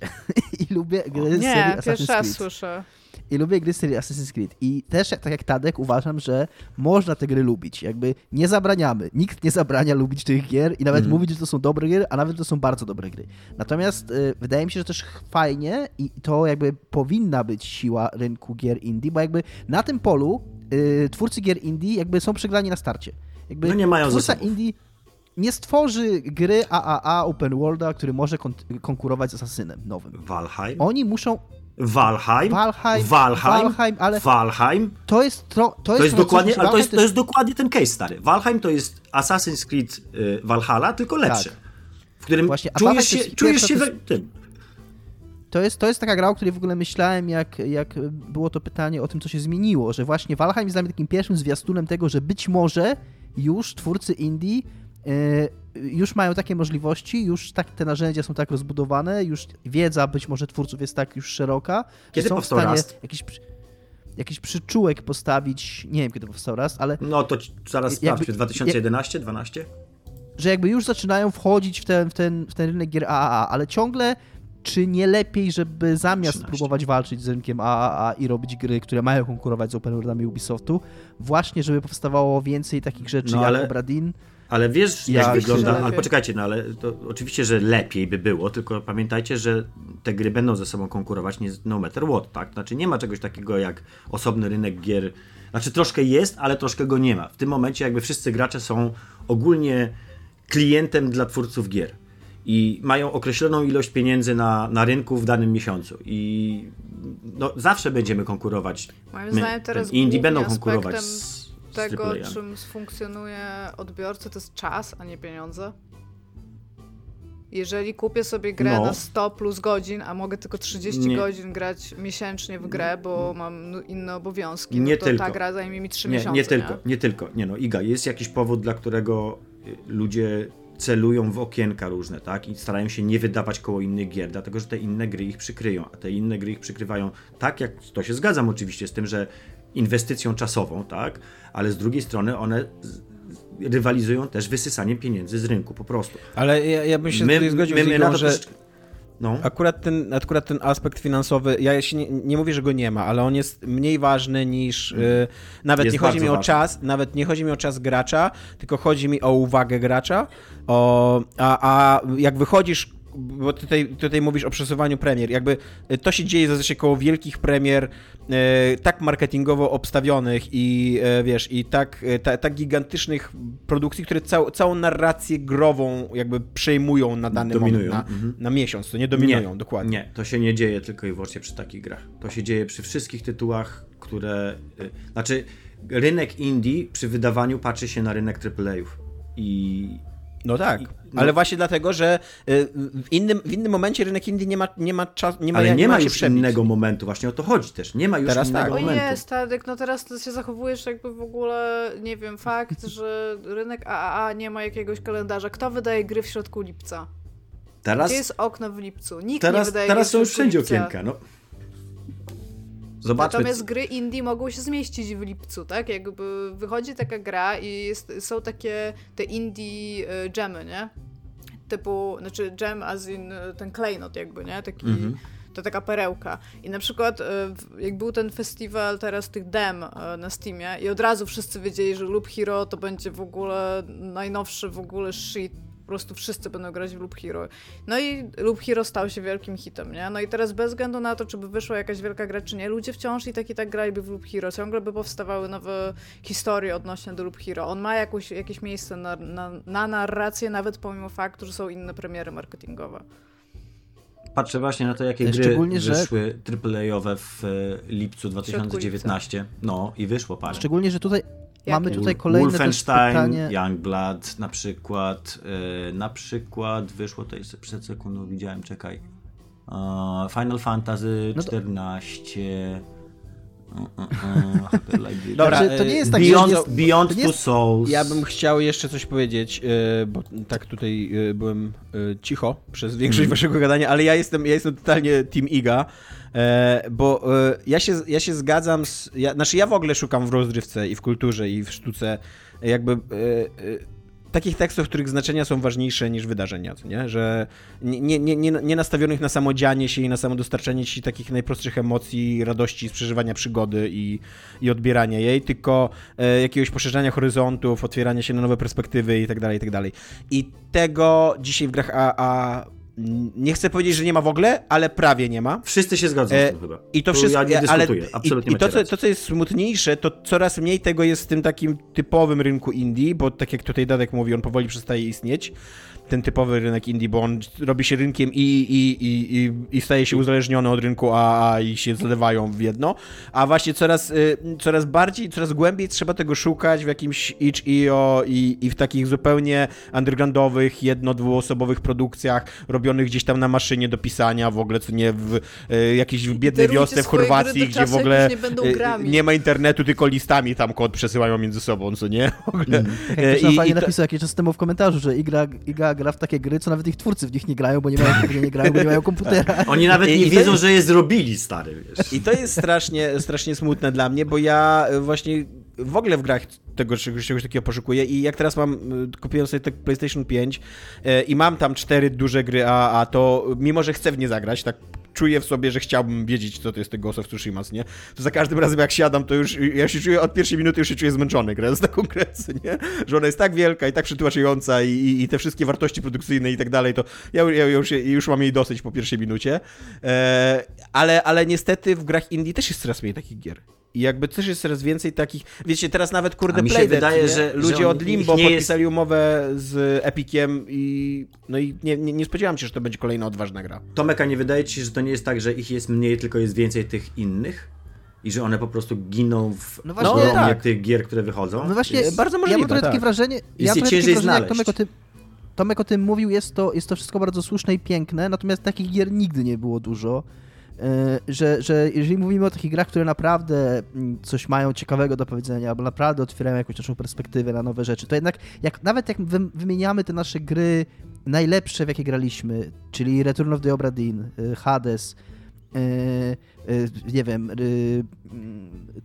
I lubię gry z serii Assassin's Creed. Nie, pierwszy raz słyszę. I lubię gry z serii Assassin's Creed. I też, tak jak Tadek, uważam, że można te gry lubić. Jakby nie zabraniamy. Nikt nie zabrania lubić tych gier i nawet mówić, że to są dobre gry, a nawet to są bardzo dobre gry. Natomiast wydaje mi się, że też fajnie i to jakby powinna być siła rynku gier indie, bo jakby na tym polu twórcy gier indie jakby są przegrani na starcie. Jakby no nie mają zasobów. Indie nie stworzy gry AAA open worlda, który może konkurować z Assassinem nowym. Valheim? Oni muszą... Valheim. To jest dokładnie ten case, stary. Valheim to jest Assassin's Creed Valhalla, tylko lepszy. Tak. W którym właśnie, czujesz się we tym. To jest taka gra, o której w ogóle myślałem, jak było to pytanie o tym, co się zmieniło, że właśnie Valheim jest dla mnie takim pierwszym zwiastunem tego, że być może już twórcy indie już mają takie możliwości, już tak te narzędzia są tak rozbudowane, już wiedza być może twórców jest tak już szeroka. Kiedy są powstał w stanie Rust? Jakiś przyczółek postawić, nie wiem kiedy powstał Rust, ale... No to zaraz sprawdźmy, 2011, 12? Że jakby już zaczynają wchodzić w ten rynek gier AAA, ale ciągle czy nie lepiej, żeby zamiast 13. próbować walczyć z rynkiem AAA i robić gry, które mają konkurować z open worldami Ubisoftu, właśnie żeby powstawało więcej takich rzeczy jak Obradin. Ale wiesz, jak wygląda... Ale poczekajcie, no ale to oczywiście, że lepiej by było, tylko pamiętajcie, że te gry będą ze sobą konkurować no matter what, tak? Znaczy nie ma czegoś takiego jak osobny rynek gier. Znaczy troszkę jest, ale troszkę go nie ma. W tym momencie jakby wszyscy gracze są ogólnie klientem dla twórców gier i mają określoną ilość pieniędzy na rynku w danym miesiącu i no, zawsze będziemy konkurować. Moim zdaniem teraz indie będą konkurować z tego, czym funkcjonuje odbiorca, to jest czas, a nie pieniądze. Jeżeli kupię sobie grę na 100 plus godzin, a mogę tylko 30 godzin grać miesięcznie w grę, bo mam inne obowiązki, nie no to tylko. Ta gra zajmie mi 3 miesiące. Nie tylko. Nie no, Iga, jest jakiś powód, dla którego ludzie celują w okienka różne, tak? I starają się nie wydawać koło innych gier, dlatego że te inne gry ich przykryją, a te inne gry ich przykrywają tak, jak to się zgadzam oczywiście z tym, że inwestycją czasową, tak? Ale z drugiej strony one rywalizują też wysysaniem pieniędzy z rynku po prostu. Ale ja bym się tutaj zgodził z Igą, że... No. Akurat ten aspekt finansowy, ja się nie mówię, że go nie ma, ale on jest mniej ważny niż, nawet jest nie chodzi mi o czas, ważny. Nawet nie chodzi mi o czas gracza, tylko chodzi mi o uwagę gracza, a jak wychodzisz, bo tutaj mówisz o przesuwaniu premier, jakby to się dzieje zazwyczaj koło wielkich premier, tak marketingowo obstawionych i wiesz, i tak gigantycznych produkcji, które całą narrację grową jakby przejmują na dany dominują. Moment, na miesiąc, to nie dominują, dokładnie. Nie, to się nie dzieje tylko i wyłącznie przy takich grach. To się dzieje przy wszystkich tytułach, które... Znaczy, rynek indie przy wydawaniu patrzy się na rynek AAA-ów i... No tak, ale właśnie dlatego, że w innym momencie rynek indie nie ma czasu, nie ma ale jak nie ma już przebić. Innego momentu, właśnie o to chodzi też, nie ma już teraz innego momentu. O jest, Tadek, no teraz się zachowujesz jakby w ogóle, nie wiem, fakt, że rynek AAA nie ma jakiegoś kalendarza. Kto wydaje gry w środku lipca? Gdzie jest okno w lipcu? Nikt teraz, nie wydaje gry w środku. Teraz są już wszędzie okienka, no. Zobaczmy. Natomiast gry indie mogą się zmieścić w lipcu, tak? Jakby wychodzi taka gra i są takie te indie dżemy, nie? Typu, znaczy dżem as in ten klejnot jakby, nie? Taki, to taka perełka. I na przykład jak był ten festiwal teraz tych dem na Steamie i od razu wszyscy wiedzieli, że Loop Hero to będzie w ogóle najnowszy w ogóle shit. Po prostu wszyscy będą grać w Loop Hero. No i Loop Hero stał się wielkim hitem, nie? No i teraz bez względu na to, czy by wyszła jakaś wielka gra, czy nie, ludzie wciąż i tak graliby w Loop Hero. Ciągle by powstawały nowe historie odnośnie do Loop Hero. On ma jakieś miejsce na narrację, nawet pomimo faktu, że są inne premiery marketingowe. Patrzę właśnie na to, jakie gry wyszły AAA-owe w lipcu 2019. No i wyszło parę. Szczególnie, że tutaj... Mamy tutaj kolejne Wolfenstein, Youngblood na przykład. Wyszło to jeszcze przed sekundą, widziałem, czekaj. Final Fantasy 14. Dobra, to nie jest tak, Beyond Two Souls. Ja bym chciał jeszcze coś powiedzieć, bo tak tutaj byłem cicho przez większość waszego gadania, ale ja jestem totalnie Team Iga. Bo ja się zgadzam z... Znaczy ja w ogóle szukam w rozrywce i w kulturze i w sztuce jakby takich tekstów, których znaczenia są ważniejsze niż wydarzenia, nie? Że nie nastawionych na samodzianie się i na samodostarczanie się takich najprostszych emocji, radości z przeżywania przygody i odbierania jej, tylko jakiegoś poszerzania horyzontów, otwierania się na nowe perspektywy i tak dalej. I tego dzisiaj w grach AA nie chcę powiedzieć, że nie ma w ogóle, ale prawie nie ma. Wszyscy się zgadzają z tym chyba. I to wszystko, ja nie dyskutuję, absolutnie. I to, co jest smutniejsze, to coraz mniej tego jest w tym takim typowym rynku indie, bo tak jak tutaj Dadek mówi, on powoli przestaje istnieć. ten typowy rynek indie, bo on robi się rynkiem i staje się uzależniony od rynku, a i się zlewają w jedno. A właśnie coraz bardziej, coraz głębiej trzeba tego szukać w jakimś itch.io i w takich zupełnie undergroundowych, jedno-dwuosobowych produkcjach, robionych gdzieś tam na maszynie do pisania w ogóle, co nie w jakiejś biednej wiosce w Chorwacji, gdzie w ogóle nie ma internetu, tylko listami tam kod przesyłają między sobą, co nie? W ogóle. Ktoś fajnie napisał jakiś czas temu w komentarzu, że Iga gra w takie gry, co nawet ich twórcy w nich nie grają, bo nie mają, nie grają, bo nie mają komputera. Oni nawet nie wiedzą, że je zrobili, stary, wiesz. I to jest strasznie, strasznie smutne dla mnie, bo ja właśnie w ogóle w grach tego czegoś takiego poszukuję i jak teraz kupiłem sobie tak PlayStation 5 i mam tam 4 duże gry, a to mimo, że chcę w nie zagrać, tak czuję w sobie, że chciałbym wiedzieć, co to jest tego Ghost of Tsushima, nie? To za każdym razem, jak siadam, to już ja się czuję, od pierwszej minuty już się czuję zmęczony grając taką grę, nie? Że ona jest tak wielka i tak przytłaczająca i te wszystkie wartości produkcyjne i tak dalej, to ja już mam jej dosyć po pierwszej minucie. Ale niestety w grach indie też jest coraz mniej takich gier. I jakby też jest coraz więcej takich, wiecie, teraz nawet kurde wydaje, że ludzie że od Limbo podpisali umowę z Epiciem i no i nie spodziewałem się, że to będzie kolejna odważna gra. Tomek, a nie wydaje ci się, że to nie jest tak, że ich jest mniej, tylko jest więcej tych innych? I że one po prostu giną w tak. tych gier, które wychodzą? No właśnie, jest... bardzo możliwe. Ja mam trochę takie wrażenie, jak Tomek o tym mówił, jest to wszystko bardzo słuszne i piękne, natomiast takich gier nigdy nie było dużo. Że jeżeli mówimy o takich grach, które naprawdę coś mają ciekawego do powiedzenia, albo naprawdę otwierają jakąś naszą perspektywę na nowe rzeczy, to jednak nawet jak wymieniamy te nasze gry najlepsze, w jakie graliśmy, czyli Return of the Obra Dinn, Hades, nie wiem,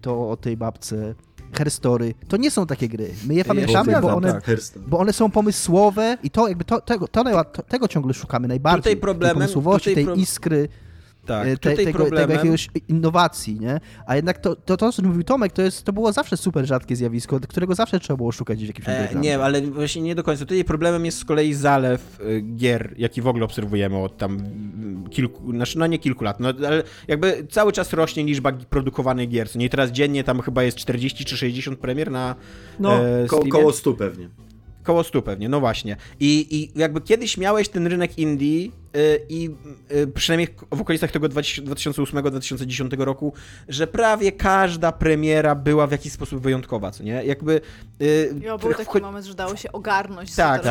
to o tej babce, Herstory, to nie są takie gry. My je pamiętamy, bo one są pomysłowe i to jakby tego ciągle szukamy najbardziej. Tutaj problemem, tej pomysłowości, tej iskry. Tak, tego jakiegoś innowacji, nie? A jednak to, co mówił Tomek, to było zawsze super rzadkie zjawisko, którego zawsze trzeba było szukać w jakimś programie. Nie, ale właśnie nie do końca. Tutaj problemem jest z kolei zalew gier, jaki w ogóle obserwujemy od tam kilku lat, ale jakby cały czas rośnie liczba produkowanych gier. Co nie, teraz dziennie tam chyba jest 40 czy 60 premier na Steamie. Koło 100 pewnie. Koło 100 pewnie, no właśnie. I jakby kiedyś miałeś ten rynek indie i przynajmniej w okolicach tego 2008-2010 roku, że prawie każda premiera była w jakiś sposób wyjątkowa, co nie? Jakby... był taki moment, że dało się ogarnąć. Tak.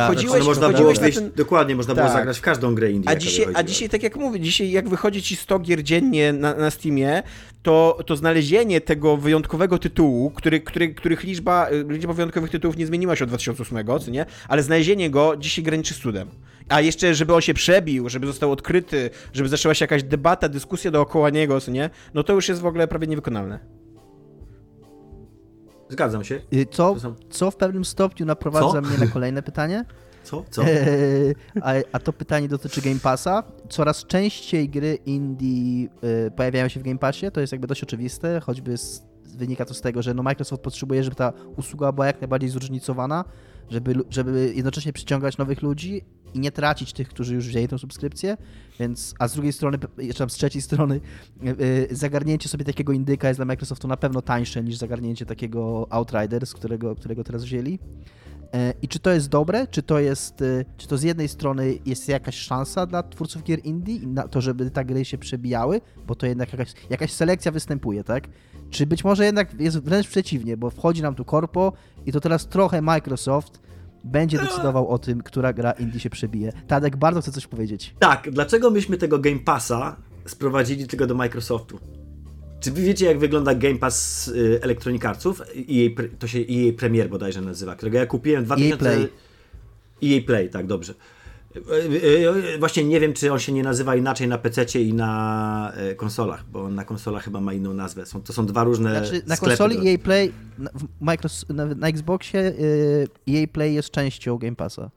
Dokładnie, można było zagrać w każdą grę indie. A dzisiaj, tak jak mówię, dzisiaj jak wychodzi ci 100 gier dziennie na Steamie, to znalezienie tego wyjątkowego tytułu, których liczba wyjątkowych tytułów nie zmieniła się od 2008, co nie? Ale znalezienie go dzisiaj graniczy z cudem. A jeszcze, żeby on się przebił, żeby został odkryty, żeby zaczęła się jakaś debata, dyskusja dookoła niego, nie? No to już jest w ogóle prawie niewykonalne. Zgadzam się. Co w pewnym stopniu naprowadza mnie na kolejne pytanie? Co? A to pytanie dotyczy Game Passa. Coraz częściej gry indie pojawiają się w Game Passie, to jest jakby dość oczywiste, choćby wynika to z tego, że Microsoft potrzebuje, żeby ta usługa była jak najbardziej zróżnicowana, żeby jednocześnie przyciągać nowych ludzi i nie tracić tych, którzy już wzięli tą subskrypcję, więc, a z drugiej strony, jeszcze tam z trzeciej strony, zagarnięcie sobie takiego indyka jest dla Microsoftu na pewno tańsze niż zagarnięcie takiego Outriders, którego teraz wzięli. I czy to jest dobre, czy to z jednej strony jest jakaś szansa dla twórców gier indie, na to, żeby te gry się przebijały, bo to jednak jakaś selekcja występuje, tak? Czy być może jednak jest wręcz przeciwnie, bo wchodzi nam tu korpo i to teraz trochę Microsoft będzie decydował o tym, która gra indie się przebije. Tadek bardzo chce coś powiedzieć. Tak, dlaczego myśmy tego Game Passa sprowadzili tylko do Microsoftu? Czy wy wiecie, jak wygląda Game Pass Electronic Artsów? To się EA Premier bodajże nazywa, którego ja kupiłem w 2000... EA Play, tak, dobrze. Właśnie nie wiem, czy on się nie nazywa inaczej na PC-cie i na konsolach, bo na konsolach chyba ma inną nazwę. To są dwa różne sklepy. Na konsoli EA Play, na Xboxie EA Play jest częścią Game Passa.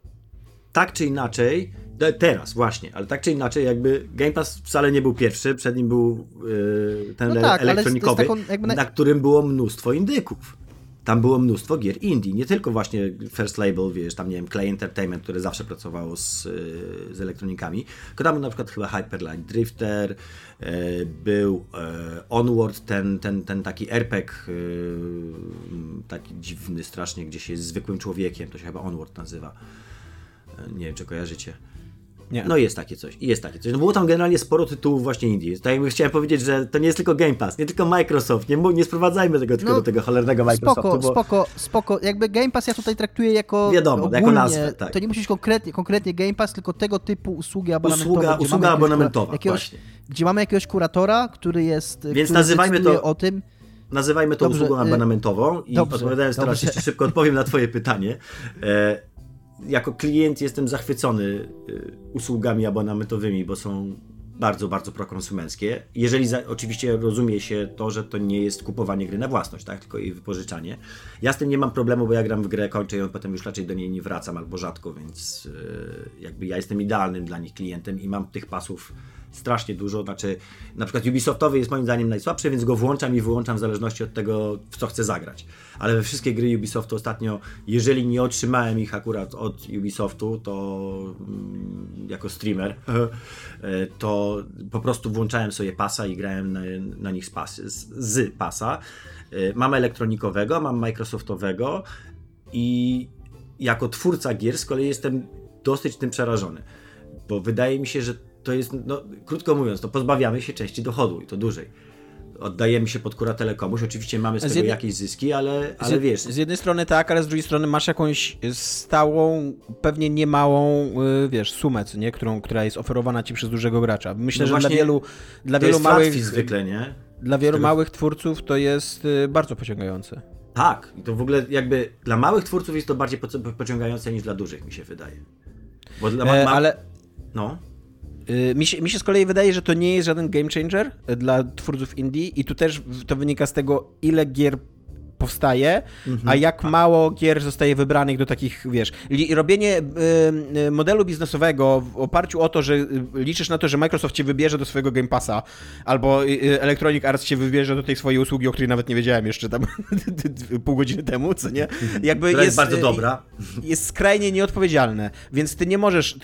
Tak czy inaczej, teraz właśnie, ale tak czy inaczej jakby Game Pass wcale nie był pierwszy, przed nim był ten elektronikowy, na którym było mnóstwo indyków. Tam było mnóstwo gier indie, nie tylko właśnie First Label, wiesz, tam nie wiem, Clay Entertainment, które zawsze pracowało z elektronikami, tylko tam był na przykład chyba Hyperline Drifter, był Onward, ten taki RPG, taki dziwny strasznie, gdzie się jest zwykłym człowiekiem, to się chyba Onward nazywa. Nie wiem, czy kojarzycie. Nie. No jest takie coś, No było tam generalnie sporo tytułów właśnie indie. Tak jakby chciałem powiedzieć, że to nie jest tylko Game Pass, nie tylko Microsoft, nie sprowadzajmy tego tylko do tego cholernego Microsoftu. Spoko, jakby Game Pass ja tutaj traktuję jako... Wiadomo, ogólnie, jako nazwę, tak. To nie musi być konkretnie Game Pass, tylko tego typu usługi abonamentowe. Usługa abonamentowa, właśnie. Gdzie mamy jakiegoś kuratora, który jest... Więc nazywajmy to... o tym. Nazywajmy to usługą abonamentową i odpowiadając teraz jeszcze szybko odpowiem na twoje pytanie. Jako klient jestem zachwycony usługami abonamentowymi, bo są bardzo, bardzo prokonsumenckie. Jeżeli oczywiście rozumie się to, że to nie jest kupowanie gry na własność, tak? Tylko jej wypożyczanie. Ja z tym nie mam problemu, bo ja gram w grę, kończę ją, potem już raczej do niej nie wracam albo rzadko, więc jakby ja jestem idealnym dla nich klientem i mam tych pasów strasznie dużo, znaczy na przykład Ubisoftowy jest moim zdaniem najsłabszy, więc go włączam i wyłączam w zależności od tego, w co chcę zagrać. Ale we wszystkie gry Ubisoftu ostatnio, jeżeli nie otrzymałem ich akurat od Ubisoftu, to jako streamer, to po prostu włączałem sobie pasa i grałem na nich z pasa. Mam elektronikowego, mam Microsoftowego i jako twórca gier z kolei jestem dosyć tym przerażony, bo wydaje mi się, że to jest, no, krótko mówiąc, to pozbawiamy się części dochodu i to dużej. Oddajemy się pod kuratelę komuś, oczywiście mamy z tego jakieś zyski, ale wiesz. Z jednej strony tak, ale z drugiej strony masz jakąś stałą, pewnie niemałą, wiesz, sumę, nie? która jest oferowana ci przez dużego gracza. Myślę, no że dla wielu małych, zwykle, nie? Dla wielu małych twórców to jest bardzo pociągające. Tak, i to w ogóle jakby dla małych twórców jest to bardziej pociągające niż dla dużych, mi się wydaje. Bo dla ale... No. Mi się z kolei wydaje, że to nie jest żaden game changer dla twórców indie i tu też to wynika z tego, ile gier powstaje, a jak mało gier zostaje wybranych do takich, wiesz, robienie modelu biznesowego w oparciu o to, że liczysz na to, że Microsoft cię wybierze do swojego Game Passa, albo Electronic Arts cię wybierze do tej swojej usługi, o której nawet nie wiedziałem jeszcze tam pół godziny temu, co nie? Jakby jest bardzo dobra. Jest skrajnie nieodpowiedzialne, więc ty nie możesz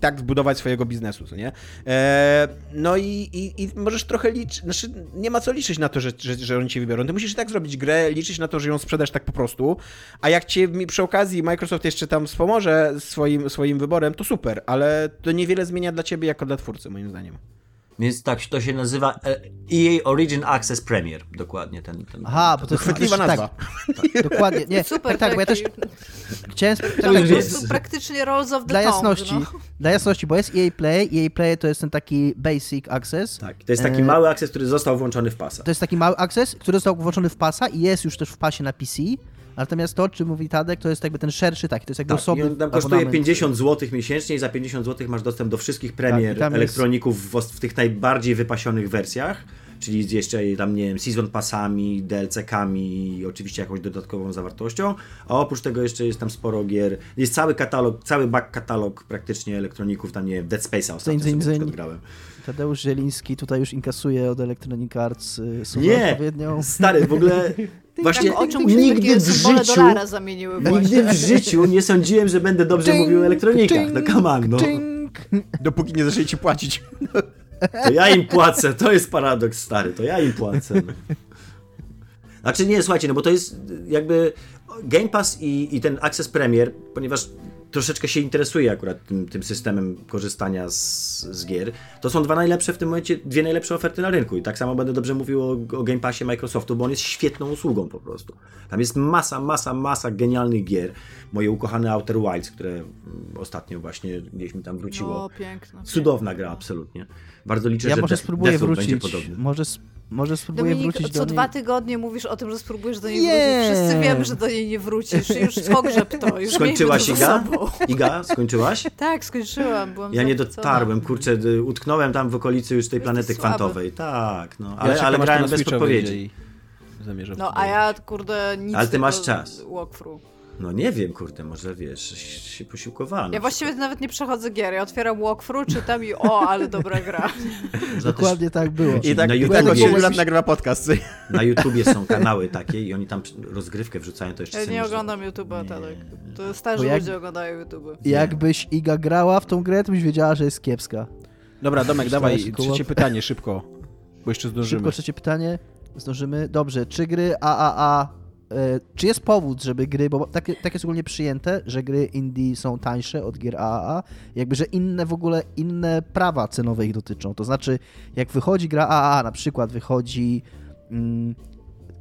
tak zbudować swojego biznesu, co nie? No i możesz trochę liczyć, znaczy nie ma co liczyć na to, że oni cię wybiorą. Ty musisz i tak zrobić grę, liczyć na to, że ją sprzedasz tak po prostu, a jak cię przy okazji Microsoft jeszcze tam wspomoże swoim wyborem, to super, ale to niewiele zmienia dla ciebie jako dla twórcy, moim zdaniem. Więc tak, to się nazywa EA Origin Access Premier, dokładnie ten. Aha, bo to jest chwytliwa nazwa. Tak. Dokładnie, nie, super, tak, bo ja też chciałem... To jest praktycznie Rolls of the Tomb. Dla jasności, bo jest EA Play to jest ten taki basic access. Tak, to jest taki mały access, który został włączony w pasa. To jest taki mały access, który został włączony w pasa i jest już też w pasie na PC. Natomiast to, o czym mówi Tadek, to jest jakby ten szerszy taki, to jest jakby osobny abonament. Kosztuje 50 zł miesięcznie i za 50 zł masz dostęp do wszystkich premier elektroników w tych najbardziej wypasionych wersjach, czyli jeszcze tam, nie wiem, season passami, DLC-kami i oczywiście jakąś dodatkową zawartością, a oprócz tego jeszcze jest tam sporo gier, jest cały back katalog praktycznie elektroników, tam nie wiem, Dead Space'a ostatnio grałem. Tadeusz Zieliński tutaj już inkasuje od Electronic Arts odpowiednią. Stary, w ogóle właśnie nigdy w życiu nie sądziłem, że będę dobrze mówił o elektronikach. No come on, no. Dopóki nie zaczęli ci płacić. To ja im płacę, to jest paradoks, stary, to ja im płacę. No. Znaczy nie, słuchajcie, no bo to jest jakby Game Pass i ten Access Premier, ponieważ troszeczkę się interesuje akurat tym systemem korzystania z gier. To są dwie najlepsze oferty na rynku i tak samo będę dobrze mówił o Game Passie Microsoftu, bo on jest świetną usługą po prostu. Tam jest masa genialnych gier. Moje ukochane Outer Wilds, które ostatnio właśnie gdzieś mi tam wróciło. O, piękna. Cudowna gra, absolutnie. Bardzo liczę, że Deathloop będzie podobny. Może spróbuję wrócić do niej. 2 tygodnie mówisz o tym, że spróbujesz do niej wrócić. Wszyscy wiemy, że do niej nie wrócisz. Już pogrzeb to. Już skończyłaś, Iga? Iga, skończyłaś? Tak, skończyłam. Byłam nie dotarłem, kurczę, utknąłem tam w okolicy już tej planety kwantowej. Tak, no. Ale grałem bez podpowiedzi. No, a ja, kurde, nic. Ale ty masz czas. Walkthrough. No nie wiem, kurde, może wiesz, się posiłkowałem. Ja właściwie nawet nie przechodzę gier, ja otwieram walkthrough, czytam i ale dobra gra. Dokładnie tak było. I tak od 7 lat nagrywa podcast. Na YouTubie są kanały takie i oni tam rozgrywkę wrzucają, to jeszcze ja nie oglądam YouTube'a, Tadek. To starzy ludzie oglądają YouTube. Jakbyś Iga grała w tą grę, to byś wiedziała, że jest kiepska. Dobra, Domek, dawaj trzecie pytanie szybko, bo jeszcze zdążymy. Dobrze, czy gry AAA Czy jest powód, żeby gry, bo tak jest ogólnie przyjęte, że gry indie są tańsze od gier AAA, jakby, że inne w ogóle, inne prawa cenowe ich dotyczą, to znaczy jak wychodzi gra AAA, na przykład wychodzi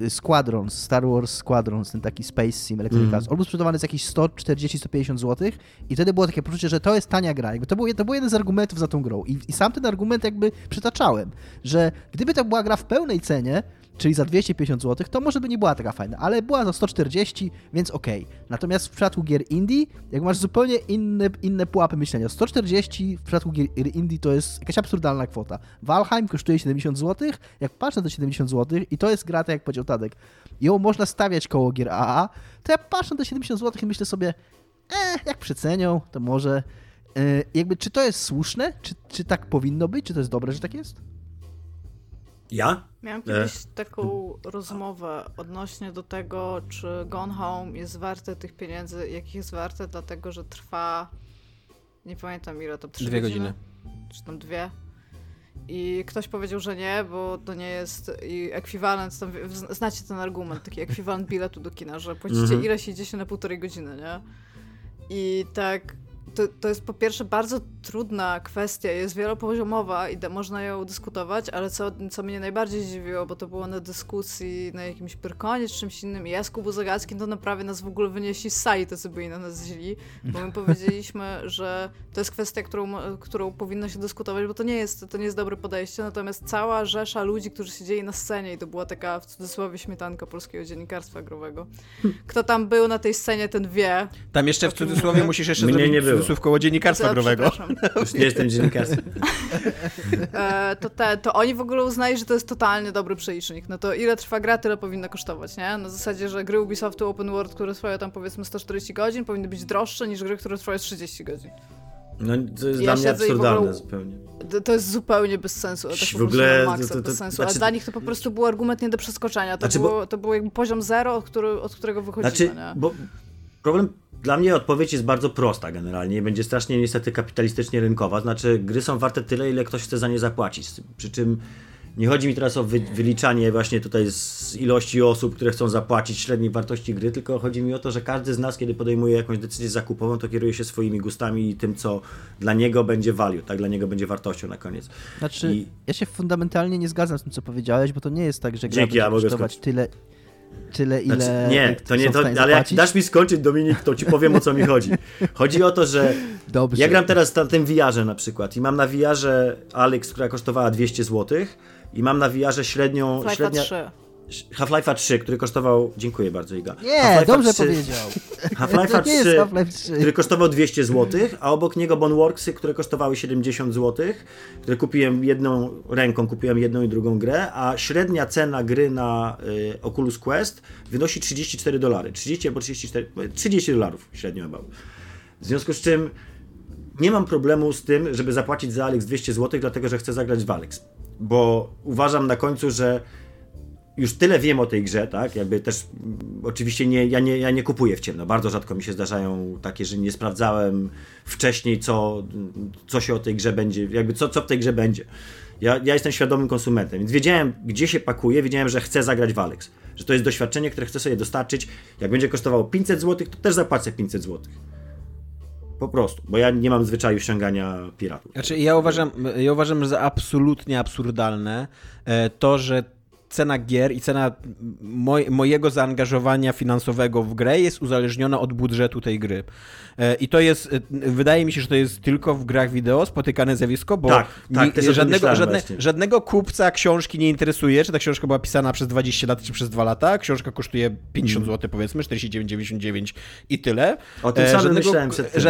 Squadrons, Star Wars Squadrons, ten taki Space Sim, Electronic Arts, on był sprzedawany za jakieś 140-150 zł i wtedy było takie poczucie, że to jest tania gra, jakby to był jeden z argumentów za tą grą i sam ten argument jakby przytaczałem, że gdyby to była gra w pełnej cenie, czyli za 250 zł, to może by nie była taka fajna, ale była za 140, więc okej. Natomiast w przypadku gier indie, jak masz zupełnie inne pułapy myślenia, 140 w przypadku gier indie to jest jakaś absurdalna kwota. Valheim kosztuje 70 zł, jak patrzę na te 70 zł i to jest gra, tak jak powiedział Tadek, ją można stawiać koło gier AA, to ja patrzę na te 70 zł i myślę sobie, jak przecenią, to może... Jakby, czy to jest słuszne? Czy tak powinno być? Czy to jest dobre, że tak jest? Ja? Miałam kiedyś taką rozmowę odnośnie do tego, czy Gone Home jest warte tych pieniędzy, jakich jest warte, dlatego że trwa, nie pamiętam ile to, 3 godziny? Czy tam 2? I ktoś powiedział, że nie, bo to nie jest ekwiwalent, tam, znacie ten argument, taki ekwiwalent biletu do kina, że płacicie ileś idzie się na półtorej godziny, nie? I tak... To jest po pierwsze bardzo trudna kwestia, jest wielopoziomowa i można ją dyskutować, ale co mnie najbardziej dziwiło, bo to było na dyskusji na jakimś Pyrkonie czy czymś innym i ja z Kubu Zagackim to naprawdę nas w ogóle wynieśli z sali, to sobie na nas źli, bo my powiedzieliśmy, że to jest kwestia, którą powinno się dyskutować, bo to nie jest dobre podejście, natomiast cała rzesza ludzi, którzy siedzieli na scenie i to była taka w cudzysłowie śmietanka polskiego dziennikarstwa growego. Kto tam był na tej scenie, ten wie. Tam jeszcze w cudzysłowie mówię. Musisz jeszcze zrobić cudzysłów koło dziennikarstwa growego. Już nie jestem dziennikarzem. To oni w ogóle uznali, że to jest totalnie dobry przelicznik. No to ile trwa gra, tyle powinna kosztować, nie? Na zasadzie, że gry Ubisoftu Open World, które trwają tam powiedzmy 140 godzin, powinny być droższe niż gry, które trwają 30 godzin. No to jest dla mnie absurdalne zupełnie. To jest zupełnie bez sensu. W ogóle bez sensu. Znaczy, a dla nich to po prostu był argument nie do przeskoczenia. To był jakby poziom zero, od którego wychodzimy. Znaczy, nie? Bo problem... Dla mnie odpowiedź jest bardzo prosta generalnie i będzie strasznie niestety kapitalistycznie rynkowa, znaczy gry są warte tyle, ile ktoś chce za nie zapłacić, przy czym nie chodzi mi teraz o wyliczanie właśnie tutaj z ilości osób, które chcą zapłacić średniej wartości gry, tylko chodzi mi o to, że każdy z nas, kiedy podejmuje jakąś decyzję zakupową, to kieruje się swoimi gustami i tym, co dla niego będzie value, tak, dla niego będzie wartością na koniec. Znaczy, ja się fundamentalnie nie zgadzam z tym, co powiedziałeś, bo to nie jest tak, że gra będzie kosztować tyle, ile... Znaczy, nie to, ale jak dasz mi skończyć, Dominik, to ci powiem, o co mi chodzi. Chodzi o to, że dobrze. Ja gram teraz na tym VR-ze na przykład i mam na VR-ze Alyx, która kosztowała 200 zł i mam na VR-ze średnią... Half-Life'a 3, który kosztował... Dziękuję bardzo, Iga. Nie, dobrze powiedział. Half-Life 3, który kosztował 200 zł, a obok niego Boneworksy, które kosztowały 70 zł, które kupiłem jedną i drugą grę, a średnia cena gry na Oculus Quest wynosi $34. 30 albo 34... $30 średnio chyba. W związku z czym nie mam problemu z tym, żeby zapłacić za Alyx 200 zł, dlatego że chcę zagrać w Alyx. Bo uważam na końcu, że już tyle wiem o tej grze, tak? Jakby też oczywiście ja nie kupuję w ciemno. Bardzo rzadko mi się zdarzają takie, że nie sprawdzałem wcześniej, co się o tej grze będzie, jakby co w tej grze będzie. Ja jestem świadomym konsumentem, więc wiedziałem, gdzie się pakuje, wiedziałem, że chcę zagrać w Alyx. Że to jest doświadczenie, które chcę sobie dostarczyć. Jak będzie kosztowało 500 zł, to też zapłacę 500 zł. Po prostu, bo ja nie mam zwyczaju ściągania piratów. Znaczy, ja uważam, że za absolutnie absurdalne to, że cena gier i cena mojego zaangażowania finansowego w grę jest uzależniona od budżetu tej gry. I to jest, wydaje mi się, że to jest tylko w grach wideo spotykane zjawisko, bo żadnego kupca książki nie interesuje, czy ta książka była pisana przez 20 lat, czy przez 2 lata. Książka kosztuje 50 zł, powiedzmy, 49,99 i tyle. O tym samym myślałem przed tym.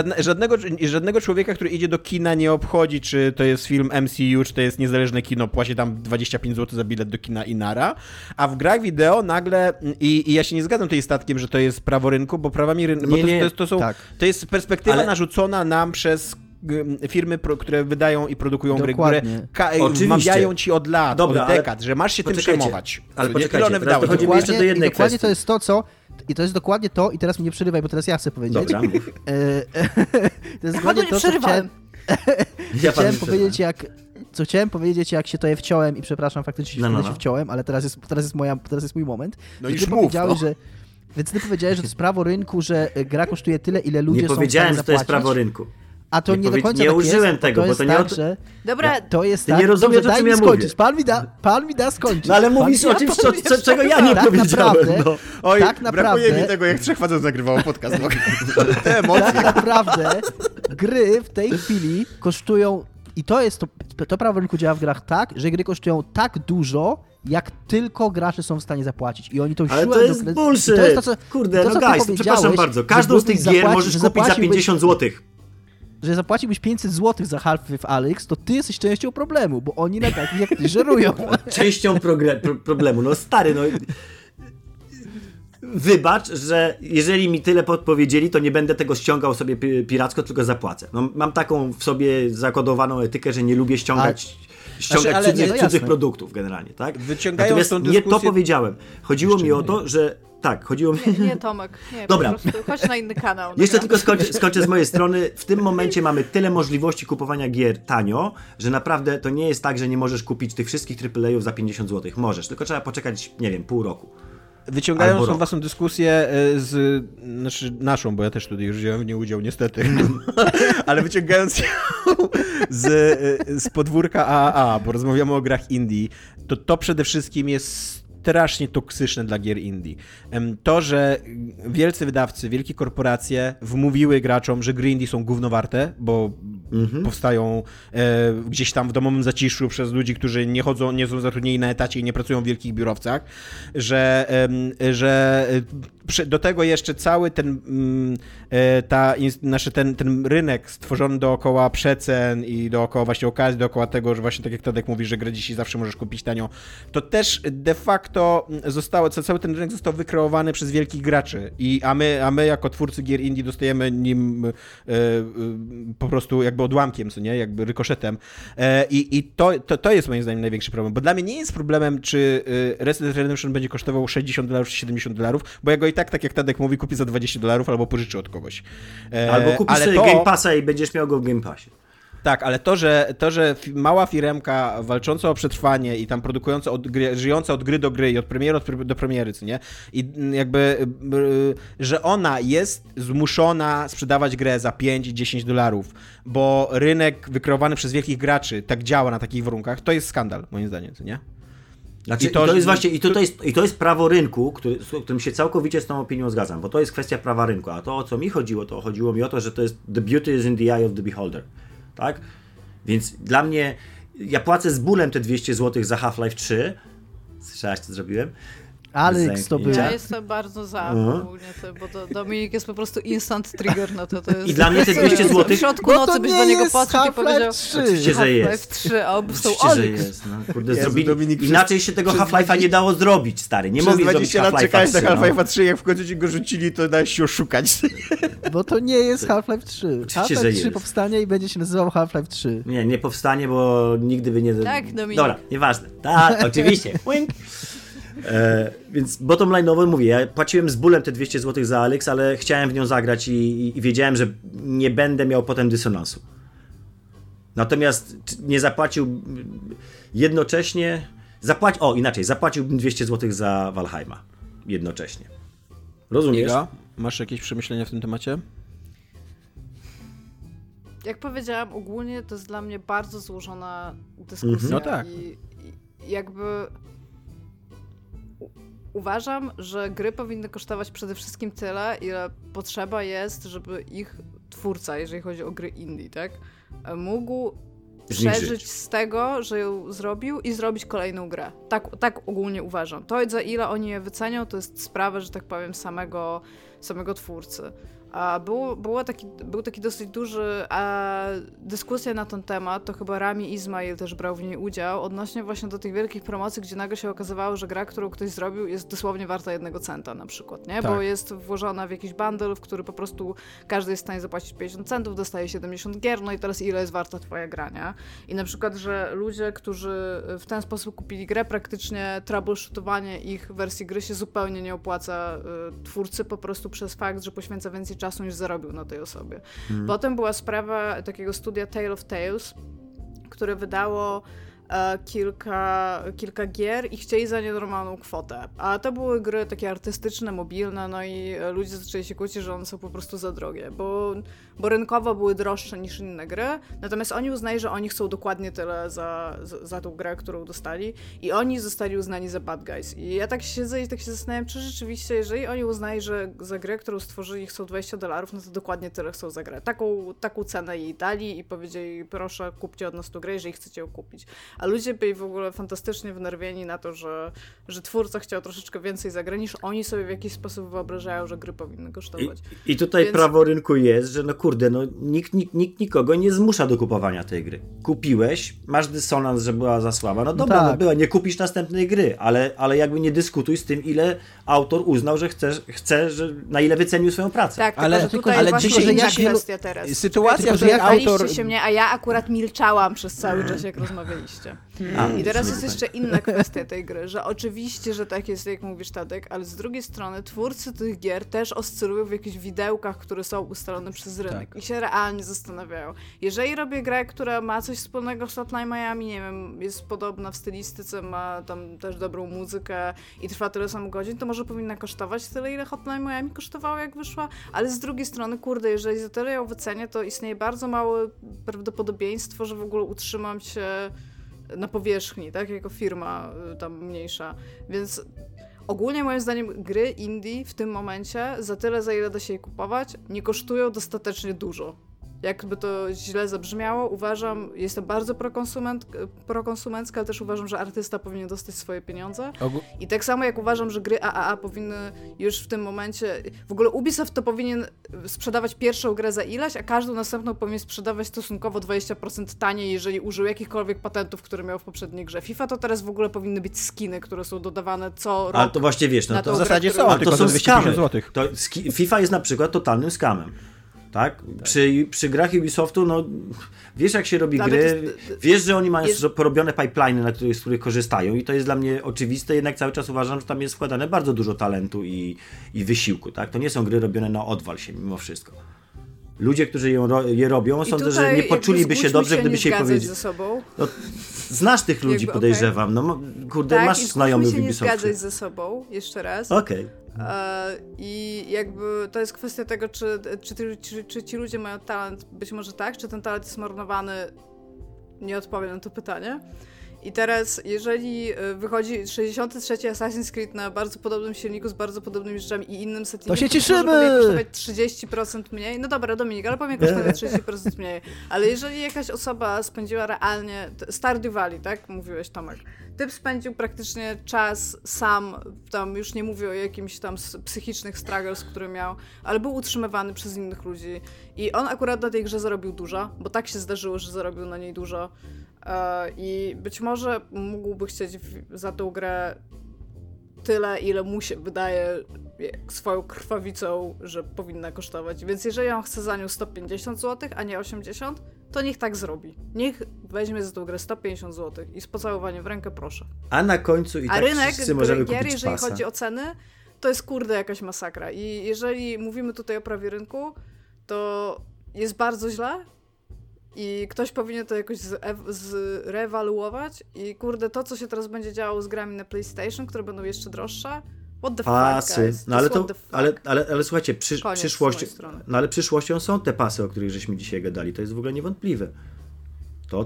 Żadnego człowieka, który idzie do kina, nie obchodzi, czy to jest film MCU, czy to jest niezależne kino, płaci tam 25 zł za bilet do kina i nara, a w grach wideo nagle, i ja się nie zgadzam tutaj z Tatkiem, że to jest prawo rynku, bo prawami rynku, to jest perspektywa narzucona nam przez firmy, które wydają i produkują dokładnie gry, które wmawiają ci od lat, dobra, od dekad, że masz się tym przejmować. Ale poczekajcie, one wydały. To dokładnie, jeszcze do jednej kwestii. To jest to, co... I to jest dokładnie to, i teraz mnie nie przerywaj, bo teraz ja chcę powiedzieć. Dobra, mów. Chciałem powiedzieć, jak się to je wciąłem i przepraszam, faktycznie się wciąłem, ale teraz jest mój moment. No już mów, powiedziałeś, że Więc ty powiedziałeś, że to jest prawo rynku, że gra kosztuje tyle, ile ludzie są w stanie zapłacić. Nie powiedziałem, że to jest prawo rynku. A to nie do końca tak jest. Nie użyłem tego, bo to nie o to... Dobra, to jest tak, nie rozumiesz, o czym ja mówię. Pan mi da skończyć. No ale mówisz o czymś, czego ja nie powiedziałem. Oj, brakuje mi tego, jak trzech facetów nagrywało podcast. Te emocje. Tak naprawdę gry w tej chwili kosztują... I to jest to prawo rynku działa w grach tak, że gry kosztują tak dużo, jak tylko gracze są w stanie zapłacić. I oni tą siłę... Ale to jest bullshit! To jest to, co, kurde, to, no guys, przepraszam bardzo. Każdą z tych gier możesz kupić za 50 zł. Że zapłaciłbyś 500 zł za Half-Life Alyx, to ty jesteś częścią problemu, bo oni na takich jak ty żerują. Częścią problemu. No stary, no... Wybacz, że jeżeli mi tyle podpowiedzieli, to nie będę tego ściągał sobie piracko, tylko zapłacę. No, mam taką w sobie zakodowaną etykę, że nie lubię ściągać cudzych produktów generalnie, tak? Natomiast tą dyskusję... nie to powiedziałem. Chodziło mi o to, że... Tak, chodziło mi... Nie, Tomek. Nie, dobra. Po prostu chodź na inny kanał. Dobra. Jeszcze tylko skończę z mojej strony. W tym momencie mamy tyle możliwości kupowania gier tanio, że naprawdę to nie jest tak, że nie możesz kupić tych wszystkich AAA-ów za 50 zł. Możesz, tylko trzeba poczekać, nie wiem, pół roku. Wyciągając tą waszą dyskusję z... Znaczy naszą, bo ja też tutaj już wziąłem w niej udział, niestety. Ale wyciągając ją z podwórka AAA, bo rozmawiamy o grach indie, to przede wszystkim jest strasznie toksyczne dla gier indie. To, że wielcy wydawcy, wielkie korporacje wmówiły graczom, że gry indie są gównowarte, bo powstają gdzieś tam w domowym zaciszu przez ludzi, którzy nie chodzą, nie są zatrudnieni na etacie i nie pracują w wielkich biurowcach, że do tego jeszcze cały ten rynek stworzony dookoła przecen i dookoła właśnie okazji, dookoła tego, że właśnie tak jak Tadek mówi, że grę dzisiaj zawsze możesz kupić tanio, to też de facto cały ten rynek został wykreowany przez wielkich graczy. A my jako twórcy gier indie dostajemy nim po prostu jakby odłamkiem, co nie? Jakby rykoszetem. I to jest moim zdaniem największy problem, bo dla mnie nie jest problemem, czy Resident Redemption będzie kosztował $60 czy $70, bo ja go i tak jak Tadek mówi, kupi za $20 albo pożyczy od kogoś. Albo kupisz sobie Game Passa i będziesz miał go w Game Passie. Tak, ale to, że mała firemka walcząca o przetrwanie i tam produkująca żyjąca od gry do gry i od premiery do premiery, co nie? I jakby, że ona jest zmuszona sprzedawać grę za $5 i $10, bo rynek wykreowany przez wielkich graczy tak działa na takich warunkach, to jest skandal, moim zdaniem, co nie? Znaczy, to jest prawo rynku, z którym się całkowicie z tą opinią zgadzam, bo to jest kwestia prawa rynku, a to o co mi chodziło, to chodziło mi o to, że to jest the beauty is in the eye of the beholder, tak? Więc dla mnie, ja płacę z bólem te 200 zł za Half-Life 3, słyszałaś co zrobiłem? Alyx to był. Ja jestem bardzo za ogólnie, bo to Dominik jest po prostu instant trigger na to. To jest... I dla mnie te 200 zł... W środku nocy byś do niego patrzył i powiedział... Oczywiście, że jest. Kurde, inaczej się tego Half-Life'a nie dało zrobić, stary. Nie mogli zrobić Half-Life'a 3. Przez 20 lat czekałeś na Half-Life'a 3, jak w końcu ci go rzucili, to dałeś się oszukać. Bo to nie jest Half-Life 3. Half-Life 3 powstanie i będzie się nazywał Half-Life 3. Nie, nie powstanie, bo nigdy by nie... Tak, Dominik. Dobra, nieważne. Tak, oczywiście. Więc bottom line'owo mówię, ja płaciłem z bólem te 200 zł za Alyx, ale chciałem w nią zagrać i wiedziałem, że nie będę miał potem dysonansu. Natomiast nie zapłacił jednocześnie... Zapłaciłbym 200 zł za Valheima jednocześnie. Rozumiesz? Iga, masz jakieś przemyślenia w tym temacie? Jak powiedziałam, ogólnie to jest dla mnie bardzo złożona dyskusja. No tak. I jakby... Uważam, że gry powinny kosztować przede wszystkim tyle, ile potrzeba jest, żeby ich twórca, jeżeli chodzi o gry indie, tak, mógł przeżyć z tego, że ją zrobił i zrobić kolejną grę. Tak ogólnie uważam. To, za ile oni je wycenią, to jest sprawa, że tak powiem, samego twórcy. A był taki dosyć duży dyskusja na ten temat, to chyba Rami Izmail też brał w niej udział, odnośnie właśnie do tych wielkich promocji, gdzie nagle się okazywało, że gra, którą ktoś zrobił, jest dosłownie warta $0.01 na przykład, nie? Tak. Bo jest włożona w jakiś bundle, w który po prostu każdy jest w stanie zapłacić $0.50, dostaje 70 gier, no i teraz ile jest warta twoja gra, nie? I na przykład, że ludzie, którzy w ten sposób kupili grę, praktycznie troubleshootowanie ich wersji gry się zupełnie nie opłaca twórcy po prostu przez fakt, że poświęca więcej czasu niż zarobił na tej osobie. Potem była sprawa takiego studia Tale of Tales, które wydało kilka gier i chcieli za nienormalną kwotę. A to były gry takie artystyczne, mobilne, no i ludzie zaczęli się kłócić, że one są po prostu za drogie, bo rynkowo były droższe niż inne gry, natomiast oni uznali, że oni chcą dokładnie tyle za tą grę, którą dostali i oni zostali uznani za bad guys. I ja tak siedzę i tak się zastanawiam, czy rzeczywiście, jeżeli oni uznali, że za grę, którą stworzyli, chcą $20, no to dokładnie tyle chcą za grę. Taką cenę jej dali i powiedzieli, proszę, kupcie od nas tą grę, jeżeli chcecie ją kupić. A ludzie byli w ogóle fantastycznie wnerwieni na to, że twórca chciał troszeczkę więcej za grę, niż oni sobie w jakiś sposób wyobrażają, że gry powinny kosztować. I tutaj prawo rynku jest, że no kurde, no nikt nikogo nie zmusza do kupowania tej gry. Kupiłeś, masz dysonans, że była za słaba, no dobra, tak. No była, nie kupisz następnej gry, ale jakby nie dyskutuj z tym, ile autor uznał, że chce że na ile wycenił swoją pracę. Tak, tylko, że tutaj ale właśnie dzisiaj, inna kwestia teraz. Sytuacja, że autor... się mnie, a ja akurat milczałam przez cały czas, jak rozmawialiście. I teraz jest jeszcze inna kwestia tej gry, że oczywiście, że tak jest, jak mówisz, Tadek, ale z drugiej strony twórcy tych gier też oscylują w jakichś widełkach, które są ustalone przez rynek i się realnie zastanawiają. Jeżeli robię grę, która ma coś wspólnego z Hotline Miami, nie wiem, jest podobna w stylistyce, ma tam też dobrą muzykę i trwa tyle samo godzin, to może powinna kosztować tyle, ile Hotline Miami kosztowało, jak wyszła, ale z drugiej strony, kurde, jeżeli za tyle ją wycenię, to istnieje bardzo małe prawdopodobieństwo, że w ogóle utrzymam się na powierzchni, tak? Jako firma tam mniejsza. Więc ogólnie moim zdaniem gry indie w tym momencie za tyle, za ile da się je kupować, nie kosztują dostatecznie dużo. Jakby to źle zabrzmiało, uważam, jestem bardzo prokonsumencka, ale też uważam, że artysta powinien dostać swoje pieniądze. I tak samo jak uważam, że gry AAA powinny już w tym momencie... W ogóle Ubisoft to powinien sprzedawać pierwszą grę za ileś, a każdą następną powinien sprzedawać stosunkowo 20% taniej, jeżeli użył jakichkolwiek patentów, które miał w poprzedniej grze. FIFA to teraz w ogóle powinny być skiny, które są dodawane co rok. Ale to właśnie wiesz, no to w zasadzie grę, są, tylko to są skamy. To FIFA jest na przykład totalnym skamem. Tak? Przy grach Ubisoftu, no wiesz, jak się robi gry, wiesz, że oni mają porobione pipeliny, z których korzystają i to jest dla mnie oczywiste, jednak cały czas uważam, że tam jest wkładane bardzo dużo talentu i wysiłku, tak? To nie są gry robione na odwal się mimo wszystko. Ludzie, którzy je robią, sądzę, że nie poczuliby się dobrze, gdyby się powiedzieć. Ze sobą. No, znasz tych ludzi, jakby, podejrzewam. Okay. No, kurde, tak, masz znajomych w Ubisoftu. Nie zgadzać ze sobą, jeszcze raz. Okej. Okay. I jakby to jest kwestia tego, czy ci ludzie mają talent, być może tak, czy ten talent jest marnowany, nie odpowiem na to pytanie. I teraz, jeżeli wychodzi 63. Assassin's Creed na bardzo podobnym silniku, z bardzo podobnymi rzeczami i innym settingiem, to się cieszymy! Powinien kosztować 30% mniej. No dobra, Dominik, ale powinien kosztować 30% mniej. Ale jeżeli jakaś osoba spędziła realnie... Stardew Valley, tak? Mówiłeś, Tomek. Typ spędził praktycznie czas sam, tam już nie mówię o jakimś tam psychicznych struggles, które miał, ale był utrzymywany przez innych ludzi. I on akurat na tej grze zarobił dużo, bo tak się zdarzyło, że zarobił na niej dużo. I być może mógłby chcieć za tą grę tyle, ile mu się wydaje swoją krwawicą, że powinna kosztować. Więc jeżeli on chce za nią 150 zł, a nie 80, to niech tak zrobi. Niech weźmie za tą grę 150 zł i z pocałowaniem w rękę proszę. A na końcu i tak rynek, wszyscy możemy kupić pasa. Jeżeli chodzi o ceny, to jest kurde jakaś masakra. I jeżeli mówimy tutaj o prawie rynku, to jest bardzo źle. I ktoś powinien to jakoś zrewaluować i kurde, to co się teraz będzie działo z grami na PlayStation, które będą jeszcze droższe, what the pasy. Fuck guys, no ale to, ale słuchajcie, przyszłością są te pasy, o których żeśmy dzisiaj gadali, to jest w ogóle niewątpliwe.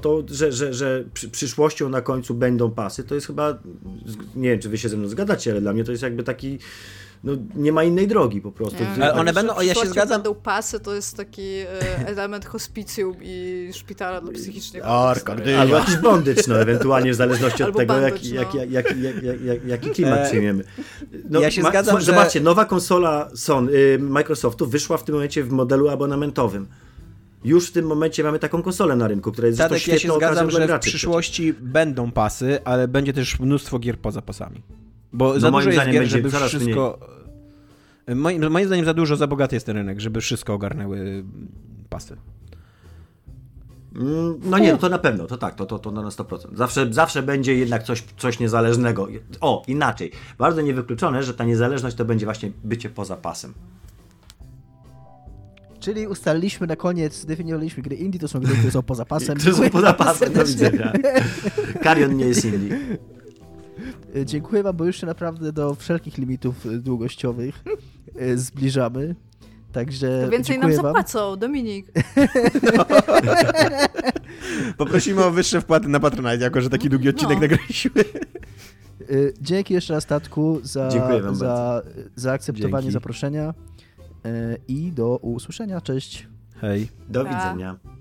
To że przyszłością na końcu będą pasy, to jest chyba, nie wiem, czy wy się ze mną zgadacie, ale dla mnie to jest jakby taki, no nie ma innej drogi po prostu. Ale one będą, ja się zgadzam. Będą pasy, to jest taki element hospicjum i szpitala dla psychicznych. Albo jakiś bondycz, no ewentualnie w zależności od tego, jaki klimat przyjmiemy. No, ja się zgadzam, zobaczcie, nowa konsola Microsoftu wyszła w tym momencie w modelu abonamentowym. Już w tym momencie mamy taką konsolę na rynku, która jest zresztą świetną okazją dla graczy. Ja się zgadzam, że w przyszłości będą pasy, ale będzie też mnóstwo gier poza pasami. Bo no za dużo jest gier, żeby wszystko... Moim zdaniem za dużo, za bogaty jest ten rynek, żeby wszystko ogarnęły pasy. No nie, to na pewno, to tak, to na 100%. Zawsze będzie jednak coś niezależnego. O, inaczej. Bardzo niewykluczone, że ta niezależność to będzie właśnie bycie poza pasem. Czyli ustaliliśmy na koniec, definiowaliśmy gry indie, to są gry, które są poza pasem. Które są poza pasem, do widzenia. Karion nie jest indie. Dziękuję wam, bo już się naprawdę do wszelkich limitów długościowych zbliżamy. Także to więcej nam zapłacą, Dominik. No. Poprosimy o wyższe wpłaty na Patronite, jako że taki długi odcinek nagraliśmy. Dzięki jeszcze raz, Tatku, za akceptowanie zaproszenia i do usłyszenia. Cześć. Hej. Do widzenia.